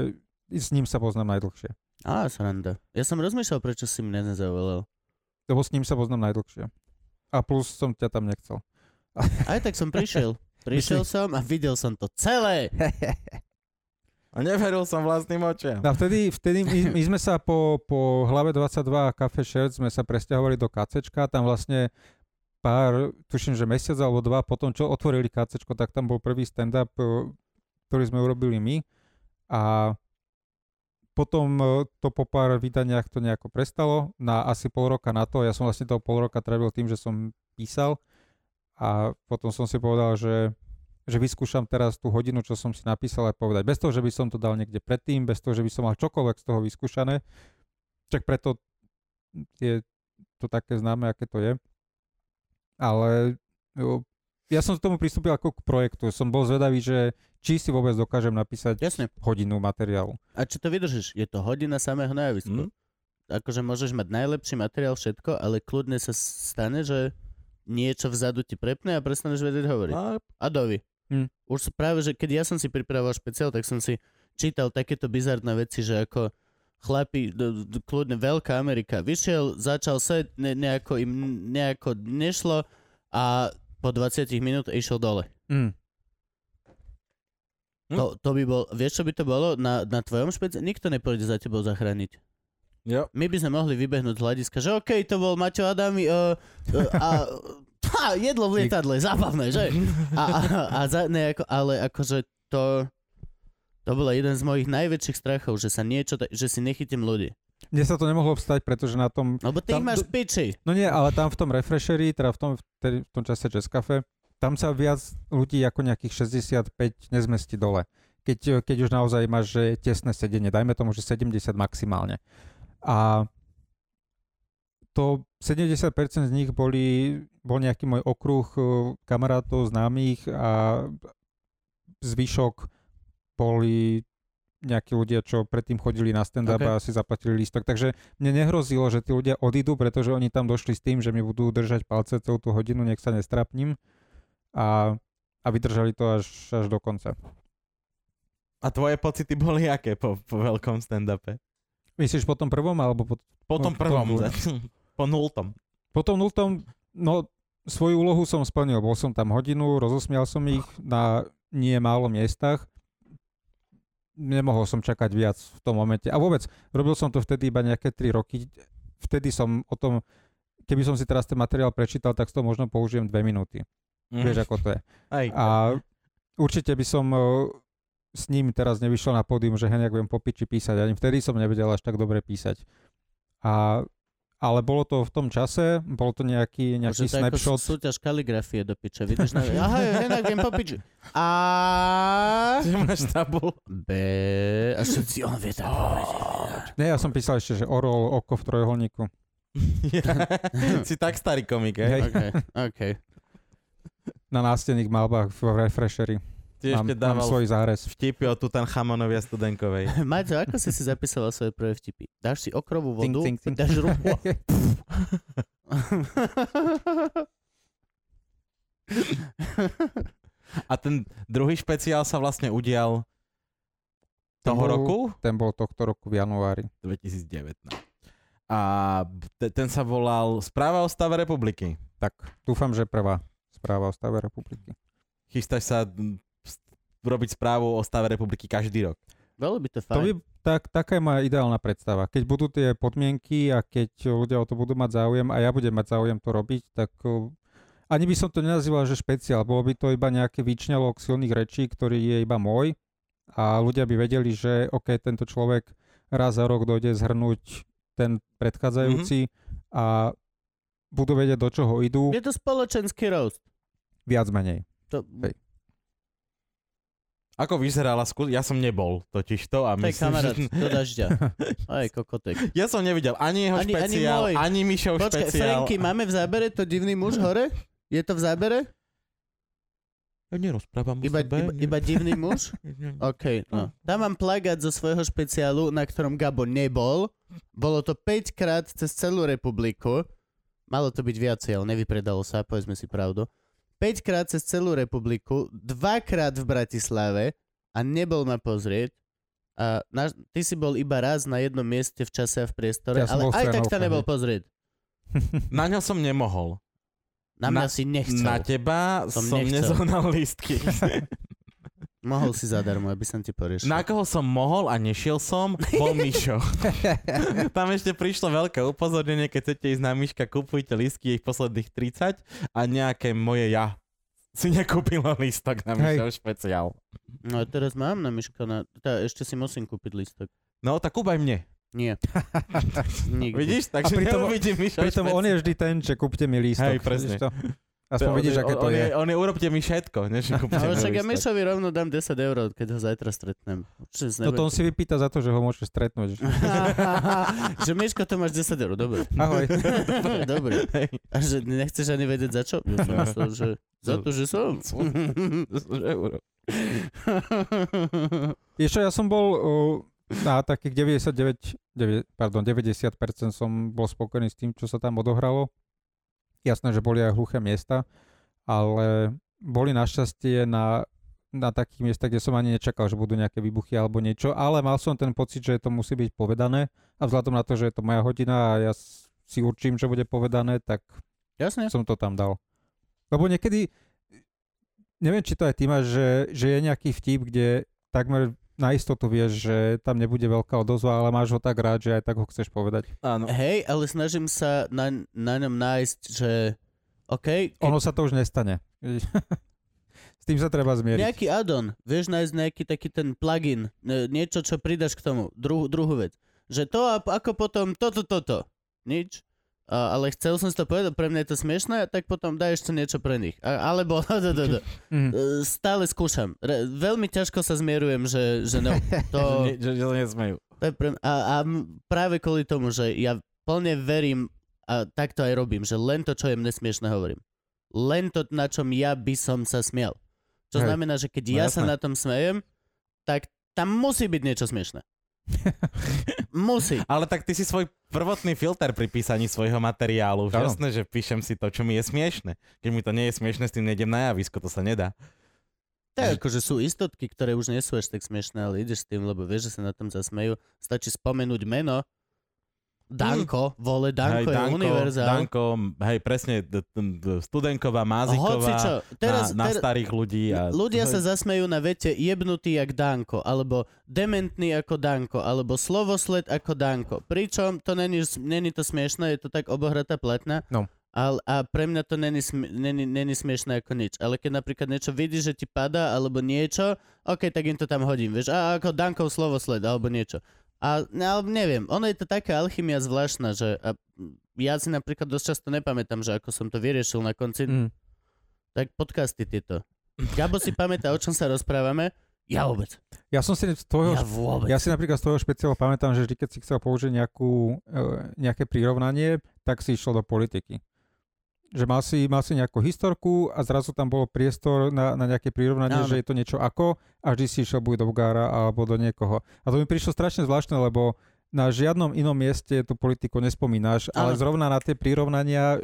S ním sa poznám najdlhšie. Á, sranda. Ja som rozmýšľal, prečo si mne nezavolal. Lebo s ním sa poznám najdlhšie. A plus som ťa tam nechcel. Aj tak som prišiel. Prišiel som a videl som to celé. A neveril som vlastným očiam. A vtedy, vtedy my, my sme sa po, po hlave dvadsaťdva a Cafe Shirt sme sa presťahovali do ká céčka. Tam vlastne pár, tuším, že mesiac alebo dva potom, čo otvorili ká céčko, tak tam bol prvý stand-up, ktorý sme urobili my. A potom to po pár vydaniach to nejako prestalo. Na asi pol roka na to. Ja som vlastne toho pol roka trávil tým, že som písal. A potom som si povedal, že, že vyskúšam teraz tú hodinu, čo som si napísal aj povedať. Bez toho, že by som to dal niekde predtým, bez toho, že by som mal čokoľvek z toho vyskúšané. Čak preto je to také známe, aké to je. Ale jo, ja som k tomu pristúpil ako k projektu. Som bol zvedavý, že či si vôbec dokážem napísať Jasne. hodinu materiálu. A či to vydržíš? Je to hodina samého najavisku. Mm. Akože môžeš mať najlepší materiál, všetko, ale kľudne sa stane, že niečo vzadu ti prepne a prestaneš vedieť hovoriť. A, a dovi. Mm. Už práve, že keď ja som si pripravoval špeciál, tak som si čítal takéto bizarné veci, že ako chlapi, d- d- kľudne veľká Amerika, vyšiel, začal sa, ne- nejako im nejako nešlo a po dvadsať minút išiel dole. Mm. Hm? To, to by bol, vieš, čo by to bolo? Na, na tvojom špeciále nikto nepôjde za tebou zachrániť. Jo. My by sme mohli vybehnúť z hľadiska, že okej, okay, to bol Matej Adami uh, uh, a ha, jedlo v lietadle, zábavné, že? A, a, a za, nejako, ale akože to, to bol jeden z mojich najväčších strachov, že sa niečo, že si nechytím ľudí. Mne sa to nemohlo vstať, pretože na tom... No bo ty tam, máš piči. No nie, ale tam v tom refresheri, teda v tom, v tom čase Jazz Cafe, tam sa viac ľudí ako nejakých šesťdesiatpäť nezmestí dole. Keď, keď už naozaj máš že tesné sedenie. Dajme tomu, že sedemdesiat maximálne. A to sedemdesiat percent z nich boli, bol nejaký môj okruh kamarátov, známych a zvyšok boli nejakí ľudia, čo predtým chodili na stand-up okay. a si zaplatili lístok. Takže mne nehrozilo, že tí ľudia odídu, pretože oni tam došli s tým, že mi budú držať palce celú tú hodinu, nech sa nestrapním. A, a vydržali to až, až do konca. A tvoje pocity boli aké po, po veľkom stand-upe? Myslíš po tom prvom, alebo po... Po tom prvom, po nultom. Po tom nultom, no svoju úlohu som splnil. Bol som tam hodinu, rozosmial som ich na nie málo miestach. Nemohol som čakať viac v tom momente. A vôbec, robil som to vtedy iba nejaké tri roky. Vtedy som o tom... Keby som si teraz ten materiál prečítal, tak to možno použijem dve minúty. Mm. Vieš, ako to je. Aj. A určite by som s ním teraz nevyšiel na pódium, že heniak budem po piči písať. Ani vtedy som nevedel až tak dobre písať. A, ale bolo to v tom čase, bol to nejaký, nejaký to snapshot. To súťaž kaligrafie do piče. Vidíš na... Aha, heniak budem po piči. A... Že máš tabulu. B... A všetci on vie tabulovať. Nie, ja som písal ešte, že orol, oko v trojuholníku. Si tak starý komik, hej? Okej, okej. Na nástenných malbách v refresheri. Tiež keď dával svoj zárez. Vtipy od Tutanchamonovej a Studenkovej. Maťo, ako si si zapísala svoje prvé vtipy? Dáš si okrovú vodu, think, think, think. Dáš ruku. A ten druhý špeciál sa vlastne udial toho ten bol, roku? Ten bol tohto roku v januári. dvetisícdevätnásť. A te, ten sa volal Správa o stave republiky. Tak, dúfam, že prvá Správa o stave republiky. Chystáš sa robiť správu o stave republiky každý rok. Veľmi by to fajn. To by, tak, taká je moja ideálna predstava. Keď budú tie podmienky a keď ľudia o to budú mať záujem a ja budem mať záujem to robiť, tak ani by som to nenazýval, že špeciál. Bolo by to iba nejaké výčňalok silných rečí, ktorý je iba môj a ľudia by vedeli, že OK, tento človek raz za rok dojde zhrnúť ten predchádzajúci mm-hmm. a budú vedieť, do čoho idú. Je to spoločenský roast. Viac menej. To... Hej. Ako vyzerala skúška? Ja som nebol totiž to a myslím, kamarát, že... do dažďa. Aj kokotek. Ja som nevidel ani jeho ani, špeciál, ani, ani Mišov Počkej, špeciál. Počkaj, máme v zábere to divný muž hore? Je to v zábere? Ja nerozprávam o sebe. Iba, iba divný muž? OK, no. Dávam plagát zo svojho špeciálu, na ktorom Gabo nebol. Bolo to päťkrát cez celú republiku. Malo to byť viacej, ale nevypredalo sa, povedzme si pravdu. päťkrát cez celú republiku, dvakrát v Bratislave a nebol ma pozrieť. A na, ty si bol iba raz na jednom mieste v čase a v priestore, ja ale aj tak sa nebol pozrieť. Na ňo som nemohol. Na mňa na, si nechcel. Na teba som, som nezohnal lístky. Mohol si zadarmo, aby som ti poriešil. Na koho som mohol a nešiel som, bol Mišo. Tam ešte prišlo veľké upozornenie, keď chcete ísť na Miška, kupujte lístky, ich posledných tridsať a nejaké moje ja si nekúpilo lístok na Mišov špeciál. No a teraz mám na Miška, na... Tá, ešte si musím kúpiť lístok. No tak kúpaj mne. Nie. Vidíš? Takže neuvidím Mišov špeciál. Pritom on je vždy ten, že kúpte mi lístok. Hej, presne. Aspoň to, vidíš, on, aké to on je. On je, urobte mi všetko. Ale však ja Mišovi rovno dám desať eur, keď ho zajtra stretnem. No to on si vypýta za to, že ho môže stretnúť. Že Miško, to máš desať eur, dobre. Ahoj. Dobre. A že nechceš ani vedieť za čo? Ja som myslel, že za to, že som. Ešte ja som bol na takých deväťdesiatdeväť, deväť, pardon, deväťdesiat percent som bol spokojný s tým, čo sa tam odohralo. Jasné, že boli aj hluché miesta, ale boli našťastie na, na takých miestach, kde som ani nečakal, že budú nejaké výbuchy alebo niečo, ale mal som ten pocit, že to musí byť povedané a vzhľadom na to, že je to moja hodina a ja si určím, že bude povedané, tak Jasne. Som to tam dal. Lebo niekedy, neviem, či to aj ty máš, že, že je nejaký vtip, kde takmer na istotu vieš, že tam nebude veľká odozva, ale máš ho tak rád, že aj tak ho chceš povedať. Áno. Hej, ale snažím sa na, na ňom nájsť, že OK. Keď... Ono sa to už nestane. S tým sa treba zmieriť. Nejaký add-on. Vieš nájsť nejaký taký ten plugin. Niečo, čo pridaš k tomu. Dru, druhú vec. Že to ako potom toto, toto. Nič. A, ale chcel som si to povedať, pre mňa je to smiešné, tak potom daješ to niečo pre nich. A, alebo do, do, do. Stále skúšam. Re, veľmi ťažko sa zmierujem, že, že no. To, že to nesmejú. To pre mňa, a, a práve kvôli tomu, že ja plne verím a tak to aj robím, že len to, čo je mne smiešné, hovorím. Len to, na čom ja by som sa smial. Čo Hej. znamená, že keď no, ja jasné. sa na tom smejem, tak tam musí byť niečo smiešné. Musí. Ale tak ty si svoj prvotný filter pri písaní svojho materiálu. Že jasné, že píšem si to, čo mi je smiešne. Keď mi to nie je smiešne, s tým nejdem na javisko, to sa nedá. Tak, akože sú istotky, ktoré už nie sú až tak smiešné, ale ideš s tým, lebo vieš, že sa na tom zasmejú. Stačí spomenúť meno. Danko, vole, Danko hej, je Danko, univerzál. Danko, hej, presne, d- d- d- Studenková, Máziková, teraz, na, na ter- starých ľudí. A... Ľudia sa zasmejú na vete jebnutý jak Danko, alebo dementný ako Danko, alebo slovosled ako Danko. Pričom to není, není to smiešné, je to tak obohratá platná. No. A, a pre mňa to není, není, není smiešné ako nič. Ale keď napríklad niečo vidíš, že ti padá, alebo niečo, ok, tak im to tam hodím, vieš. A ako Dankov slovosled, alebo niečo. A no, neviem, ono je to taká alchymia zvláštna, že a ja si napríklad dosť často nepamätám, že ako som to vyriešil na konci, mm. tak podcasty tieto. Gabo si pamätá, o čom sa rozprávame? Ja vôbec. Ja som si, tvojho, ja vôbec. Ja si napríklad z tvojho špeciálu pamätám, že vždy, keď si chcel použiť nejakú, nejaké prirovnanie, tak si išlo do politiky. Že mal si, mal si nejakú historku a zrazu tam bolo priestor na, na nejaké prirovnanie, no, že je to niečo ako a vždy si išiel buď do Bugára alebo do niekoho. A to mi prišlo strašne zvláštne, lebo na žiadnom inom mieste tú politiku nespomínaš, ale, ale zrovna na tie prirovnania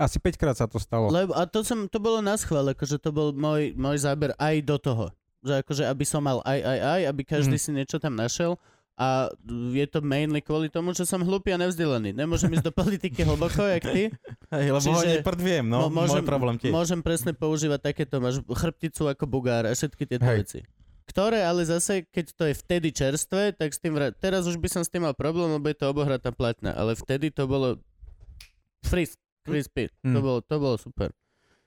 asi päťkrát sa to stalo. Lebo, a to, som, to bolo na schvál, akože to bol môj, môj záber aj do toho. Že akože aby som mal aj, aj, aj, aby každý mm. si niečo tam našiel. A je to mainly kvôli tomu, že som hlupý a nevzdelaný. Nemôžem ísť do politiky hlboko, jak ty. Hej, lebo čiže ho neprdviem, no, môžem, môj problém tiež. Môžem presne používať takéto, máš chrbticu ako Bugár a všetky tieto hej. veci. Ktoré ale zase, keď to je vtedy čerstvé, tak s tým vra... Teraz už by som s tým mal problém, lebo je to obohratá platná, ale vtedy to bolo frisk, crispy. Mm. To, bolo, to bolo super.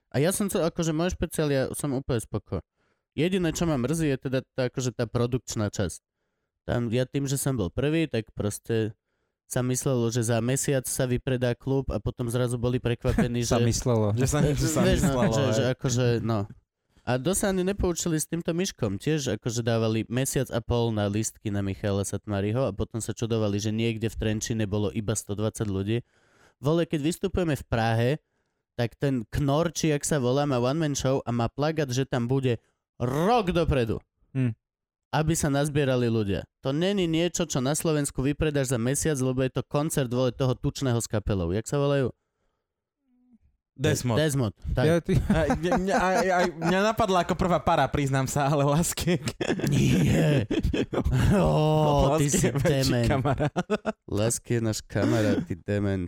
A ja som, cel... akože môj špeciál, ja som úplne spoko. Jediné, čo ma mrzí, je teda tá, akože tá produkčná časť. Tam, ja tým, že som bol prvý, tak proste sa myslelo, že za mesiac sa vypredá klub a potom zrazu boli prekvapení, že... Sa myslelo. Že sa, že sa vieš, myslelo. No, že, že akože, no. A dosť sa ani nepoučili s týmto Myškom. Tiež akože dávali mesiac a pol na lístky na Michala Satmáriho a potom sa čudovali, že niekde v Trenčine bolo iba stodvadsať ľudí. Vole, keď vystupujeme v Prahe, tak ten Knor, či jak sa volá, má one-man show a má plagát, že tam bude rok dopredu. Hm. Aby sa nazbierali ľudia. To není niečo, čo na Slovensku vypredáš za mesiac, lebo je to koncert vole toho tučného s kapelou. Jak sa volajú? Desmod. Desmod, tak. Ja, ty... a, mňa, a, a, mňa napadla ako prvá para, priznám sa, ale Laskek. Nie. Ó, oh, ty si demen. Laskek je náš kamarát, ty demen.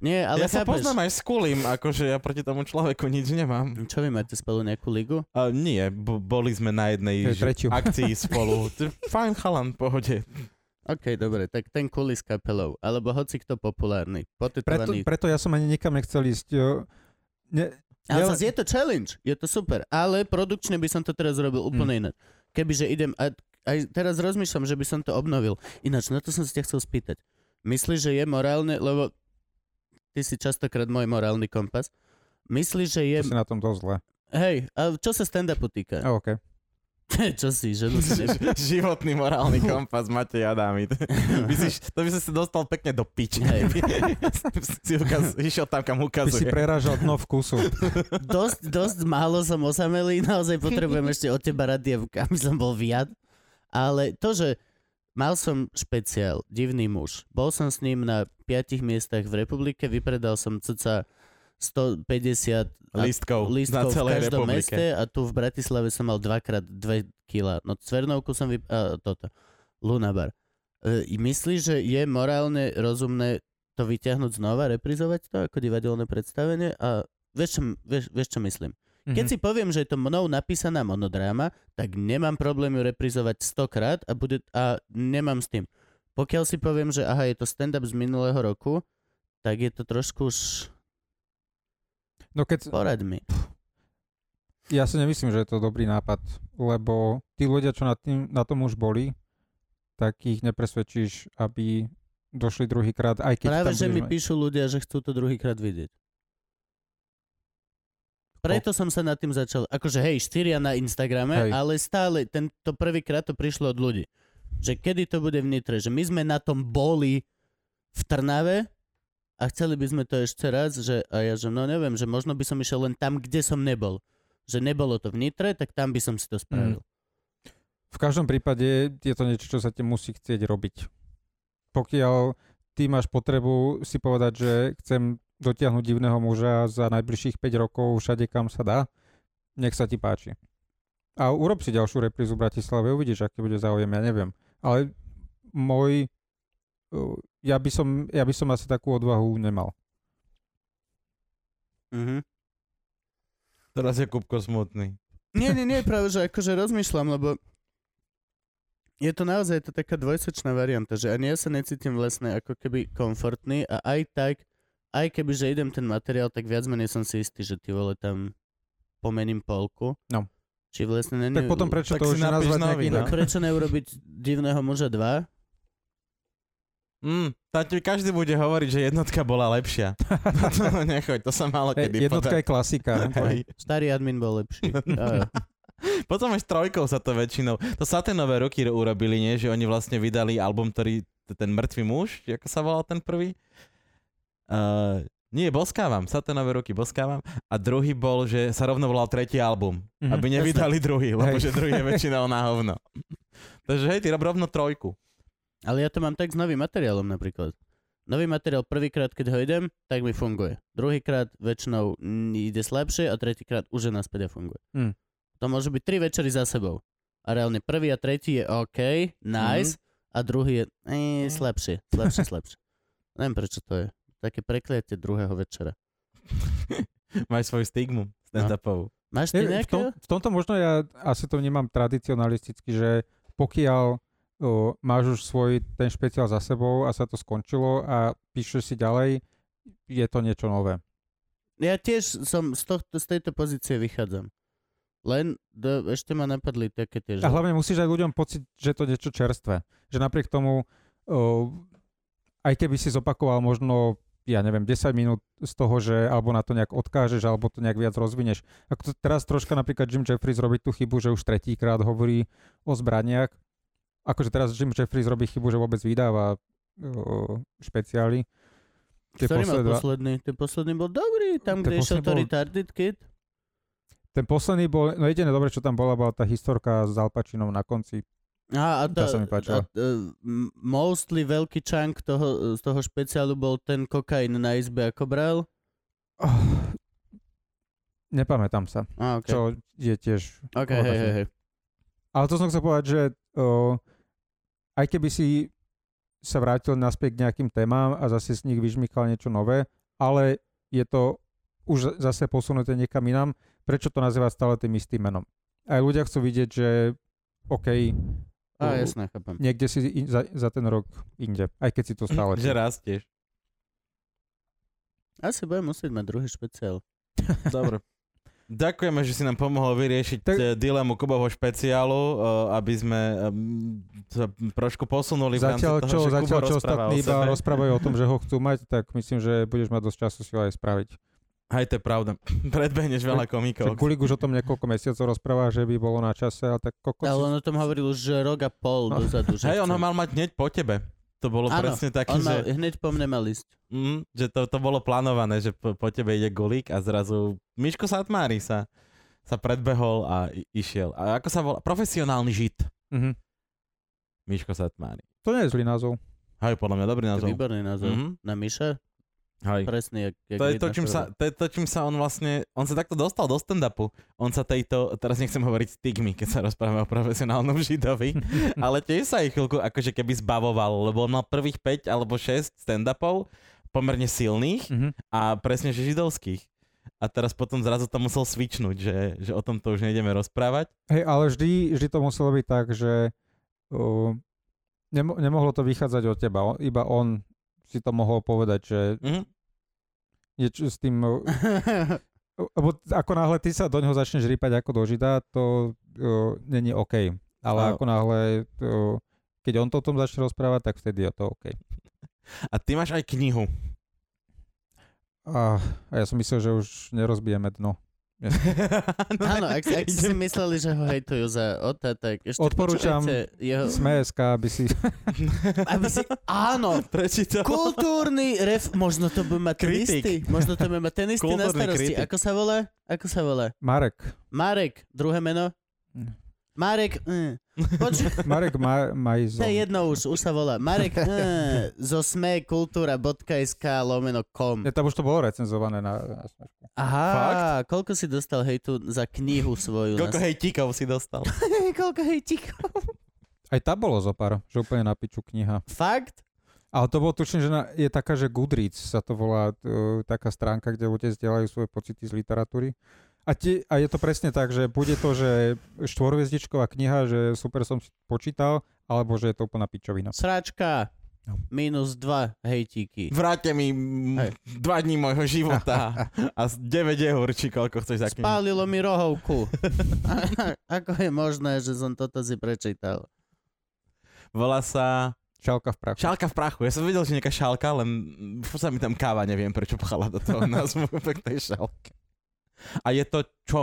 Nie, ale ja chápeš. Ja sa poznám aj s Kulim, akože ja proti tomu človeku nič nemám. Čo vy máte spolu nejakú ligu? Uh, nie, b- boli sme na jednej ž- akcii spolu. Fajn chalan, pohode. OK, dobre, tak ten Kuli s kapelou, alebo hoci kto populárny, potetovaný. Preto, preto ja som ani nikam nechcel ísť. Ne, ale ja... je to challenge, je to super, ale produkčne by som to teraz robil úplne hmm. inak. Kebyže idem, a, a teraz rozmýšľam, že by som to obnovil. Ináč, na to som si ťa chcel spýtať. Myslíš, že je morálne, lebo ty si častokrát môj morálny kompas. Myslíš, že je... To si na tom dosť zle. Hej, a čo sa stand-upu týka? Oh, okay. Čo si, že... Životný morálny kompas Matej Adami. To by si sa dostal pekne do piče. Hey. si ukaz, išiel tam, kam ukazuje. Ty si prerážal dno vkusu. Dosť, dosť málo som osamelý. Naozaj potrebujem ešte od teba radiev, aby som bol viac. Ale to, že... Mal som špeciál, divný muž. Bol som s ním na piatich miestach v republike, vypredal som cca stopäťdesiat lístkov, lístkov na celej v každom republike. Meste a tu v Bratislave som mal dvakrát dve kila. No Cvernovku som vyp... A, toto, Lunabar. E, myslíš, že je morálne rozumné to vyťahnuť znova, reprizovať to ako divadelné predstavenie? A vieš, čo, vieš, vieš, čo myslím? Keď si poviem, že je to mnou napísaná monodráma, tak nemám problém ju reprizovať stokrát a, bude, a nemám s tým. Pokiaľ si poviem, že aha, je to stand-up z minulého roku, tak je to trošku už... No keď... Poraď mi. Ja si nemyslím, že je to dobrý nápad, lebo tí ľudia, čo na, tým, na tom už boli, tak ich nepresvedčíš, aby došli druhýkrát, aj keď... Práve, tam že budeme... mi píšu ľudia, že chcú to druhýkrát vidieť. Preto som sa nad tým začal, akože hej, štyria na Instagrame, hej. Ale stále tento prvýkrát to prišlo od ľudí. Že kedy to bude v Nitre, že my sme na tom boli v Trnave a chceli by sme to ešte raz, že a ja, že no neviem, že možno by som išiel len tam, kde som nebol. Že nebolo to v Nitre, tak tam by som si to spravil. Mm. V každom prípade je to niečo, čo sa ti musí chcieť robiť. Pokiaľ ty máš potrebu si povedať, že chcem dotiahnuť divného muža za najbližších päť rokov všade, kam sa dá. Nech sa ti páči. A urob si ďalšiu reprízu v Bratislave, uvidíš, aký bude záujem, ja neviem. Ale môj... Ja by som, ja by som asi takú odvahu nemal. Mhm. Teraz je Kupko smutný. Nie, nie, nie, práve, že akože rozmýšľam, lebo je to naozaj to taká dvojsečná varianta, že ani ja sa necítim vlastne ako keby komfortný a aj tak aj keby, že idem ten materiál, tak viac menej som si istý, že ty vole tam pomením polku. No. Či vlastne není... Tak potom prečo tak to už nazvať nejak inak? Prečo neurobiť divného muža dva? Mm, tati, každý bude hovoriť, že jednotka bola lepšia. No, nechoď, to sa málo hey, kedy... Jednotka podá... je klasika. Hey. Starý admin bol lepší. No. Potom až trojkou sa to väčšinou... To Saténové roky urobili, nie? Že oni vlastne vydali album, ktorý... Ten mŕtvý muž, ako sa volal ten prvý? Uh, Nie, boskávam, saténové ruky boskávam. A druhý bol, že sa rovno volal tretí album, mm-hmm, aby nevydali jasné. druhý, lebo hej. že druhý je väčšinou na hovno. Takže hej, ty rob rovno trojku. Ale ja to mám tak s novým materiálom napríklad. Nový materiál prvýkrát, keď ho idem, tak mi funguje. Druhýkrát väčšinou ide slabšie a tretíkrát už je naspäť a funguje. Mm. To môže byť tri večery za sebou. A reálne prvý a tretí je OK, nice, mm. a druhý je e, slabšie, slabšie, slabšie. Neviem prečo to je. Také prekliatie druhého večera. Máš svoju stigmu stand-upovú. Máš ty nejaké? V, tom, v tomto možno ja asi to vnímam tradicionalisticky, že pokiaľ o, máš už svoj ten špeciál za sebou a sa to skončilo a píšeš si ďalej, je to niečo nové. Ja tiež som z, tohto, z tejto pozície vychádzam. Len do, ešte ma napadli také tie... A hlavne musíš dať ľuďom pocit, že to niečo čerstvé. Že napriek tomu o, aj keby si zopakoval možno ja neviem, desať minút z toho, že alebo na to nejak odkážeš, alebo to nejak viac rozvinieš. Ak to teraz troška napríklad Jim Jeffries robí tú chybu, že už tretíkrát hovorí o zbraniach, akože teraz Jim Jeffries robí chybu, že vôbec vydáva uh, špeciály. Tie Ktorý posled... mal posledný? Ten posledný bol dobrý, tam, kde išiel to bol... Retarded Kid. Ten posledný bol, no jediné dobre, čo tam bola, bola tá historka s Al Pacinom na konci. Aha, a tá, tá sa mi páčila. A, a, mostly veľký čank toho, z toho špeciálu bol ten kokain na izbe, ako bral? Oh, nepamätám sa. A, okay. Čo je tiež... Ok, hej, hej, hej. Ale to som chcel povedať, že o, aj keby si sa vrátil naspäť k nejakým témam a zase z nich vyžmykal niečo nové, ale je to už zase posunuté niekam inám, prečo to nazýva stále tým istým menom? Aj ľudia chcú vidieť, že OK... Á, jasné, chápem. Niekde si in, za, za ten rok inde, aj keď si to stále... Že rastieš. Asi budem musieť mať druhý špeciál. Dobre. Ďakujeme, že si nám pomohol vyriešiť tak... dilemu Kubovho špeciálu, aby sme sa trošku posunuli v rámci toho, čo, že Kubo rozpráva o sebe. Zatiaľ, čo ostatní iba rozprávajú o tom, že ho chcú mať, tak myslím, že budeš mať dosť času si ho aj spraviť. Aj to je pravda. Predbehneš veľa komikov. Kulik už o tom niekoľko mesiacov rozpráva, že by bolo na čase, ale tak kokos. Ale on o tom hovoril už rok a pol no. dozadu. Hej, on ho mal mať hneď po tebe. To bolo ano, presne taký, on mal, že... hneď po mne mal ísť. Mm, že to, to bolo plánované, že po, po tebe ide Gulík a zrazu Miško Satmári sa, sa predbehol a i, išiel. A ako sa volá? Profesionálny žid. Mm-hmm. Miško Satmári. To nie je zlý názov. Hej, podľa mňa dobrý názov. Výborný názov. Mm-hmm. Na Miša? Hej. Presne, jak, jak to, je to, čím sa, to je to, čím sa on vlastne, on sa takto dostal do stand-upu. On sa tejto, teraz nechcem hovoriť stigmy, keď sa rozprávame o profesionálnom židovi, ale tiež sa ich chvíľku akože keby zbavoval, lebo on mal prvých päť alebo šesť stand-upov, pomerne silných mm-hmm. a presne že židovských. A teraz potom zrazu to musel switchnúť, že, že o tom to už nejdeme rozprávať. Hej, ale vždy, vždy to muselo byť tak, že uh, nemo- nemohlo to vychádzať od teba, iba on si to mohol povedať, že mm-hmm. niečo s tým... Lebo ako náhle ty sa do ňoho začneš rýpať ako do žida, to uh, není OK. Ale oh. ako náhle, uh, keď on to o tom začne rozprávať, tak vtedy je to OK. A ty máš aj knihu. A, a ja som myslel, že už nerozbijeme dno. no, Áno, ak, ak si mysleli, že ho hejtujú za Ota, tak ešte odporúčam jeho... Sme.sk, aby si... aby si... Áno, prečítal. Kultúrny ref... Možno to bude mať ten istý. Možno to bude mať ten istý na starosti. Kritik. Ako sa volá? Ako sa volá? Marek. Marek. Druhé meno? Marek... Mm. Poču... Marek ma- Majzo. To je jedno už, už sa volá. Marek mm, zo sme.kultura.sk lomeno kom. Ja, tam už to bolo recenzované na... na... Aha, fakt? Koľko si dostal hejtu za knihu svoju? Koľko hejtíkov si dostal? Koľko hejtíkov? Aj tá bolo zopár, že úplne na piču kniha. Fakt? Ale to bolo tučne, že na, je taká, že Goodreads sa to volá, uh, taká stránka, kde ľudia zdieľajú svoje pocity z literatúry. A, tie, a je to presne tak, že bude to, že štvorhviezdičková kniha, že super som si počítal, alebo že je to úplná pičovina. Sračka! Minus dva hejtíky. Vráte mi Hej. dva dní môjho života a deväť eur, či koľko chceš zakniť. Spálilo mi rohovku. Ako je možné, že som toto si prečítal? Volá sa... Šálka v prachu. Šálka v prachu. Ja som videl, že nejaká šálka, len sa mi tam káva, neviem, prečo pchala do toho názvu, tak tej šálke. A je to čo?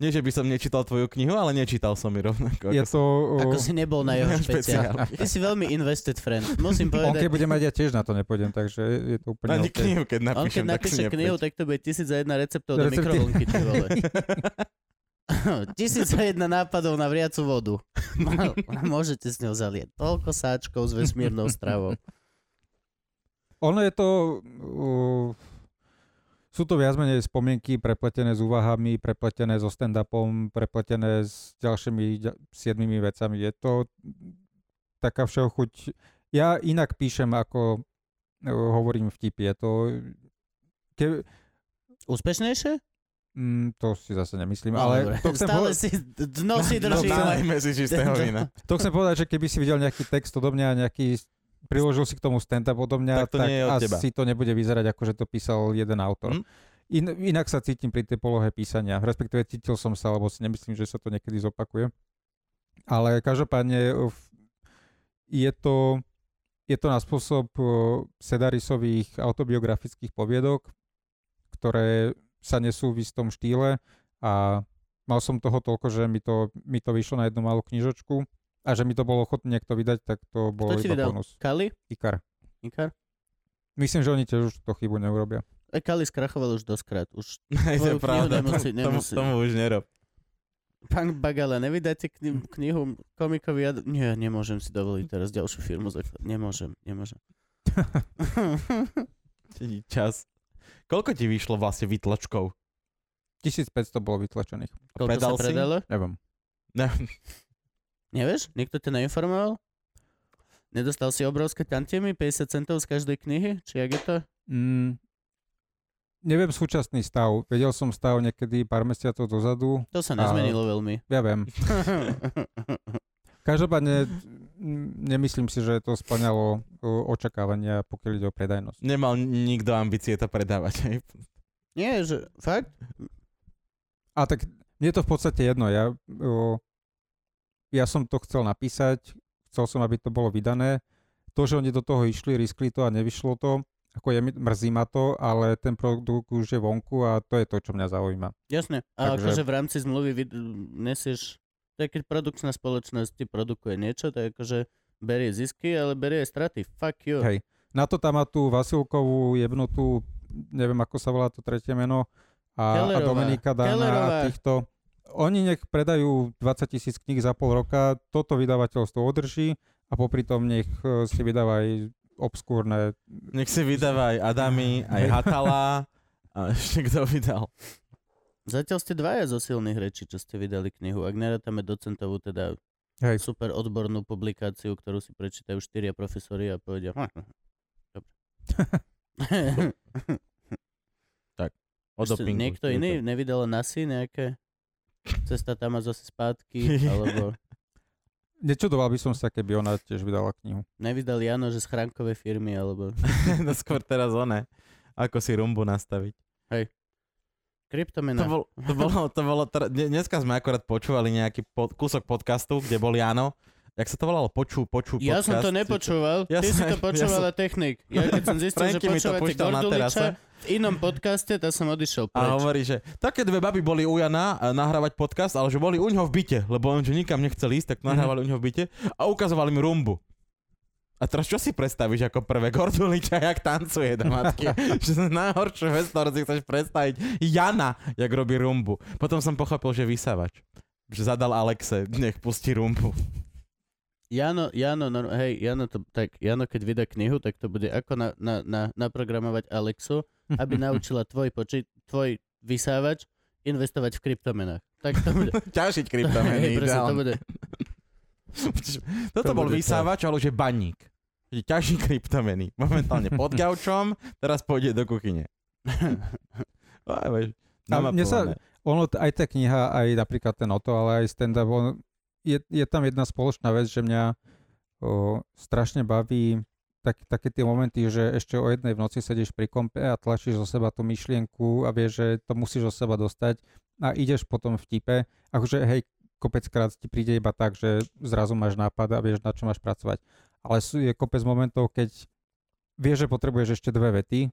Nie, že by som nečítal tvoju knihu, ale nečítal som ju rovnako. Ja to, uh... Ako si nebol na jeho špeciál. Ty si veľmi invested friend, musím povedať. On keď bude mať, ja tiež na to nepôjdem, takže je to úplne... Ani okay. Knihu, keď napíšem, on keď napíše tak knihu, tak to bude tisíc a jedna receptov do mikrovlnky, ty vole. tisíc a jedna nápadov na vriacu vodu. Môžete s ňou zalieť toľko sáčkov s vesmírnou stravou. Ono je to... Uh... Sú to viac menej spomienky prepletené s úvahami, prepletené so stand-upom, prepletené s ďalšími siedmimi vecami. Je to taká všeochuť. Ja inak píšem, ako hovorím vtipy. Je to... Ke... Úspešnejšie? Mm, to si zase nemyslím, no, ale... To stále hovor... si dno si drží. Nalejme si čistého vína. To chcem povedať, že keby si videl nejaký text odo mňa, nejaký... priložil si k tomu stand-up odo mňa, tak, to tak asi to nebude vyzerať, ako že to písal jeden autor. Hm? In, inak sa cítim pri tej polohe písania. Respektíve cítil som sa, lebo si nemyslím, že sa to niekedy zopakuje. Ale každopádne je to, je to na spôsob Sedarisových autobiografických poviedok, ktoré sa nesú v istom štýle a mal som toho toľko, že mi to, mi to vyšlo na jednu malú knižočku. A že mi to bolo ochotný niekto vydať, tak to bolo iba bonus. Kali? Ikar. Ikar? Myslím, že oni tiež už to chybu neurobia. E, Kali skrachoval už doskrát. Už tvoju to knihu nemusí. nemusí. Tomu, tomu už nerob. Pán Bagala, nevydáte kni- knihu komikovi? Ad- Nie, nemôžem si dovoliť teraz ďalšiu firmu. Zakl- nemôžem, nemôžem. Čas. Koľko ti vyšlo vlastne vytlačkov? tisícpäťsto bolo vytlačených. Koľko predal sa predalo? Neviem. Neviem. Nevieš? Niekto ťa neinformoval? Nedostal si obrovské tantiemy? päťdesiat centov z každej knihy? Či jak je to? Mm, neviem súčasný stav. Vedel som stav niekedy pár mesiacov dozadu. To sa nezmenilo veľmi. Ja viem. Každopádne nemyslím si, že to spĺňalo očakávania, pokiaľ ide o predajnosť. Nemal nikto ambície to predávať, hej? Nie, že fakt? A tak mne je to v podstate jedno. Ja... O, Ja som to chcel napísať, chcel som, aby to bolo vydané. To, že oni do toho išli, riskli to a nevyšlo to, ako je, mrzí ma to, ale ten produkt už je vonku a to je to, čo mňa zaujíma. Jasne. A Takže... akože v rámci zmluvy nesieš, to je, keď produkčná spoločnosť ti produkuje niečo, to je akože berie zisky, ale berie straty. Fuck you. Hej. Na to tam má tú Vasilkovú jednotu, neviem, ako sa volá to tretie meno, a, a Dominika Dána a týchto... Oni nech predajú dvadsať tisíc kníh za pol roka, toto vydavateľstvo održí a popri tom nech si vydáva aj obskúrne... Nech si vydáva aj Adami, aj Hatala a ešte kto vydal. Zatiaľ ste dvaja zo silných rečí, čo ste vydali knihu. Ak nerátame docentovú, teda Hej. super odbornú publikáciu, ktorú si prečítajú štyria profesori a povedia... Dobre. Tak, o dopingu. Niekto iný nevydal nasi nejaké... Cesta tam a zase spátky, alebo... Nečudoval by som sa, keby ona tiež vydala knihu. Nevydal Jano, že z chránkové firmy, alebo... No skôr teraz oné. Ako si rumbu nastaviť. Hej. Kryptomena. To, bol, to bolo... To bolo tra... Dneska sme akorát počúvali nejaký pod, kúsok podcastu, kde bol Jano. Jak sa to volalo? Počú, počú, ja podcast. Ja som to nepočúval. Ja Ty som, si to počúvala ja som... technik. Ja keď som zistil, že počúvate Gorduliča v inom podcaste, tak som odišiel preč. A hovorí, že také dve baby boli u Jana nahrávať podcast, ale že boli u ňoho v byte, lebo on že nikam nechcel ísť, tak nahrávali u ňoho v byte a ukazovali mi rumbu. A teraz čo si predstavíš ako prvé? Gorduliča, jak tancuje do matky. Že najhoršiu vec, ktorú si chceš predstaviť. Jana, jak robí rumbu. Potom som pochopil, že vysávač. Že zadal Alexe, nech pustí rumbu. Jano, Jano, no, hej, Jano, to, tak, Jano, keď vydá knihu, tak to bude ako na, na, na, naprogramovať Alexu, aby naučila tvoj poči- tvoj vysávač investovať v kryptomenách. Tak to bude. Ťažiť kryptomeny. Hej, presne, to bude. Toto to bol bude vysávač, to. Ale už je baník. Ťaží kryptomeny. Momentálne pod gaučom, teraz pôjde do kuchyne. Ono, aj tá kniha, aj napríklad ten Oto, ale aj stand-up, on, Je, je tam jedna spoločná vec, že mňa o, strašne baví tak, také tie momenty, že ešte o jednej v noci sedíš pri kompe a tlačíš zo seba tú myšlienku a vieš, že to musíš zo seba dostať a ideš potom v tipe. Akože hej, kopeckrát ti príde iba tak, že zrazu máš nápad a vieš, na čo máš pracovať. Ale sú, je kopec momentov, keď vieš, že potrebuješ ešte dve vety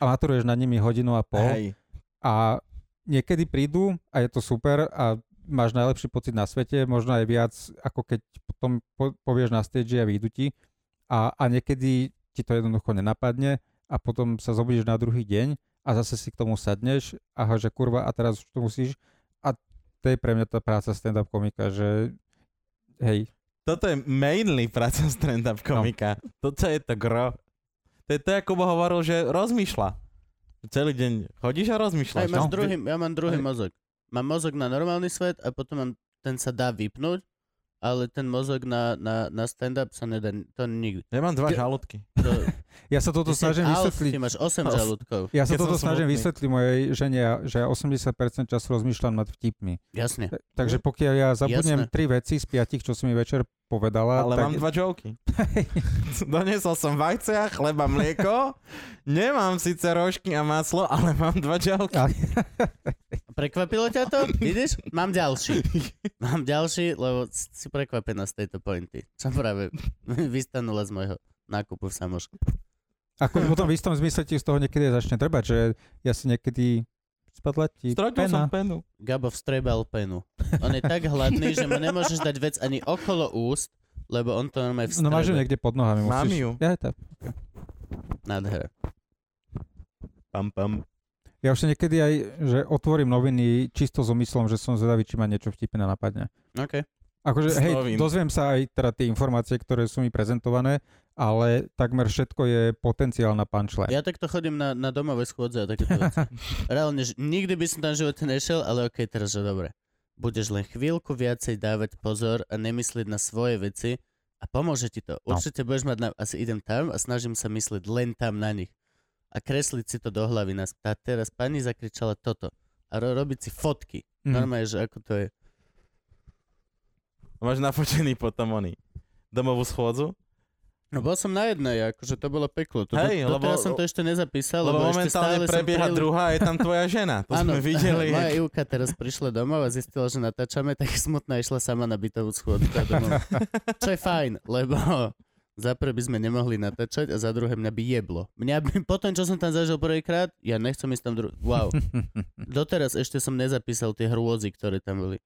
a maturuješ nad nimi hodinu a pol. Hej. A niekedy prídu a je to super a máš najlepší pocit na svete, možno aj viac, ako keď potom povieš na stage a vyjdu ti a, a niekedy ti to jednoducho nenapadne a potom sa zobudíš na druhý deň a zase si k tomu sadneš a že kurva a teraz už to musíš a to je pre mňa tá práca stand-up komika, že hej. Toto je mainly práca stand-up komika. No. Toto je to gro. To je to, ako Bo hovoril, že rozmýšľa. Celý deň chodíš a rozmýšľaš. Aj, máš no. druhý, ja mám druhý Aj. mozog. Mám mozog na normálny svet a potom mám, ten sa dá vypnúť, ale ten mozog na, na, na stand-up sa nedá, to nikdy. Ja mám dva Ge- žalúdky. To, ja sa toto snažím vysvetliť. Ty máš osem žalúdkov. Ja sa Keď toto snažím vysvetliť mojej žene, že ja osemdesiat percent času rozmýšľam nad vtipmi. Jasne. Takže pokiaľ ja zabudnem tri veci z piatich, čo si mi večer povedala. Ale tak... mám dva joky. Doniesol som vajcia, chleba, mlieko. Nemám síce rožky a maslo, ale mám dva joky. Prekvapilo ťa to? Vidíš? Mám ďalší. Mám ďalší, lebo si prekvapená z tejto pointy. Čo práve vystanula z mojho nákupu v samošku. Ako potom v istom zmysle ti z toho niekedy začne trebať, že ja si niekedy... Spadla ti Stratil pena. som penu. Gabo vstrebal penu. On je tak hladný, že mu nemôžeš dať vec ani okolo úst, lebo on to normálne vstrebe. No máš ju niekde pod nohami. Mám musíš... ju. Ja je tá. Okay. Nádhera. Pam, pam. Ja už sa niekedy aj, že otvorím noviny čisto so myslom, že som zvedavý, či ma niečo vtipné napadne. OK. Akože, hej, dozviem sa aj teda tie informácie, ktoré sú mi prezentované, ale takmer všetko je potenciálna punchline. Ja takto chodím na, na domové schôdze a takéto veci. Reálne, nikdy by som tam v živote nešiel, ale okej, okay, teraz, že dobre. Budeš len chvíľku viacej dávať pozor a nemyslieť na svoje veci a pomôže ti to. Určite budeš mať, na, asi idem tam a snažím sa myslieť len tam na nich a kresliť si to do hlavy. Tá teraz pani zakričala toto a ro- robiť si fotky. Mm. Normálne, že ako to je. Máš nafočený potom oný domovú schôdzu? No bol som na jednej, akože to bolo peklo. To, Hej, do, do lebo... Doteraz som to ešte nezapísal, lebo, lebo ešte stále som... Lebo momentálne prebieha pril... druhá a je tam tvoja žena. To ano, sme videli. Áno, moja Ivka teraz prišla domov a zistila, že natáčame, tak smutná išla sama na bytovú schôdku a domov. Čo je fajn, lebo za prvé by sme nemohli natáčať a za druhé mňa by jeblo. Mňa by... Potom, čo som tam zažil prvýkrát, ja nechcem ísť tam druhý... Wow. Doteraz ešte som nezapísal tie hrôzy, ktoré tam boli.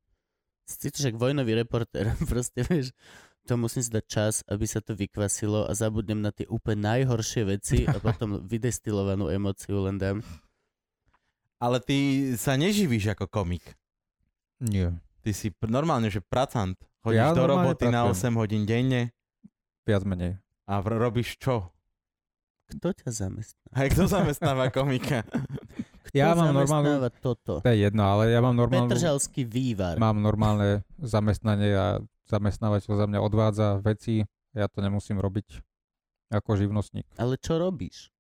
Cítiš jak vojnový reportér, proste vieš, to musím si dať čas, aby sa to vykvasilo a zabudnem na tie úplne najhoršie veci a potom vydestilovanú emóciu len dám. Ale ty sa neživíš ako komik. Nie. Ty si normálne, že pracant. Chodíš ja do roboty pracujem. Na osem hodín denne. Viac menej. A v- robíš čo? Kto ťa zamestnáva? Aj kto zamestnáva komika? Kto ja mám normálne toto. To je jedno, ale ja mám normálne Petržalský vývar. Mám normálne zamestnanie a zamestnávateľ za mňa odvádza veci. Ja to nemusím robiť ako živnostník. Ale čo robíš?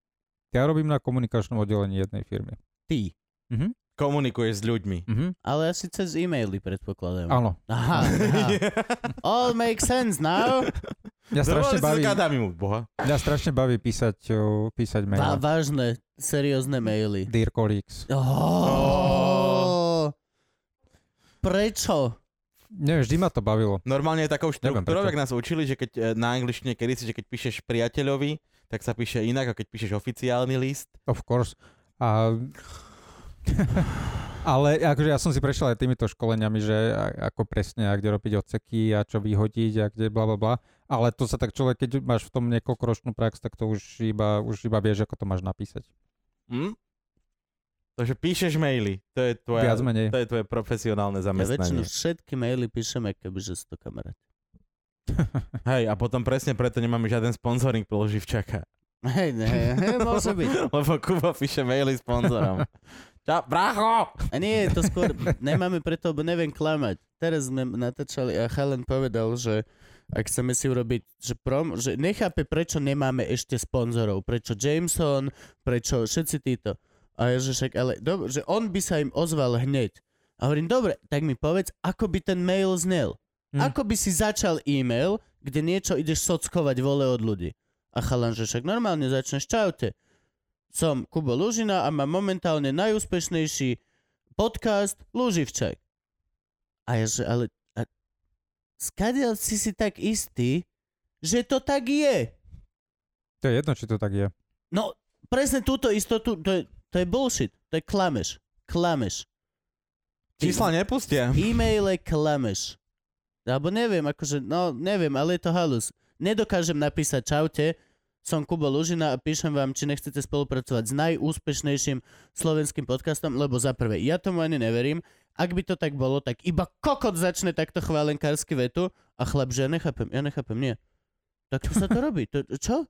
Ja robím na komunikačnom oddelení jednej firmy. Ty? Mhm. Komunikuješ s ľuďmi. Mm-hmm. Ale asi cez e-maily predpokladám. Áno. Aha, aha. All makes sense now. Mňa strašne, baví, mu, boha. mňa strašne baví písať, písať maily. Vá, vážne, seriózne maily. Dear colleagues. Oh. Oh. Prečo? Neviem, vždy ma to bavilo. Normálne je takou štruktúrou, jak nás učili, že keď na angličtine kedysi, že keď píšeš priateľovi, tak sa píše inak, a keď píšeš oficiálny list. Of course. A... Ale akože ja som si prešiel aj týmito školeniami, že ako presne, a kde robiť odseky a čo vyhodiť a kde blablabla. Ale to sa tak človek, keď máš v tom niekoľkoročnú prax, tak to už iba, už iba vieš, ako to máš napísať. Hm? Takže píšeš maily. To je tvoje, to je tvoje profesionálne zamestnanie. Ja väčšinu všetky maily píšeme, kebyže si to kamarát. Hej, a potom presne preto nemáme žiaden sponzoring pro Živčaka. Hej, hej, hej, môže byť. Lebo Kuba píše maily sponzorom. Čau, brácho! A nie, to skôr nemáme preto, bo neviem klamať. Teraz sme natáčali a chalan povedal, že ak chceme si urobiť, že prom, že nechápe, prečo nemáme ešte sponzorov, prečo Jameson, prečo všetci títo. A ja že však, ale dobre, že on by sa im ozval hneď. A hovorím, dobre, tak mi povedz, ako by ten mail znel. Hm. Ako by si začal e-mail, kde niečo ideš sockovať vole od ľudí. A chalan, že však normálne začneš, čaute. Som Kubo Lužina a mám momentálne najúspešnejší podcast Luživčak. A ja že, ale... A, skadiaľ si si tak istý, že to tak je? To je jedno, či to tak je. No, presne túto istotu, to je, to je bullshit, to je klameš, klameš. Čísla nepustia. E-maile klameš. Alebo neviem, akože, no neviem, ale je to halus. Nedokážem napísať čaute, som Kubo Lužina a píšem vám, či nechcete spolupracovať s najúspešnejším slovenským podcastom, lebo za prvé, ja tomu ani neverím. Ak by to tak bolo, tak iba kokot začne takto chválenkársky vetu a chlap, že ja nechápem, ja nechápem, nie. Tak čo sa to robí? To, čo?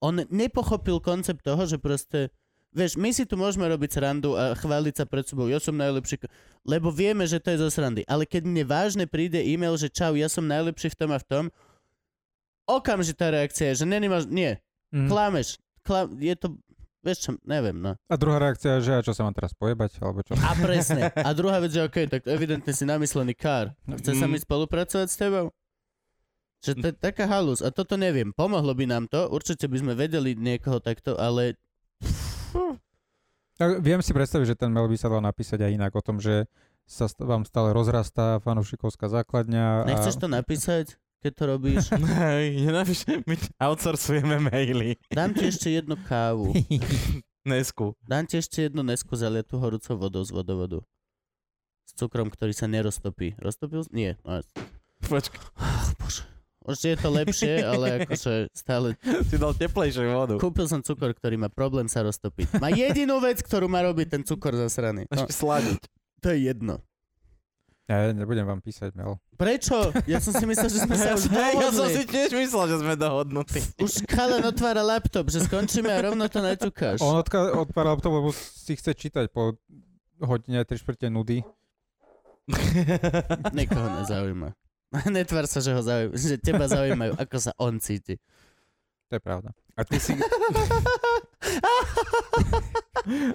On nepochopil koncept toho, že proste... Vieš, my si tu môžeme robiť srandu a chváliť sa pred sebou, ja som najlepší, lebo vieme, že to je zo srandy. Ale keď mne vážne príde e-mail, že čau, ja som najlepší v tom a v tom, okamžitá reakcia je, že nemáš, nie, mm. klameš, klam, je to, vieš čo, neviem, no. A druhá reakcia je, že a čo sa mám teraz pojebať, alebo čo? A presne, a druhá vec, že okej, okay, tak evidentne si namyslený kár, chce mm. sa mi spolupracovať s tebou? Že to je taká halus, a toto neviem, pomohlo by nám to, určite by sme vedeli niekoho takto, ale... Hm. Viem si predstaviť, že ten mail by sa dal napísať aj inak o tom, že sa st- vám stále rozrastá fanúšikovská základňa. A... Nechceš to napísať, keď to robíš? Hej, nenapíšem, my outsourcujeme maily. Dám ti ešte jednu kávu. Nesku. Dám ti ešte jednu nesku zaliatú horúcou vodou z vodovodu. S cukrom, ktorý sa neroztopí. Roztopil? Nie. Počkaj. Ach, bože. Už je to lepšie, ale akože stále... Si dal teplejšie vodu. Kúpil som cukor, ktorý má problém sa roztopiť. Má jedinú vec, ktorú má robiť ten cukor zasraný. Máš sladiť. To je jedno. Ja nebudem vám písať mail. Prečo? Ja som si myslel, že sme sa už dohodli. Ja som si tiež myslel, že sme dohodnutí. Už Kalen otvára laptop, že skončíme a rovno to naťukáš. On odka- otvára laptop, lebo si chce čítať po hodine tri štvrte nudy. Nikoho nezaujíma. Netvár sa, že ho zaujímajú, že teba zaujímajú, ako sa on cíti. To je pravda. A ty si...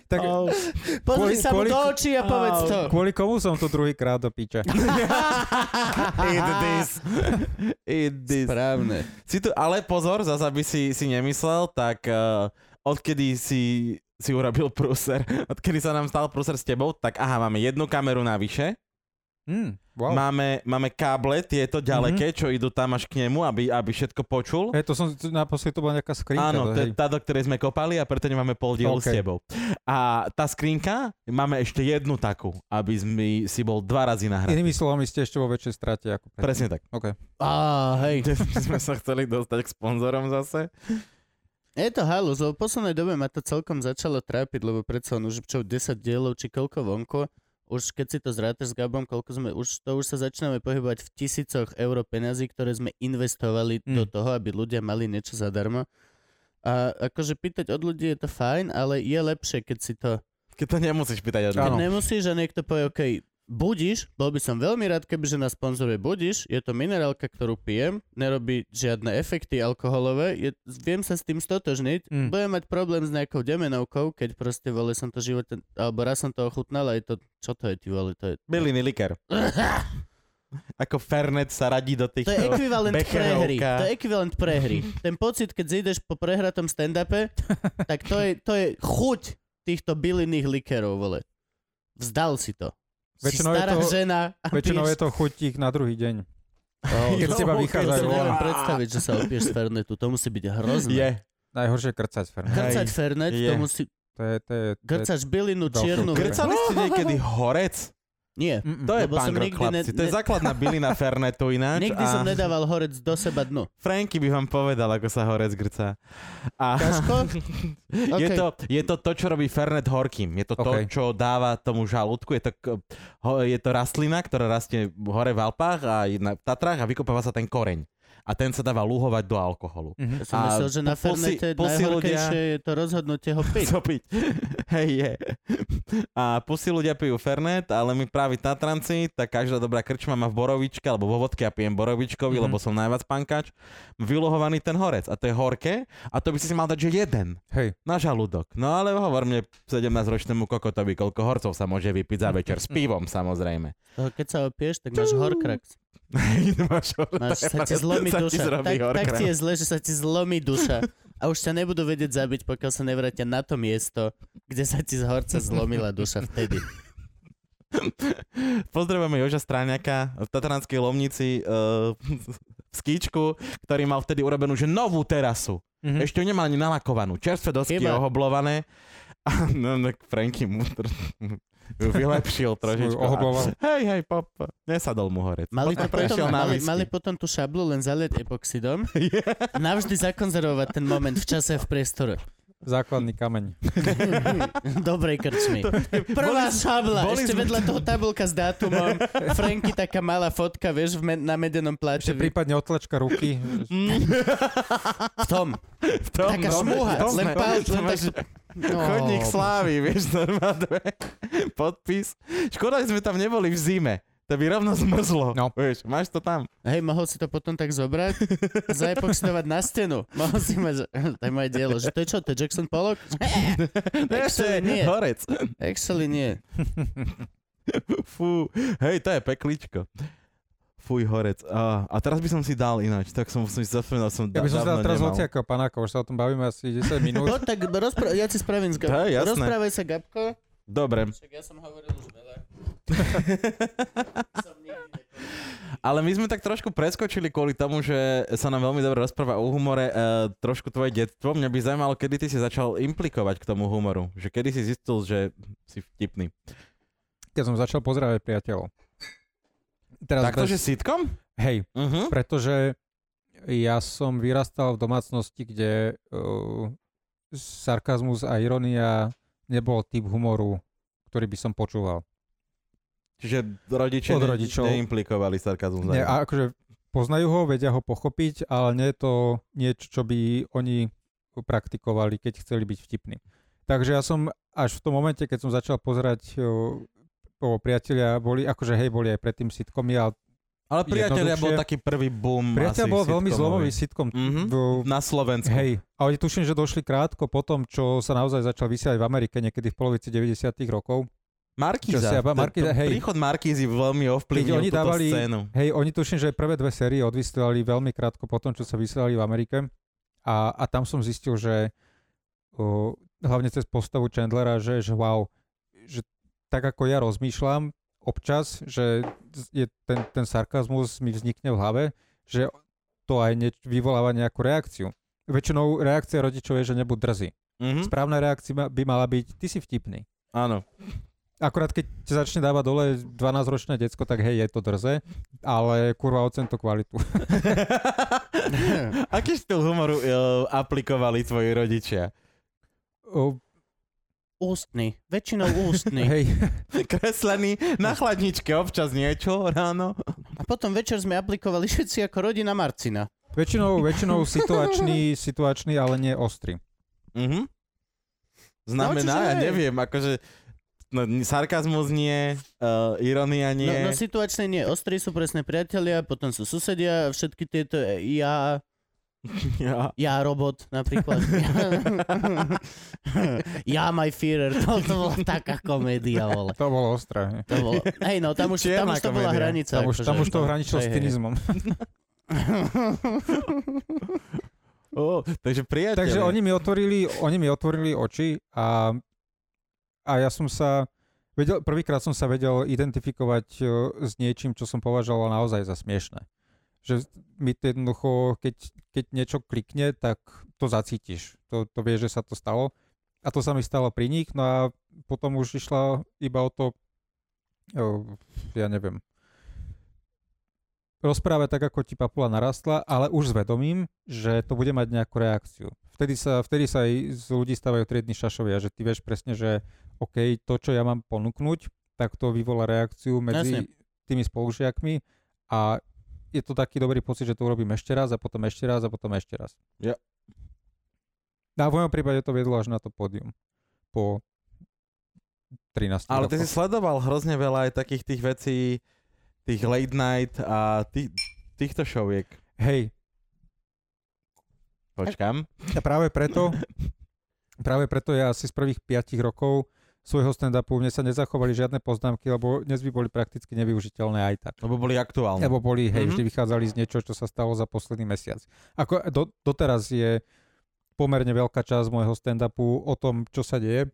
tak, oh. Pozri sa mu do očí a povedz oh. to. Kvôli komu som to druhýkrát do piča. Eat this. Eat this. Správne. Si tu, ale pozor, zase aby si, si nemyslel, tak uh, odkedy si... si urobil prúser, odkedy sa nám stal prúser s tebou, tak aha, máme jednu kameru navyše. Mm, wow. Máme, máme káble, tieto ďaleké, mm-hmm. čo idú tam až k nemu, aby, aby všetko počul. Hey, to som, naposledy to bola nejaká skrinka. Áno, to je tá, do ktorej sme kopali a preto nemáme pol dielu okay. s tebou. A tá skrinka, máme ešte jednu takú, aby sme si bol dva razy nahrať. Inými slovami ste ešte vo väčšej strate. Ako presne tak. Okay. Á, hej. sme sa chceli dostať k sponzorom zase. Je to halus, lebo v poslednej dobe ma to celkom začalo trápiť, lebo predsa on už čo desať dielov či koľko vonko. Už keď si to zrátaš s Gabom, koľko sme, už to už sa začneme pohybovať v tisícoch eur peňazí, ktoré sme investovali mm. do toho, aby ľudia mali niečo zadarmo. A akože pýtať od ľudí je to fajn, ale je lepšie, keď si to... Keď to nemusíš pýtať od ľudí. Keď nemusíš a niekto povie, okej, okay, budíš, bol by som veľmi rád, kebyže nás sponzoruje budíš, je to minerálka, ktorú pijem, nerobí žiadne efekty alkoholové, je, viem sa s tým stotožniť, mm. budem mať problém s nejakou demenovkou, keď proste, vole, som to život, alebo raz som to ochutnal a je to, čo to je, ty vole, to je... Byliný likér. Ako Fernet sa radí do týchto... To je ekvivalent prehry. To je ekvivalent prehry. Ten pocit, keď zídeš po prehratom stand-upe, tak to je, to je chuť týchto bylinných likérov, vole. Vzdal si to. Väčšinou je, to, väčšinou je to chuť ich na druhý deň. Oh, keď z teba vychádzajú. Ja neviem predstaviť, že sa opieš z Fernetu. To musí byť hrozné. Je. Najhoršie krcať Fernet. Krcať Fernet, je. to musí... To je, to je, to krcaš bylinu čiernu. Krcali ste niekedy horec? Nie. Mm-mm. To je pangrok, chlapci. Ne, to je základná bylina Fernetu ináč. Nikdy a... som nedával horec do seba dnu. Franky by vám povedal, ako sa horec grca. A... okay. je, to, je to to, čo robí Fernet horkým. Je to okay. to, čo dáva tomu žalúdku. Je to, je to rastlina, ktorá rastie hore v Alpách a na Tatrách a vykopáva sa ten koreň. A ten sa dáva lúhovať do alkoholu. Mm-hmm. Ja som myslel, že na Fernete najhorkejšie ľudia... je to rozhodnutie ho piť. piť. Hej, je. A pusy ľudia pijú Fernet, ale my práve Tatranci, tak každá dobrá krčma má v borovičke, alebo vo vodke a pijem borovičkovi, mm-hmm. lebo som najviac pankač, vyluhovaný ten horec. A to je horké, a to by si si mal dať, že jeden. Hej. Na žalúdok. No ale hovor mne sedemnásťročnému kokotovi, koľko horcov sa môže vypiť za večer. S pivom, samozrejme. Toho, keď sa opieš, tak máš horkraks. Máš, máš, sa ti zlomí sa duša. Ti tak, tak ti je zle, že sa ti zlomí duša. A už sa nebudú vedieť zabiť, pokiaľ sa nevrátia na to miesto, kde sa ti z horca zlomila duša vtedy. Pozdravujeme Joža Stráňaka v Tatranskej Lomnici uh, v Skíčku, ktorý mal vtedy urobenú že novú terasu. Mm-hmm. Ešte ju nemal ani nalakovanú. Čerstvé dosky ohoblované. No, tak Franky mu vylepšil trošičku. Hej, hej, pop. Nesadol mu horec. Mali potom, prešiel potom, na mali, mali potom tú šablu len zaliať epoxidom. Yeah. Navždy zakonzervovať ten moment v čase a v priestore. Základný kameň. Dobrej krčmy. Prvá šabla, boli ešte sme... vedľa toho tabulka s dátumom. Franky, taká malá fotka, vieš, v med- na medenom pláče. Ešte prípadne otlačka ruky. V tom. V tom. Taká šmúha, len pál, len tak... No. Chodník slávy, vieš, normálne. Podpis. Škoda, že sme tam neboli v zime. To by rovno zmrzlo. No. Vieš, máš to tam. Hej, mohol si to potom tak zobrať, zaepoxinovať na stenu. Mohol si mať, to je moje dielo, že to je čo, to je Jackson Pollock? Actually nie. Horec. Actually nie. Fú, hej, to je pekličko. Fuj, horec. A, a teraz by som si dal ináč, tak som, som si zaspomínal, som dávno nemal. Ja by som si dal teraz hociako, panáko, už sa o tom bavíme asi desať minút. No tak rozpr- ja ti spravím s Gabko. Rozprávaj sa, Gabko. Dobre. Však ja som hovoril už veľa. Ale my sme tak trošku preskočili kvôli tomu, že sa nám veľmi dobre rozpráva o humore, e, trošku tvoje detstvo. Mňa by zaujímalo, kedy ty si začal implikovať k tomu humoru. Že kedy si zistil, že si vtipný. Keď som začal pozerať Priateľov. Taktože bez... sitcom? Hej, uh-huh. Pretože ja som vyrastal v domácnosti, kde uh, sarkazmus a ironia nebol typ humoru, ktorý by som počúval. Čiže rodičia ne- neimplikovali sarkazmus. Ne, akože poznajú ho, vedia ho pochopiť, ale nie je to niečo, čo by oni praktikovali, keď chceli byť vtipní. Takže ja som až v tom momente, keď som začal pozerať o Priatelia, boli, akože hej, boli aj predtým sitcomy, ale Ale Priatelia bol taký prvý boom. Priatelia bol sitcomový. Veľmi zlomový sitcom. Mm-hmm. V... Na Slovensku. Hej, ale tuším, že došli krátko po tom, čo sa naozaj začal vysielať v Amerike niekedy v polovici deväťdesiatych rokov. Markíza. Príchod Markízy veľmi ovplyvnil túto scénu. Hej, oni tuším, že prvé dve série odvysielali veľmi krátko po tom, čo sa vysielali v Amerike. A, a tam som zistil, že uh, hlavne cez postavu Chandlera, že, že wow, že tak ako ja rozmýšľam, občas, že je ten, ten sarkazmus mi vznikne v hlave, že to aj ne, vyvoláva nejakú reakciu. Väčšinou reakcia rodičov je, že nebuď drzí. Mm-hmm. Správna reakcia by mala byť, ty si vtipný. Áno. Akurát keď ti začne dávať dole dvanásťročné decko, tak hej, je to drze, ale kurva ocen to kvalitu. Aký štýl humoru uh, aplikovali tvoji rodičia? Uh, Ústny. Väčšinou ústny. Hej. Kreslený na chladničke občas niečo ráno. A potom večer sme aplikovali všetci ako rodina Marcina. Väčšinou, väčšinou situačný, situačný, ale nie ostrý. Mhm. Znamená, no, ja neviem, akože no, sarkazmus nie, uh, ironia nie. No, no situačný nie. Ostrí sú presne Priatelia, potom sú susedia, všetky tieto ja... Ja. ja robot napríklad. Ja my Führer, to, to bola taká komédia, vole. To bolo ostré. To bolo. Hej, no tam už, tam už to bola hranica. Tam už, tam už to hraničilo s cynizmom. Oh, takže Priatelia. Takže oni mi otvorili, oni mi otvorili oči a a ja som sa vedel, prvýkrát som sa vedel identifikovať s niečím, čo som považoval naozaj za smiešné. Že mi to jednoducho, keď, keď niečo klikne, tak to zacítiš. To, to vieš, že sa to stalo. A to sa mi stalo pri nich, no a potom už išla iba o to, jo, ja neviem, rozpráva tak, ako ti papula narastla, ale už zvedomím, že to bude mať nejakú reakciu. Vtedy sa, vtedy sa aj z ľudí stávajú triedni šašovia, že ty vieš presne, že OK, to, čo ja mám ponúknuť, tak to vyvolá reakciu medzi Jasne. Tými spolužiakmi a je to taký dobrý pocit, že to urobím ešte raz a potom ešte raz a potom ešte raz. Ja. A v mojom prípade to viedlo až na to pódium. Po trinásť Ale rokov. Ty si sledoval hrozne veľa aj takých tých vecí, tých late night a tých, týchto šoviek. Hej. Počkám. A práve preto, práve preto ja asi z prvých piatich rokov svojho stand-upu, mne sa nezachovali žiadne poznámky, lebo dnes by boli prakticky nevyužiteľné aj tak. Lebo boli aktuálne. Lebo boli, hej, mm-hmm. vždy vychádzali z niečo, čo sa stalo za posledný mesiac. Ako do, doteraz je pomerne veľká časť môjho stand-upu o tom, čo sa deje.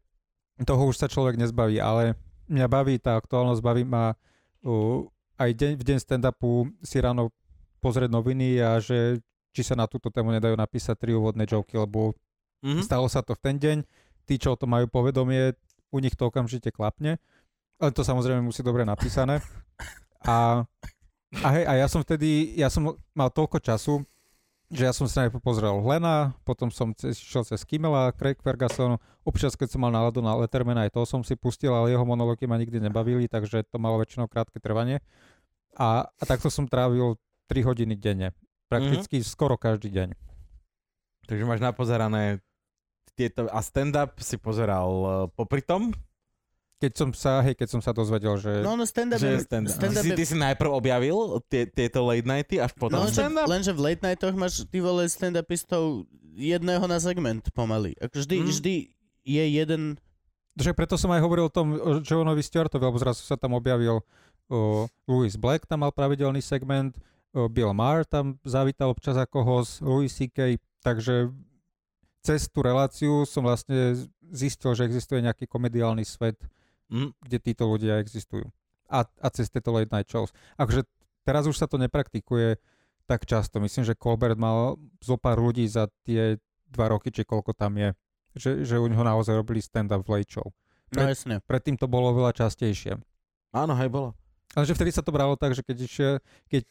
Toho už sa človek nezbaví, ale mňa baví tá aktuálnosť, baví ma uh, aj deň, v deň stand-upu si ráno pozrieť noviny a že či sa na túto tému nedajú napísať tri úvodné joky, lebo mm-hmm. stalo sa to v ten deň, tí, čo to majú povedomie, u nich to okamžite klapne. Ale to samozrejme musí dobre napísané. A, a hej, a ja som vtedy, ja som mal toľko času, že ja som sa najprv pozrel Lena, potom som šiel cez Kimmela, Craig Ferguson, občas keď som mal náladu na Lettermana, aj toho som si pustil, ale jeho monológy ma nikdy nebavili, takže to malo väčšinou krátke trvanie. A, a takto som trávil tri hodiny denne. Prakticky mm-hmm. skoro každý deň. Takže máš napozerané tieto, a stand-up si pozeral popri tom? Keď som sa, hej, keď som sa dozvedel, že... No, no stand-up je... Stand-up. Stand-up si, ty si najprv objavil tie, tieto late nighty, až potom no, stand-up? Lenže v late nightoch máš, ty vole, stand-upistov jedného na segment pomaly. Vždy, mm. vždy je jeden... Že preto som aj hovoril o tom Johnovi Stewartovi, lebo zrazu sa tam objavil uh, Louis Black, tam mal pravidelný segment, uh, Bill Maher tam zavítal občas ako host, Louis C K, takže... Cez tú reláciu som vlastne zistil, že existuje nejaký komediálny svet, mm. kde títo ľudia existujú. A, a cez tieto late night shows. Akože teraz už sa to nepraktikuje tak často. Myslím, že Colbert mal zo pár ľudí za tie dva roky, či koľko tam je, že, že u neho naozaj robili stand-up v late show. Pred, no jasne. Predtým to bolo veľa častejšie. Áno, hej, bolo. Ale že vtedy sa to bralo tak, že keď, keď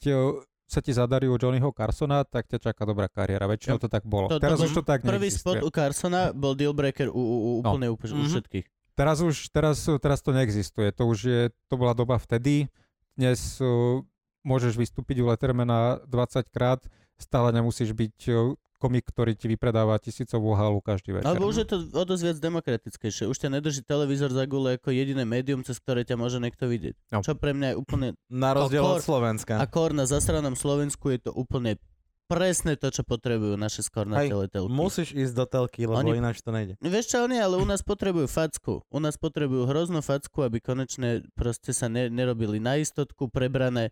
sa ti zadarí u Johnnyho Carsona, tak ťa čaká dobrá kariéra. Väčšinou to tak bolo. To, teraz to, už to tak prvý neexistuje. Prvý spot u Carsona bol dealbreaker u, u, u úplne no. u, u všetkých. Teraz už, teraz, teraz to neexistuje. To už je, to bola doba vtedy. Dnes uh, môžeš vystúpiť u Lettermana dvadsaťkrát, stále nemusíš byť uh, komik, ktorý ti vypredáva tisícovú halu každý večer. Alebo už je to o dosť viac demokratickejšie. Už ťa nedrží televízor za gule ako jediné médium, cez ktoré ťa môže niekto vidieť. No. Čo pre mňa je úplne... Na rozdiel od Slovenska. A kor na zasranom Slovensku je to úplne presne to, čo potrebujú naše skor na teletelky. Musíš ísť do telky, lebo oni... ináč to nejde. Vieš čo, oni, ale u nás potrebujú facku. U nás potrebujú hroznú facku, aby konečne proste sa ne- nerobili na istotku prebrané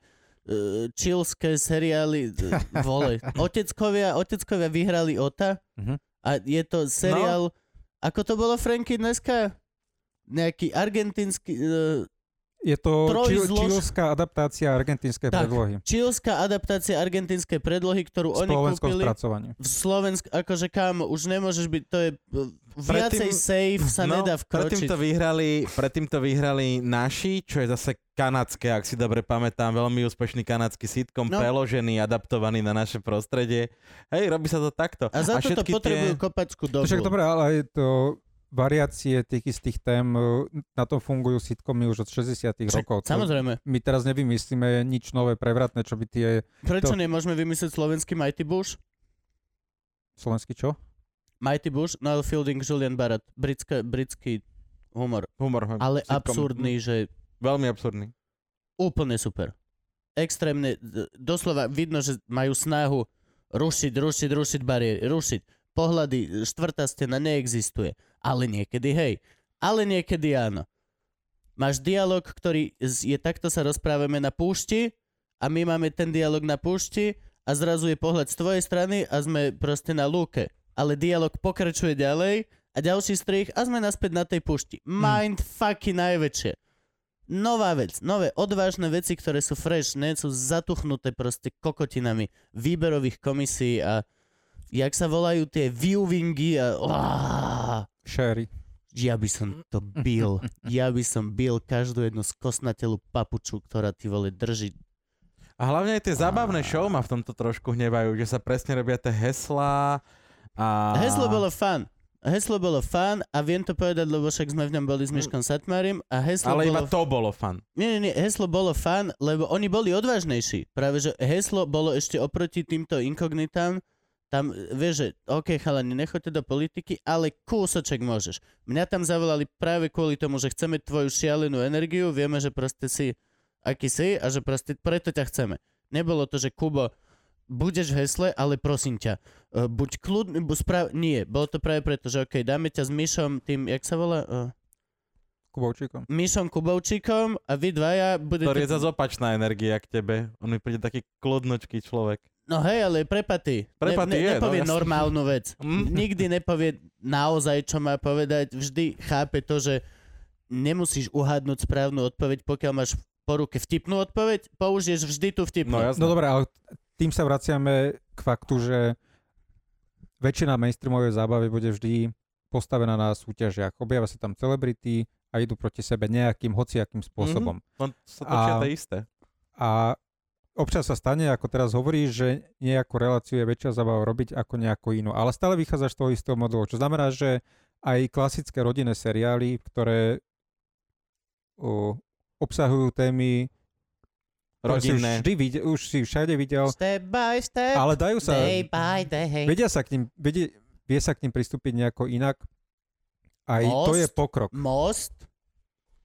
čilské seriály, vole. Oteckovia, oteckovia vyhrali OTA uh-huh. a je to seriál, no. ako to bolo Franky dneska? Nejaký argentínsky... Uh, je to trojzlož... čilská adaptácia argentínskej tak, predlohy. Čilská adaptácia argentínskej predlohy, ktorú v oni kúpili. V Slovensku, akože kámo, už nemôžeš byť, to je viacej predtým, safe sa no, nedá vkročiť. Predtým to, vyhrali, predtým to vyhrali naši, čo je zase kanadské, ak si dobre pamätám, veľmi úspešný kanadský sitcom, no. preložený, adaptovaný na naše prostredie. Hej, robí sa to takto. A za a to potrebujú tie... kopačku dobu. Však dobré, ale je to... Variácie tých istých tém, na tom fungujú sitcomy už od šesťdesiatych rokov. Samozrejme. My teraz nevymyslíme nič nové, prevratné, čo by tie... Prečo to... nemôžeme vymyslieť slovenský Mighty Boosh? Slovenský čo? Mighty Boosh, Noel Fielding, Julian Barrett. Britské, britský humor. Humor. Hej. Ale sitcom. Absurdný, že... Veľmi absurdný. Úplne super. Extrémne, doslova vidno, že majú snahu rušiť, rušiť, rušiť bariéry, rušiť. Pohľady, štvrtá stena neexistuje. Ale niekedy, hej. Ale niekedy áno. Máš dialog, ktorý je takto sa rozprávame na púšti a my máme ten dialog na púšti a zrazu je pohľad z tvojej strany a sme proste na lúke. Ale dialog pokračuje ďalej a ďalší strih a sme naspäť na tej púšti. Mind hmm. fucking najväčšie. Nová vec. Nové odvážne veci, ktoré sú fresh, nie sú zatuchnuté proste kokotinami výberových komisí a jak sa volajú tie viewingy a... Oh, Sherry. Ja by som to bil. Ja by som bil každú jednu skosnatelú papuču, ktorá ty vole drží. A hlavne aj tie zábavné show ma v tomto trošku hnevajú, že sa presne robia tie heslá a... Heslo bolo fun. Heslo bolo fun a viem to povedať, lebo však sme v ňom boli s Miškom Satmárim a heslo ale bolo... iba to bolo fun. Nie, nie, nie. Heslo bolo fun, lebo oni boli odvážnejší. Práve, že heslo bolo ešte oproti týmto inkognitám. Tam, vieš, že OK, chalani, nechoďte do politiky, ale kúsoček môžeš. Mňa tam zavolali práve kvôli tomu, že chceme tvoju šialenú energiu, vieme, že proste si aký si a že proste preto ťa chceme. Nebolo to, že Kubo, budeš v hesle, ale prosím ťa, uh, buď kľudný, buď správ... Nie, bolo to práve preto, že OK, dáme ťa s Mišom, tým, jak sa volá... Uh... Kubovčíkom. Mišom Kubovčíkom a vy dvaja budete... Ktorý je zase opačná energia k tebe. On mi príde taký kľudnočký človek. No hej, ale prepatý. Prepatý ne, ne, je. Nepovie no, normálnu vec. Nikdy nepovie naozaj, čo má povedať. Vždy chápe to, že nemusíš uhádnuť správnu odpoveď, pokiaľ máš po ruke vtipnú odpoveď, použiješ vždy tú vtipnú. No, no dobré, ale tým sa vraciame k faktu, že väčšina mainstreamovej zábavy bude vždy postavená na súťažiach. Objavia sa tam celebrity a idú proti sebe nejakým hociakým spôsobom. Mm-hmm. Len sa točia to isté. A občas sa stane, ako teraz hovoríš, že nejakú reláciu je väčšia zábava robiť ako nejakú inú. Ale stále vychádzaš z toho istého modelu, čo znamená, že aj klasické rodinné seriály, ktoré uh, obsahujú témy rodinné. Už, vždy, už si všade videl. Step by step, ale dajú sa, day by day. Vedia sa k nim, vedie, vie sa k nim pristúpiť nejako inak. Aj most, to je pokrok. Most?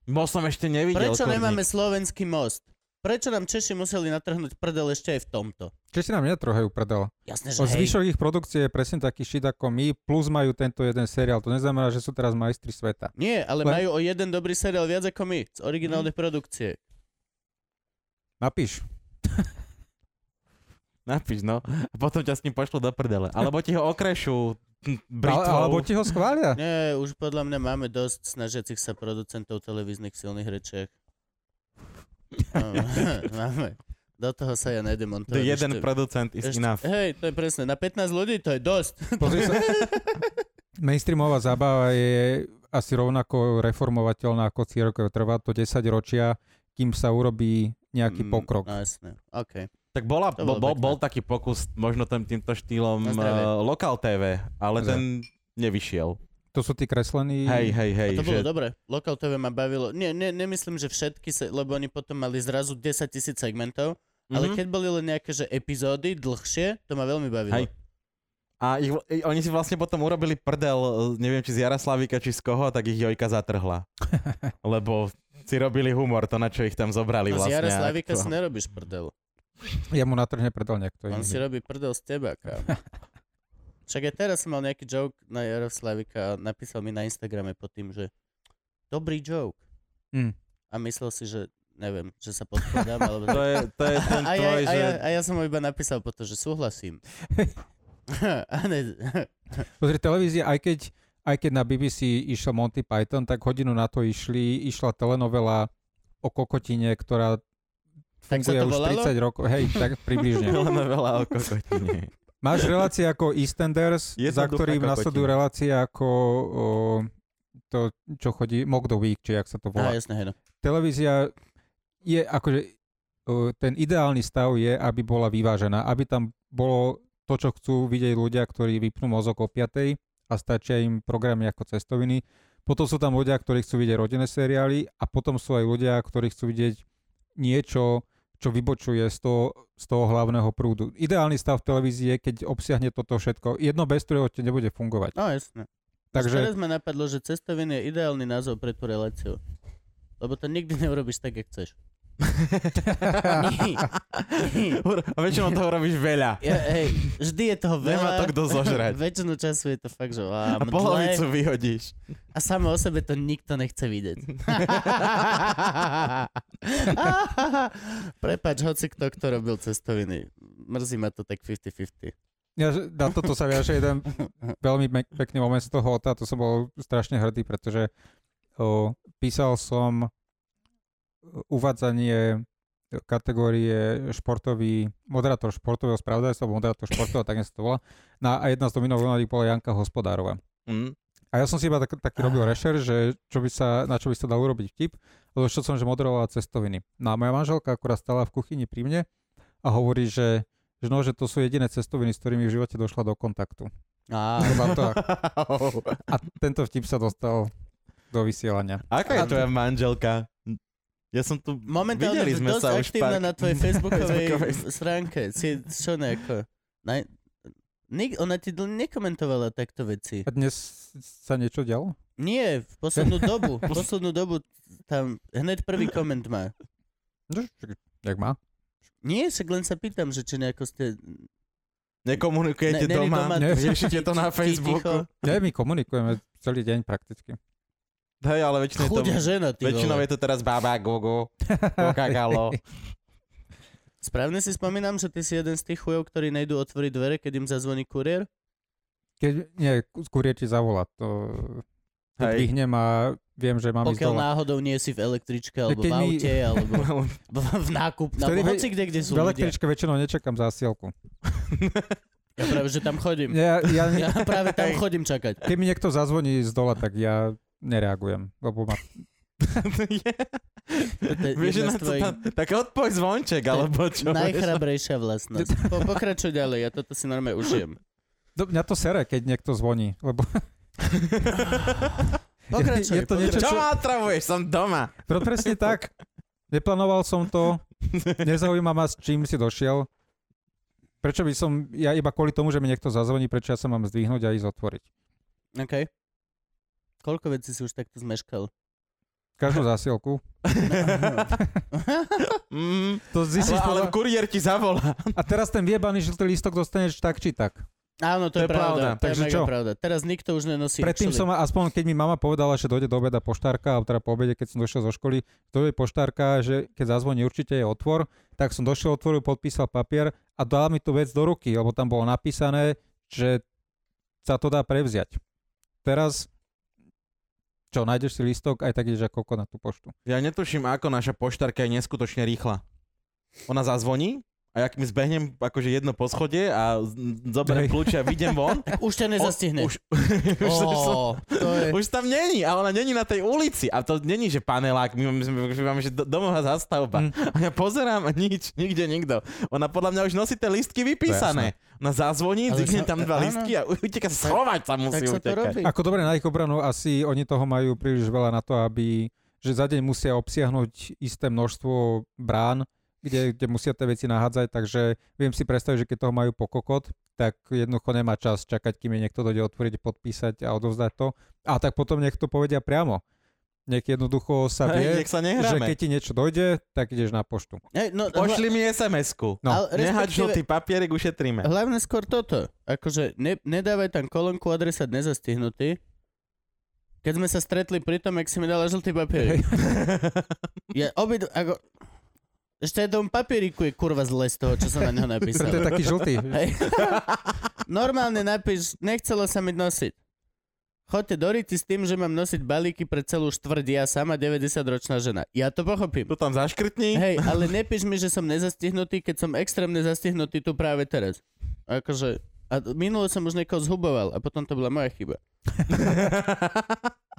Most som ešte nevidel. Prečo kurník. Nemáme slovenský most? Prečo nám Češi museli natrhnúť prdel ešte aj v tomto? Češi nám netrhajú prdel. Jasne, že o zvyšok ich produkcie je presne taký shit ako my, plus majú tento jeden seriál. To neznamená, že sú teraz majstri sveta. Nie, ale Len... majú o jeden dobrý seriál viac ako my z originálnej hmm. produkcie. Napíš. Napíš, no. A potom ťa s ním pošlo do prdele. Alebo ti ho okrešujú britvou. Ale, alebo ti ho schvália. Nie, už podľa mňa máme dosť snažiacich sa producentov televíznych silných rečiek. No, máme. Do toho sa ja nedemontujem. Jeden producent is enough. Hej, to je presne. Na pätnásť ľudí to je dosť. Pozri sa. Mainstreamová zábava je asi rovnako reformovateľná ako cirkev. Trvá to desať ročia, kým sa urobí nejaký pokrok. No, jasne, okej. Okay. Tak bola, bol, bol, bol taký pokus možno tým, týmto štýlom uh, Lokal té vé, ale Zde. ten nevyšiel. To sú tí kreslení... Hej, hej, hej. A to bolo že... dobre. Lokal té vé ma bavilo. Nie, nie, nemyslím, že všetky, se, lebo oni potom mali zrazu desaťtisíc segmentov, mm-hmm. ale keď boli len nejaké že epizódy dlhšie, to ma veľmi bavilo. Hej. A ich, oni si vlastne potom urobili prdel, neviem, či z Jaroslavika, či z koho, tak ich Jojka zatrhla. Lebo si robili humor, to na čo ich tam zobrali no, vlastne. Z Jaroslavika to... si nerobíš prdel. Ja mu natrhne prdel niekto iný. On si robí prdel z teba, kámo. Však aj teraz som mal nejaký joke na Jaroslavika a napísal mi na Instagrame pod tým, že dobrý joke. Mm. A myslel si, že neviem, že sa podpredám, alebo... To je, to je ten a, tvoj, a, že... A, a ja som mu iba napísal potom, že súhlasím. Pozri, televízia, aj keď, aj keď na bé bé cé išiel Monty Python, tak hodinu na to išli, išla telenovela o kokotine, ktorá funguje už volalo? tridsať rokov. Hej, tak približne. Telenovela o kokotine. Máš relácie ako EastEnders, za ktorým nasledujú relácie ako o, to, čo chodí, Mock the Week, či jak sa to volá. Á, jasné, no. Televízia je akože, o, ten ideálny stav je, aby bola vyvážená, aby tam bolo to, čo chcú vidieť ľudia, ktorí vypnú mozog o piatej a stačia im programy ako cestoviny. Potom sú tam ľudia, ktorí chcú vidieť rodinné seriály a potom sú aj ľudia, ktorí chcú vidieť niečo, čo vybočuje z toho, z toho hlavného prúdu. Ideálny stav v televízii je, keď obsiahne toto všetko. Jedno bez ktorého to nebude fungovať. No jasné. Takže... Teraz ma napadlo, že cestoviny je ideálny názov pre tú reláciu. Lebo to nikdy neurobiš tak, jak chceš. A väčšinou toho robíš veľa. Ja, hej, vždy je toho veľa. Nemá to kto zožrať. Väčšinu času je to fakt, že vám. A polovicu vyhodíš. A samo o sebe to nikto nechce vidieť. Prepáč, hoci kto, kto robil cestoviny. Mrzí ma to tak päťdesiat päťdesiat. Ja, na toto sa viaže jeden veľmi pekný moment z toho otáto. To som bol strašne hrdý, pretože oh, písal som uvádzanie kategórie športový, moderátor športového spravodajstva, moderátor športového, tak nie sa to volá. Na, a jedna z dominovaných bola Janka Hospodárová. Mm. A ja som si iba tak, taký robil rešer, že čo by sa, na čo by sa dal urobiť vtip, lebo čo som, že moderovala cestoviny. No a moja manželka akurát stála v kuchyni pri mne a hovorí, že, že, no, že to sú jediné cestoviny, s ktorými v živote došla do kontaktu. Ah. To, a tento vtip sa dostal do vysielania. Aká je tvoja manželka? Ja som tu... Momentálne videli sme sa už pár... na tvojej facebookovej stránke. Si čo nejako... Na... Nik... Ona ti nekomentovala takto veci. A dnes sa niečo dialo? Nie, v poslednú dobu. V poslednú dobu tam hneď prvý koment má. Jak má? Nie, však len sa pýtam, že či nejako ste... Nekomunikujete ne, doma, doma riešite to na Facebooku. Ja, my komunikujeme celý deň prakticky. Hej, ale väčšinou, to, žena, väčšinou je to teraz bába, gogo, kokakalo. Správne si spomínam, že ty si jeden z tých chujov, ktorí nejdú otvoriť dvere, keď im zazvoní kuriér? Keď, nie, kuriér ti zavolá. To vyhnem a viem, že mám ísť dole. Pokiaľ náhodou nie si v električke, alebo keď v aute, mi... alebo v nákup, na hoci kde, kde sú ľudia. V električke väčšinou nečakám zásielku. Ja práve, že tam chodím. Ja, ja... ja práve tam chodím čakať. Keď mi niekto zazvoní z dola, tak ja nereagujem, lebo ma... Vieš, na to tam... Tak odpoj zvonček, alebo čo? Najchrabrejšia vlastnosť. Po, pokračuj ďalej, ja toto si normálne užijem. Do, mňa to sere, keď niekto zvoní, lebo... Pokračuj, je, je to niečo, čo... čo ma otravuješ, som doma. Pro presne tak. Neplánoval som to. Nezaujíma ma, s čím si došiel. Prečo by som, ja iba kvôli tomu, že mi niekto zazvoní, prečo ja sa mám zdvihnúť a ísť otvoriť. OK. Koľko vecí si už takto zmeškal? Každú zásielku. mm, to zistíš, ale, ale kuriér ti zavolá. A teraz ten viebaný žltý lístok dostaneš tak, či tak. Áno, to, to je pravda, pravda. To je mega pravda. Teraz nikto už nenosí. Predtým som, aspoň keď mi mama povedala, že dojde do obeda poštárka, alebo teda po obede, keď som došiel zo školy, dojde poštárka, že keď zazvoní určite je otvor, tak som došiel, otvoril, podpísal papier a dal mi tú vec do ruky, lebo tam bolo napísané, že sa to dá prevziať. Teraz, čo, nájdeš si lístok, aj tak ideš ako koko na tú poštu. Ja netuším, ako naša poštárka je neskutočne rýchla. Ona zazvoní? A jak mi zbehnem akože jedno po schode a zoberiem kľúče a vyjdem von. Už ťa nezastihne. O, už, už, oh, som, je... už tam není a ona není na tej ulici. A to není, že panelák, my máme, že domová zastavba. Mm. A ja pozerám a nič, nikde nikto. Ona podľa mňa už nosí tie lístky vypísané. Ona zazvoní, zvykne tam dva áno. lístky a uteka sa schovať sa musí utekať. Ako dobre na ich obranu, asi oni toho majú príliš veľa na to, aby že za deň musia obsiahnuť isté množstvo brán, Kde, kde musia tie veci nahádzať, takže viem si predstaviť, že keď toho majú pokokot, tak jednoducho nemá čas čakať, kým je niekto dojde otvoriť, podpísať a odovzdať to. A tak potom niekto povedia priamo. Nech jednoducho sa vie, hey, sa že keď ti niečo dojde, tak ideš na poštu. Hey, no, Pošli hla... mi es em esku. No. Nehaď žltý papierik, ušetríme. Hlavne skôr toto. Akože ne, nedávaj tam kolónku adresát nezastihnutý. Keď sme sa stretli pri tom, jak si mi dala žltý papierik. Hey. ja obid... Ako... Ešte aj tomu papieriku je kurva zle z toho, čo som na neho napísal. To je taký žltý. Hej. Normálne napíš, nechcelo sa mi nosiť. Choďte do riti s tým, že mám nosiť balíky pre celú štvrť, ja sama deväťdesiatročná žena. Ja to pochopím. To tam zaškrtni. Hej, ale nepíš mi, že som nezastihnutý, keď som extrémne zastihnutý tu práve teraz. Akože, a minulo som už niekoho zhuboval a potom to bola moja chyba.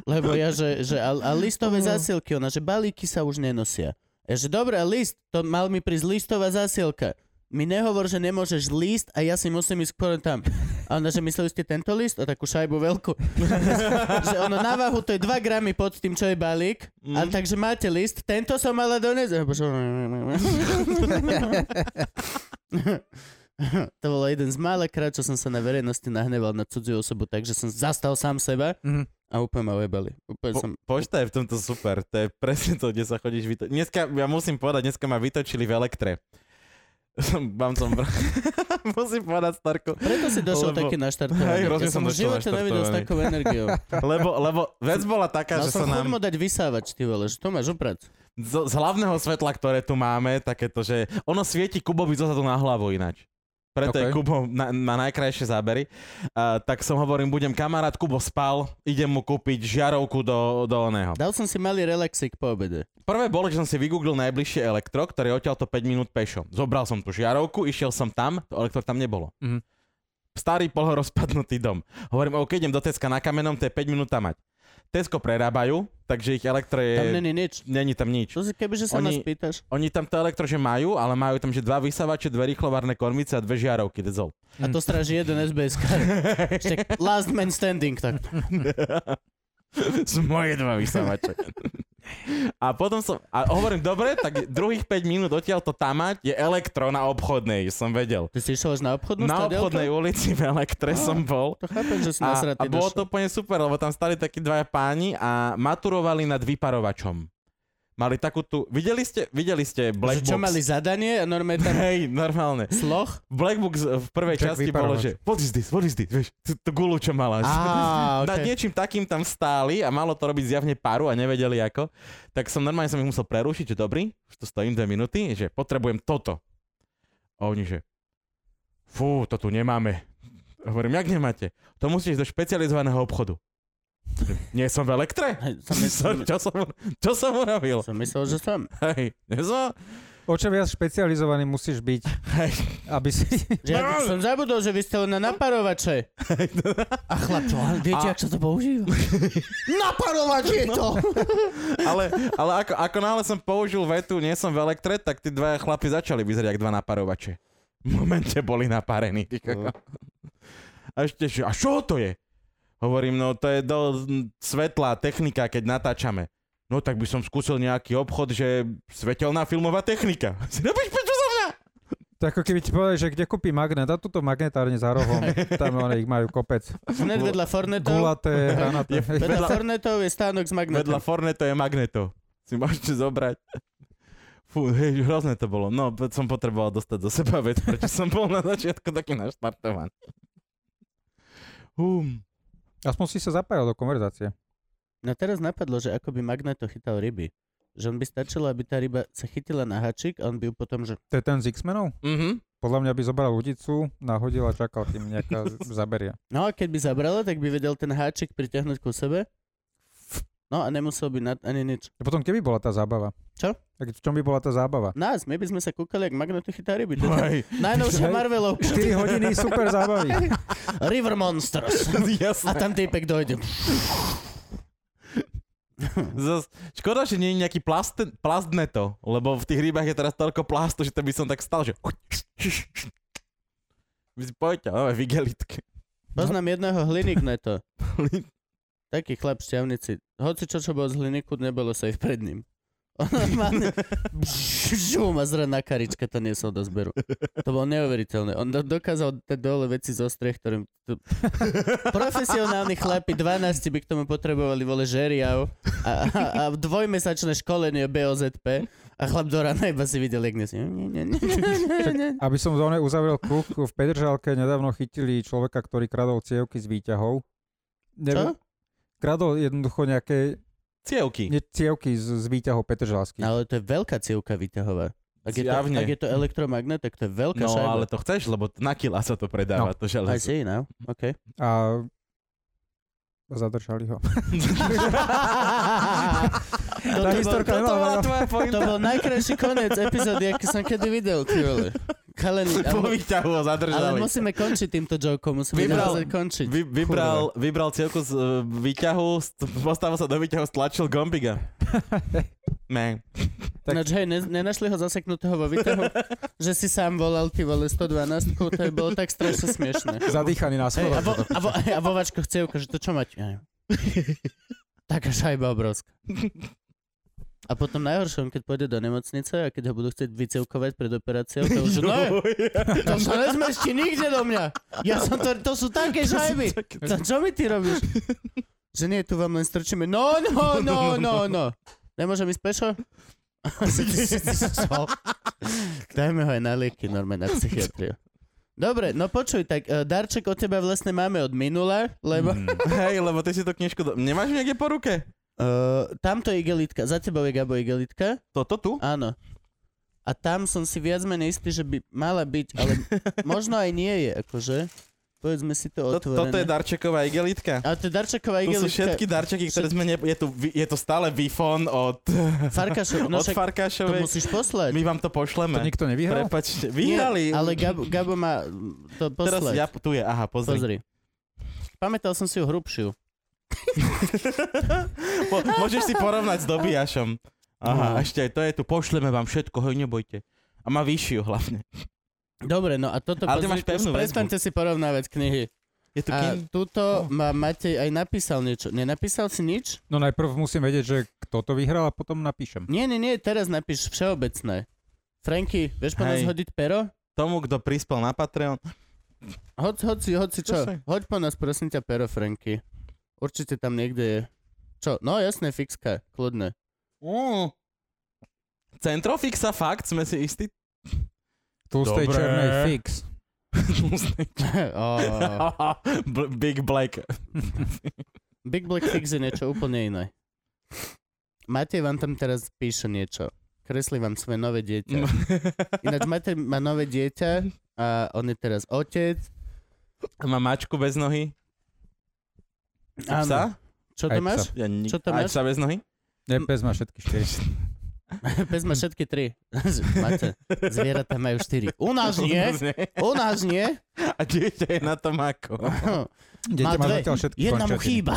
Lebo ja, že, že a, a listové zásielky, ona, že balíky sa už nenosia. Ja, že dobre, list, to mal mi prísť listová zásielka. Mi nehovor, že nemôžeš list a ja si musím ísť skôr tam. A ona, že mysleli ste tento list? A takú šajbu veľkú. Že ono na váhu, to je dva gramy pod tým, čo je balík. Mm. A takže máte list, tento som mala doniesť. To bolo jeden z mála krát, čo som sa na verejnosti nahneval na cudziu osobu, takže som zastal sám seba. Mm. A úplne ma ujebali. Úplne po, som... Pošta je v tomto super. To je presne to, kde sa chodíš vytočiť. Dneska, ja musím povedať, dneska ma vytočili v Elektre. Mám som... musím povedať starku. Preto si došiel lebo... taký naštartovaný. Ja som v živote nevidel s takou energiou. Lebo, lebo vec bola taká, mal že sa nám... Mal som chudmo dať vysávač, ty vole, že to máš uprac. Z, z hlavného svetla, ktoré tu máme, takéto, že ono svieti Kubovi zozadu na hlavu ináč. Preto okay. je Kubo na, na najkrajšie zábery. Uh, tak som hovorím, budem kamarát, Kubo spal, idem mu kúpiť žiarovku do, do oného. Dal som si malý relaxik po obede. Prvé bolo, že som si vygooglil najbližšie elektro, ktoré je odtiaľto päť minút pešo. Zobral som tú žiarovku, išiel som tam, to elektro tam nebolo. Mm-hmm. Starý polorozpadnutý dom. Hovorím, OK, idem do Teska na Kamenom, to je päť minút tam mať. Tesko prerábajú, takže ich elektro je... Tam není nič. Není tam nič. To si kebyže sa oni, nás pýtaš. Oni tam to elektro, že majú, ale majú tam, že dva vysavače, dve rýchlovárne kormice a dve žiarovky. Hm. A to stráži jeden es bé es ká. Last man standing, tak. Sú moje dva vysavače. A potom som... A hovorím, dobre, tak druhých päť minút odtiaľ to tamať je elektro na Obchodnej, som vedel. Ty si išiel na Obchodnú? Na Obchodnej elektro? Ulici v Elektre ah, som bol. To chápem, že si nasratý. A, a bolo to úplne super, lebo tam stali takí dvaja páni a maturovali nad vyparovačom. Mali takú tu... Videli ste, videli ste Black Box? Čo mali zadanie a normálne tam... Hej, normálne. Sloh? Black Box v prvej Čak časti vyparovať. Bolo, že what is this, what is this, vieš, to gulu, čo mala. Á, okay. Nad niečím takým tam stáli a malo to robiť zjavne paru a nevedeli ako. Tak som normálne som ich musel prerušiť, že dobrý, už to stojím dve minúty, že potrebujem toto. A oni, že fú, to tu nemáme. Hovorím, jak nemáte? To musíš ísť do špecializovaného obchodu. Nie som v Elektre? Som myslel, čo, som, čo som urobil? Som myslel, že som. Hej, nie som. O čo viac špecializovaný musíš byť, aby si... Ja som zabudol, že vy ste len na naparovače. A chlapčo, viete, a... ak sa to používa? Naparovač je to! ale ale ako, ako náhle som použil vetu, nie som v elektre, tak tí dvaja chlapi začali vyzerať jak dva naparovače. V momente boli naparení. A ešte, a čo to je? Hovorím, no to je do svetla technika, keď natáčame. No tak by som skúsil nejaký obchod, že svetelná filmová technika. Robíš pečo za mňa? To ako keby ti povedali, že kde kúpi magnet, a tuto magnetárne za rohom. Tam oni ich majú kopec. Hneď vedľa Fornetov. Gulaté, hranaté. Vedľa Fornetov je stánok s magnetom. Vedľa Fornetov je magnetov. Si môžete zobrať. Fú, hej, hrozné to bolo. No, som potreboval dostať do seba vec, prečo som bol na začiatku taký naštartovaný. Um. Aspoň si sa zapájal do konverzácie. No teraz napadlo, že ako by magneto chytal ryby. Že on by stačilo, aby tá ryba sa chytila na hačik a on by ju potom, že... To je ten z X-menov? Mhm. Podľa mňa by zobral udicu, nahodil a čakal, kým nejaká zaberia. No a keď by zabrala, tak by vedel ten háčik pritiahnuť ku sebe. No a nemusel by na- ani nič. A potom keby bola tá zábava? Čo? A v čom by bola tá zábava? Nás, my by sme sa kúkali, jak magneto chytá ryby. Najnovšia Marvelov. štyri hodiny super zábavy. River Monsters. Jasné. A tam týpek dojde. Zas, škoda, že nie je nejaký plast, plastné to, lebo v tých rybách je teraz toľko plastu, že to by som tak stal, že vy si poďte, máme vigelitky. Poznám jedného hliník neto. Taký chlap šťavnici. Hoci čo, čo bol z hliníku, nebolo sa ich pred ním. Žum a zraná karička, to nie som do zberu. To bolo neuveriteľné. On do- dokázal dať dole veci zo striech, ktorým tu... profesionálni chlapi dvanásť by k tomu potrebovali vole žeriav a, a, a dvojmesačné školenie bé o zet pé a chlap do rana iba si videl, jak nesmí. Aby som zóne uzavrel kruh, v Petržalke nedávno chytili človeka, ktorý kradol cievky z výťahov. Neviem, čo? Kradol jednoducho nejaké cievky. Nie, cievky z, z výťahov Petržalských. Ale to je veľká cievka výťahová. Ak je, to, ak je to elektromagnet, tak to je veľká no, šajba. No ale to chceš, lebo na kila sa to predáva. No. To železo. I see now. Okay. A zadržali ho. to, to, historka, bol, to, to bola tvoja pointa. To bol najkrajší koniec epizódy, aký som kedy videl. Kaleni, po výťahu ho zadržali. Ale musíme končiť týmto jokom. Musíme vybral, končiť. Vy, vybral, vybral cievku z uh, výťahu, postavil sa do výťahu, stlačil gombiga. Man. Tak. Noč, hej, ne, nenašli ho zaseknutého vo výťahu, že si sám volal, ty vole, sto dvanásť, to je bolo tak strašne smiešné. Zadýchaný na schole. Hey, a, vo, a, vo, a vo váčkoch cievka, že to čo mať? Taká šajba obrovská. A potom najhoršom, keď pôjde do nemocnice a keď ho budú chcieť vycievkovať pred operáciou, to už no, to sa nezmestí nikde do mňa. Ja som to, to sú také šajby. To, čo mi ty robíš? Že nie, tu vám len strčíme. No, no, no, no, no. Nemôžem ísť pešo? Dajme ho aj na lieky, normálne na psychiatriu. Dobre, no počuj, tak uh, darček od teba vlastne máme od minula, lebo... Mm. Hej, lebo ty si to knižku... Do... Nemáš niekde po ruke? Uh, tamto je igelitka, za tebou je Gabo igelitka. Toto tu? Áno. A tam som si viac menej istý, že by mala byť, ale možno aj nie je, akože... Povedzme si to otvorené. Toto je darčeková igelitka. Ale to je darčeková igelitka. Tu sú všetky darčeky, ktoré sme... Ne... Je, tu, je tu stále výfon od... Farkašov. No od Farkašovej. To musíš poslať. My vám to pošleme. To nikto nevyhral? Prepačte. Vyhrali. Nie, ale Gabo, Gabo má to poslať. Teraz ja... Tu je, aha, pozri. Pozri. Pamätal som si ju hrubšiu. po, môžeš si porovnať s Dobijašom. Aha, no. Ešte aj to je tu. Pošleme vám všetko, hoj, nebojte. A má vyššiu hlavne. Dobre, no a toto... Ale ty máš pevnú väzbu. Prestaňte si porovnávať knihy. Je tu a tuto ma Matej aj napísal niečo. Nenapísal si nič? No najprv musím vedieť, že kto to vyhral a potom napíšem. Nie, nie, nie, teraz napíš všeobecné. Franky, vieš po nás hodiť pero? Tomu, kto prispel na Patreon. Hoď, hoď si, hoď si čo? Hoď po nás, prosím ťa, pero, Franky. Určite tam niekde je. Čo? No jasné, fixka, kľudne. Mm. Centrofixa fakt, sme si istí? Tlustej černej fix. Tlustej černej. Oh. Big Black. Big Black fix je niečo úplne iné. Matej vám tam teraz píše niečo. Kreslí vám svoje nové dieťa. Ináč Matej má nové dieťa a on je teraz otec. Má mačku bez nohy. A psa? Čo to máš? Ja nik- Čo to máš? Aj psa bez nohy? Ja pes má všetky štyri. Pes má všetky tri. Máte, zvieratá majú štyri. U nás nie. U nás nie. A dieťa je na tom ako. Má dve. Jedna mu chýba.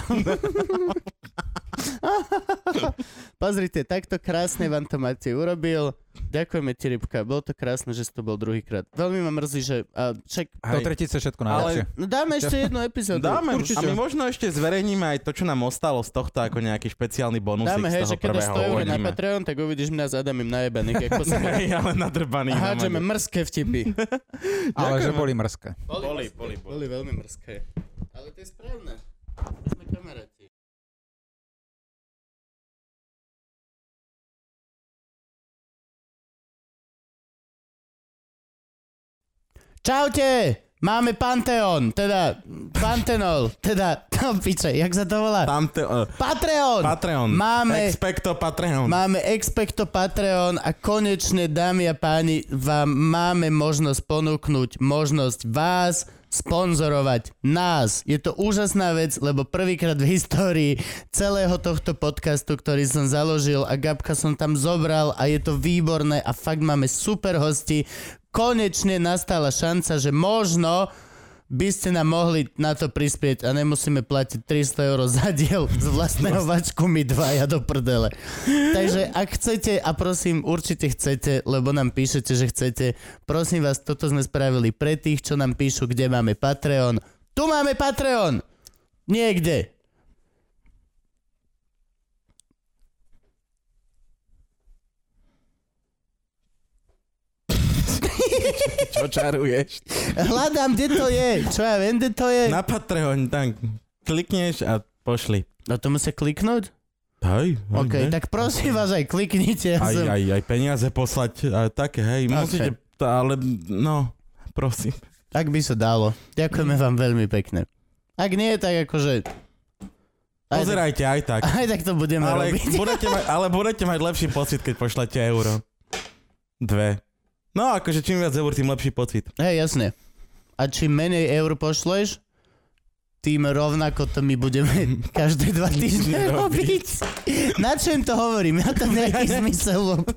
Pozrite, takto krásne vám to Matej urobil. Ďakujeme ti, Rybka. Bolo to krásne, že si to bol druhýkrát. Veľmi ma mrzí, že... A však... Do tretice všetko najlepšie. Ale... No dáme ešte jednu epizódu. Dáme, určite. A my možno ešte zverejníme aj to, čo nám ostalo z tohto ako nejaký špeciálny bonusik dáme, hej, z toho prvého. Dáme, hej, že keď sto eur na Patreon, tak uvidíš mňa s Adamom najebaných. Hej, ale nadrbaných. A hádžeme mrzké vtipy. Ale že boli mrzké. Boli, boli, boli. Boli veľmi mrzké. Ale to je správne. My sme kamaráti. Čaute, máme Pantheon, teda Pantenol, teda, no piče, jak sa to volá? Pante- uh, Patreon! Patreon, máme, expecto Patreon. Máme expecto Patreon a konečne, dámy a páni, vám máme možnosť ponúknuť možnosť vás sponzorovať nás. Je to úžasná vec, lebo prvýkrát v histórii celého tohto podcastu, ktorý som založil a Gabka som tam zobral a je to výborné a fakt máme super hosti. Konečne nastala šanca, že možno by ste nám mohli na to prispieť a nemusíme platiť tristo eur za diel z vlastného vačku my dvaja do prdele. Takže ak chcete, a prosím, určite chcete, lebo nám píšete, že chcete, prosím vás, toto sme spravili pre tých, čo nám píšu, kde máme Patreon. Tu máme Patreon! Niekde! Čo čaruješ? Hľadám, kde to je. Čo ja viem, kde to je. Na Patreon, tak klikneš a pošli. A to musí kliknúť? Hej. Ok, ne? Tak prosím vás aj kliknite. Aj, som... aj, aj peniaze poslať, aj také, hej. Okay. Musíte, ale no, prosím. Ak by sa dalo. Ďakujeme vám veľmi pekne. Ak nie, tak akože... Aj pozerajte, aj tak. Aj tak to budeme ale robiť. Budete mať, ale budete mať lepší pocit, keď pošlete euro. Dve. No, akože čím viac eur, tým lepší pocit. Hej, jasne. A čím menej eur pošleš, tým rovnako to my budeme každé dva týždne robiť. Na čo im to hovorím? Ja to nejaký zmysel.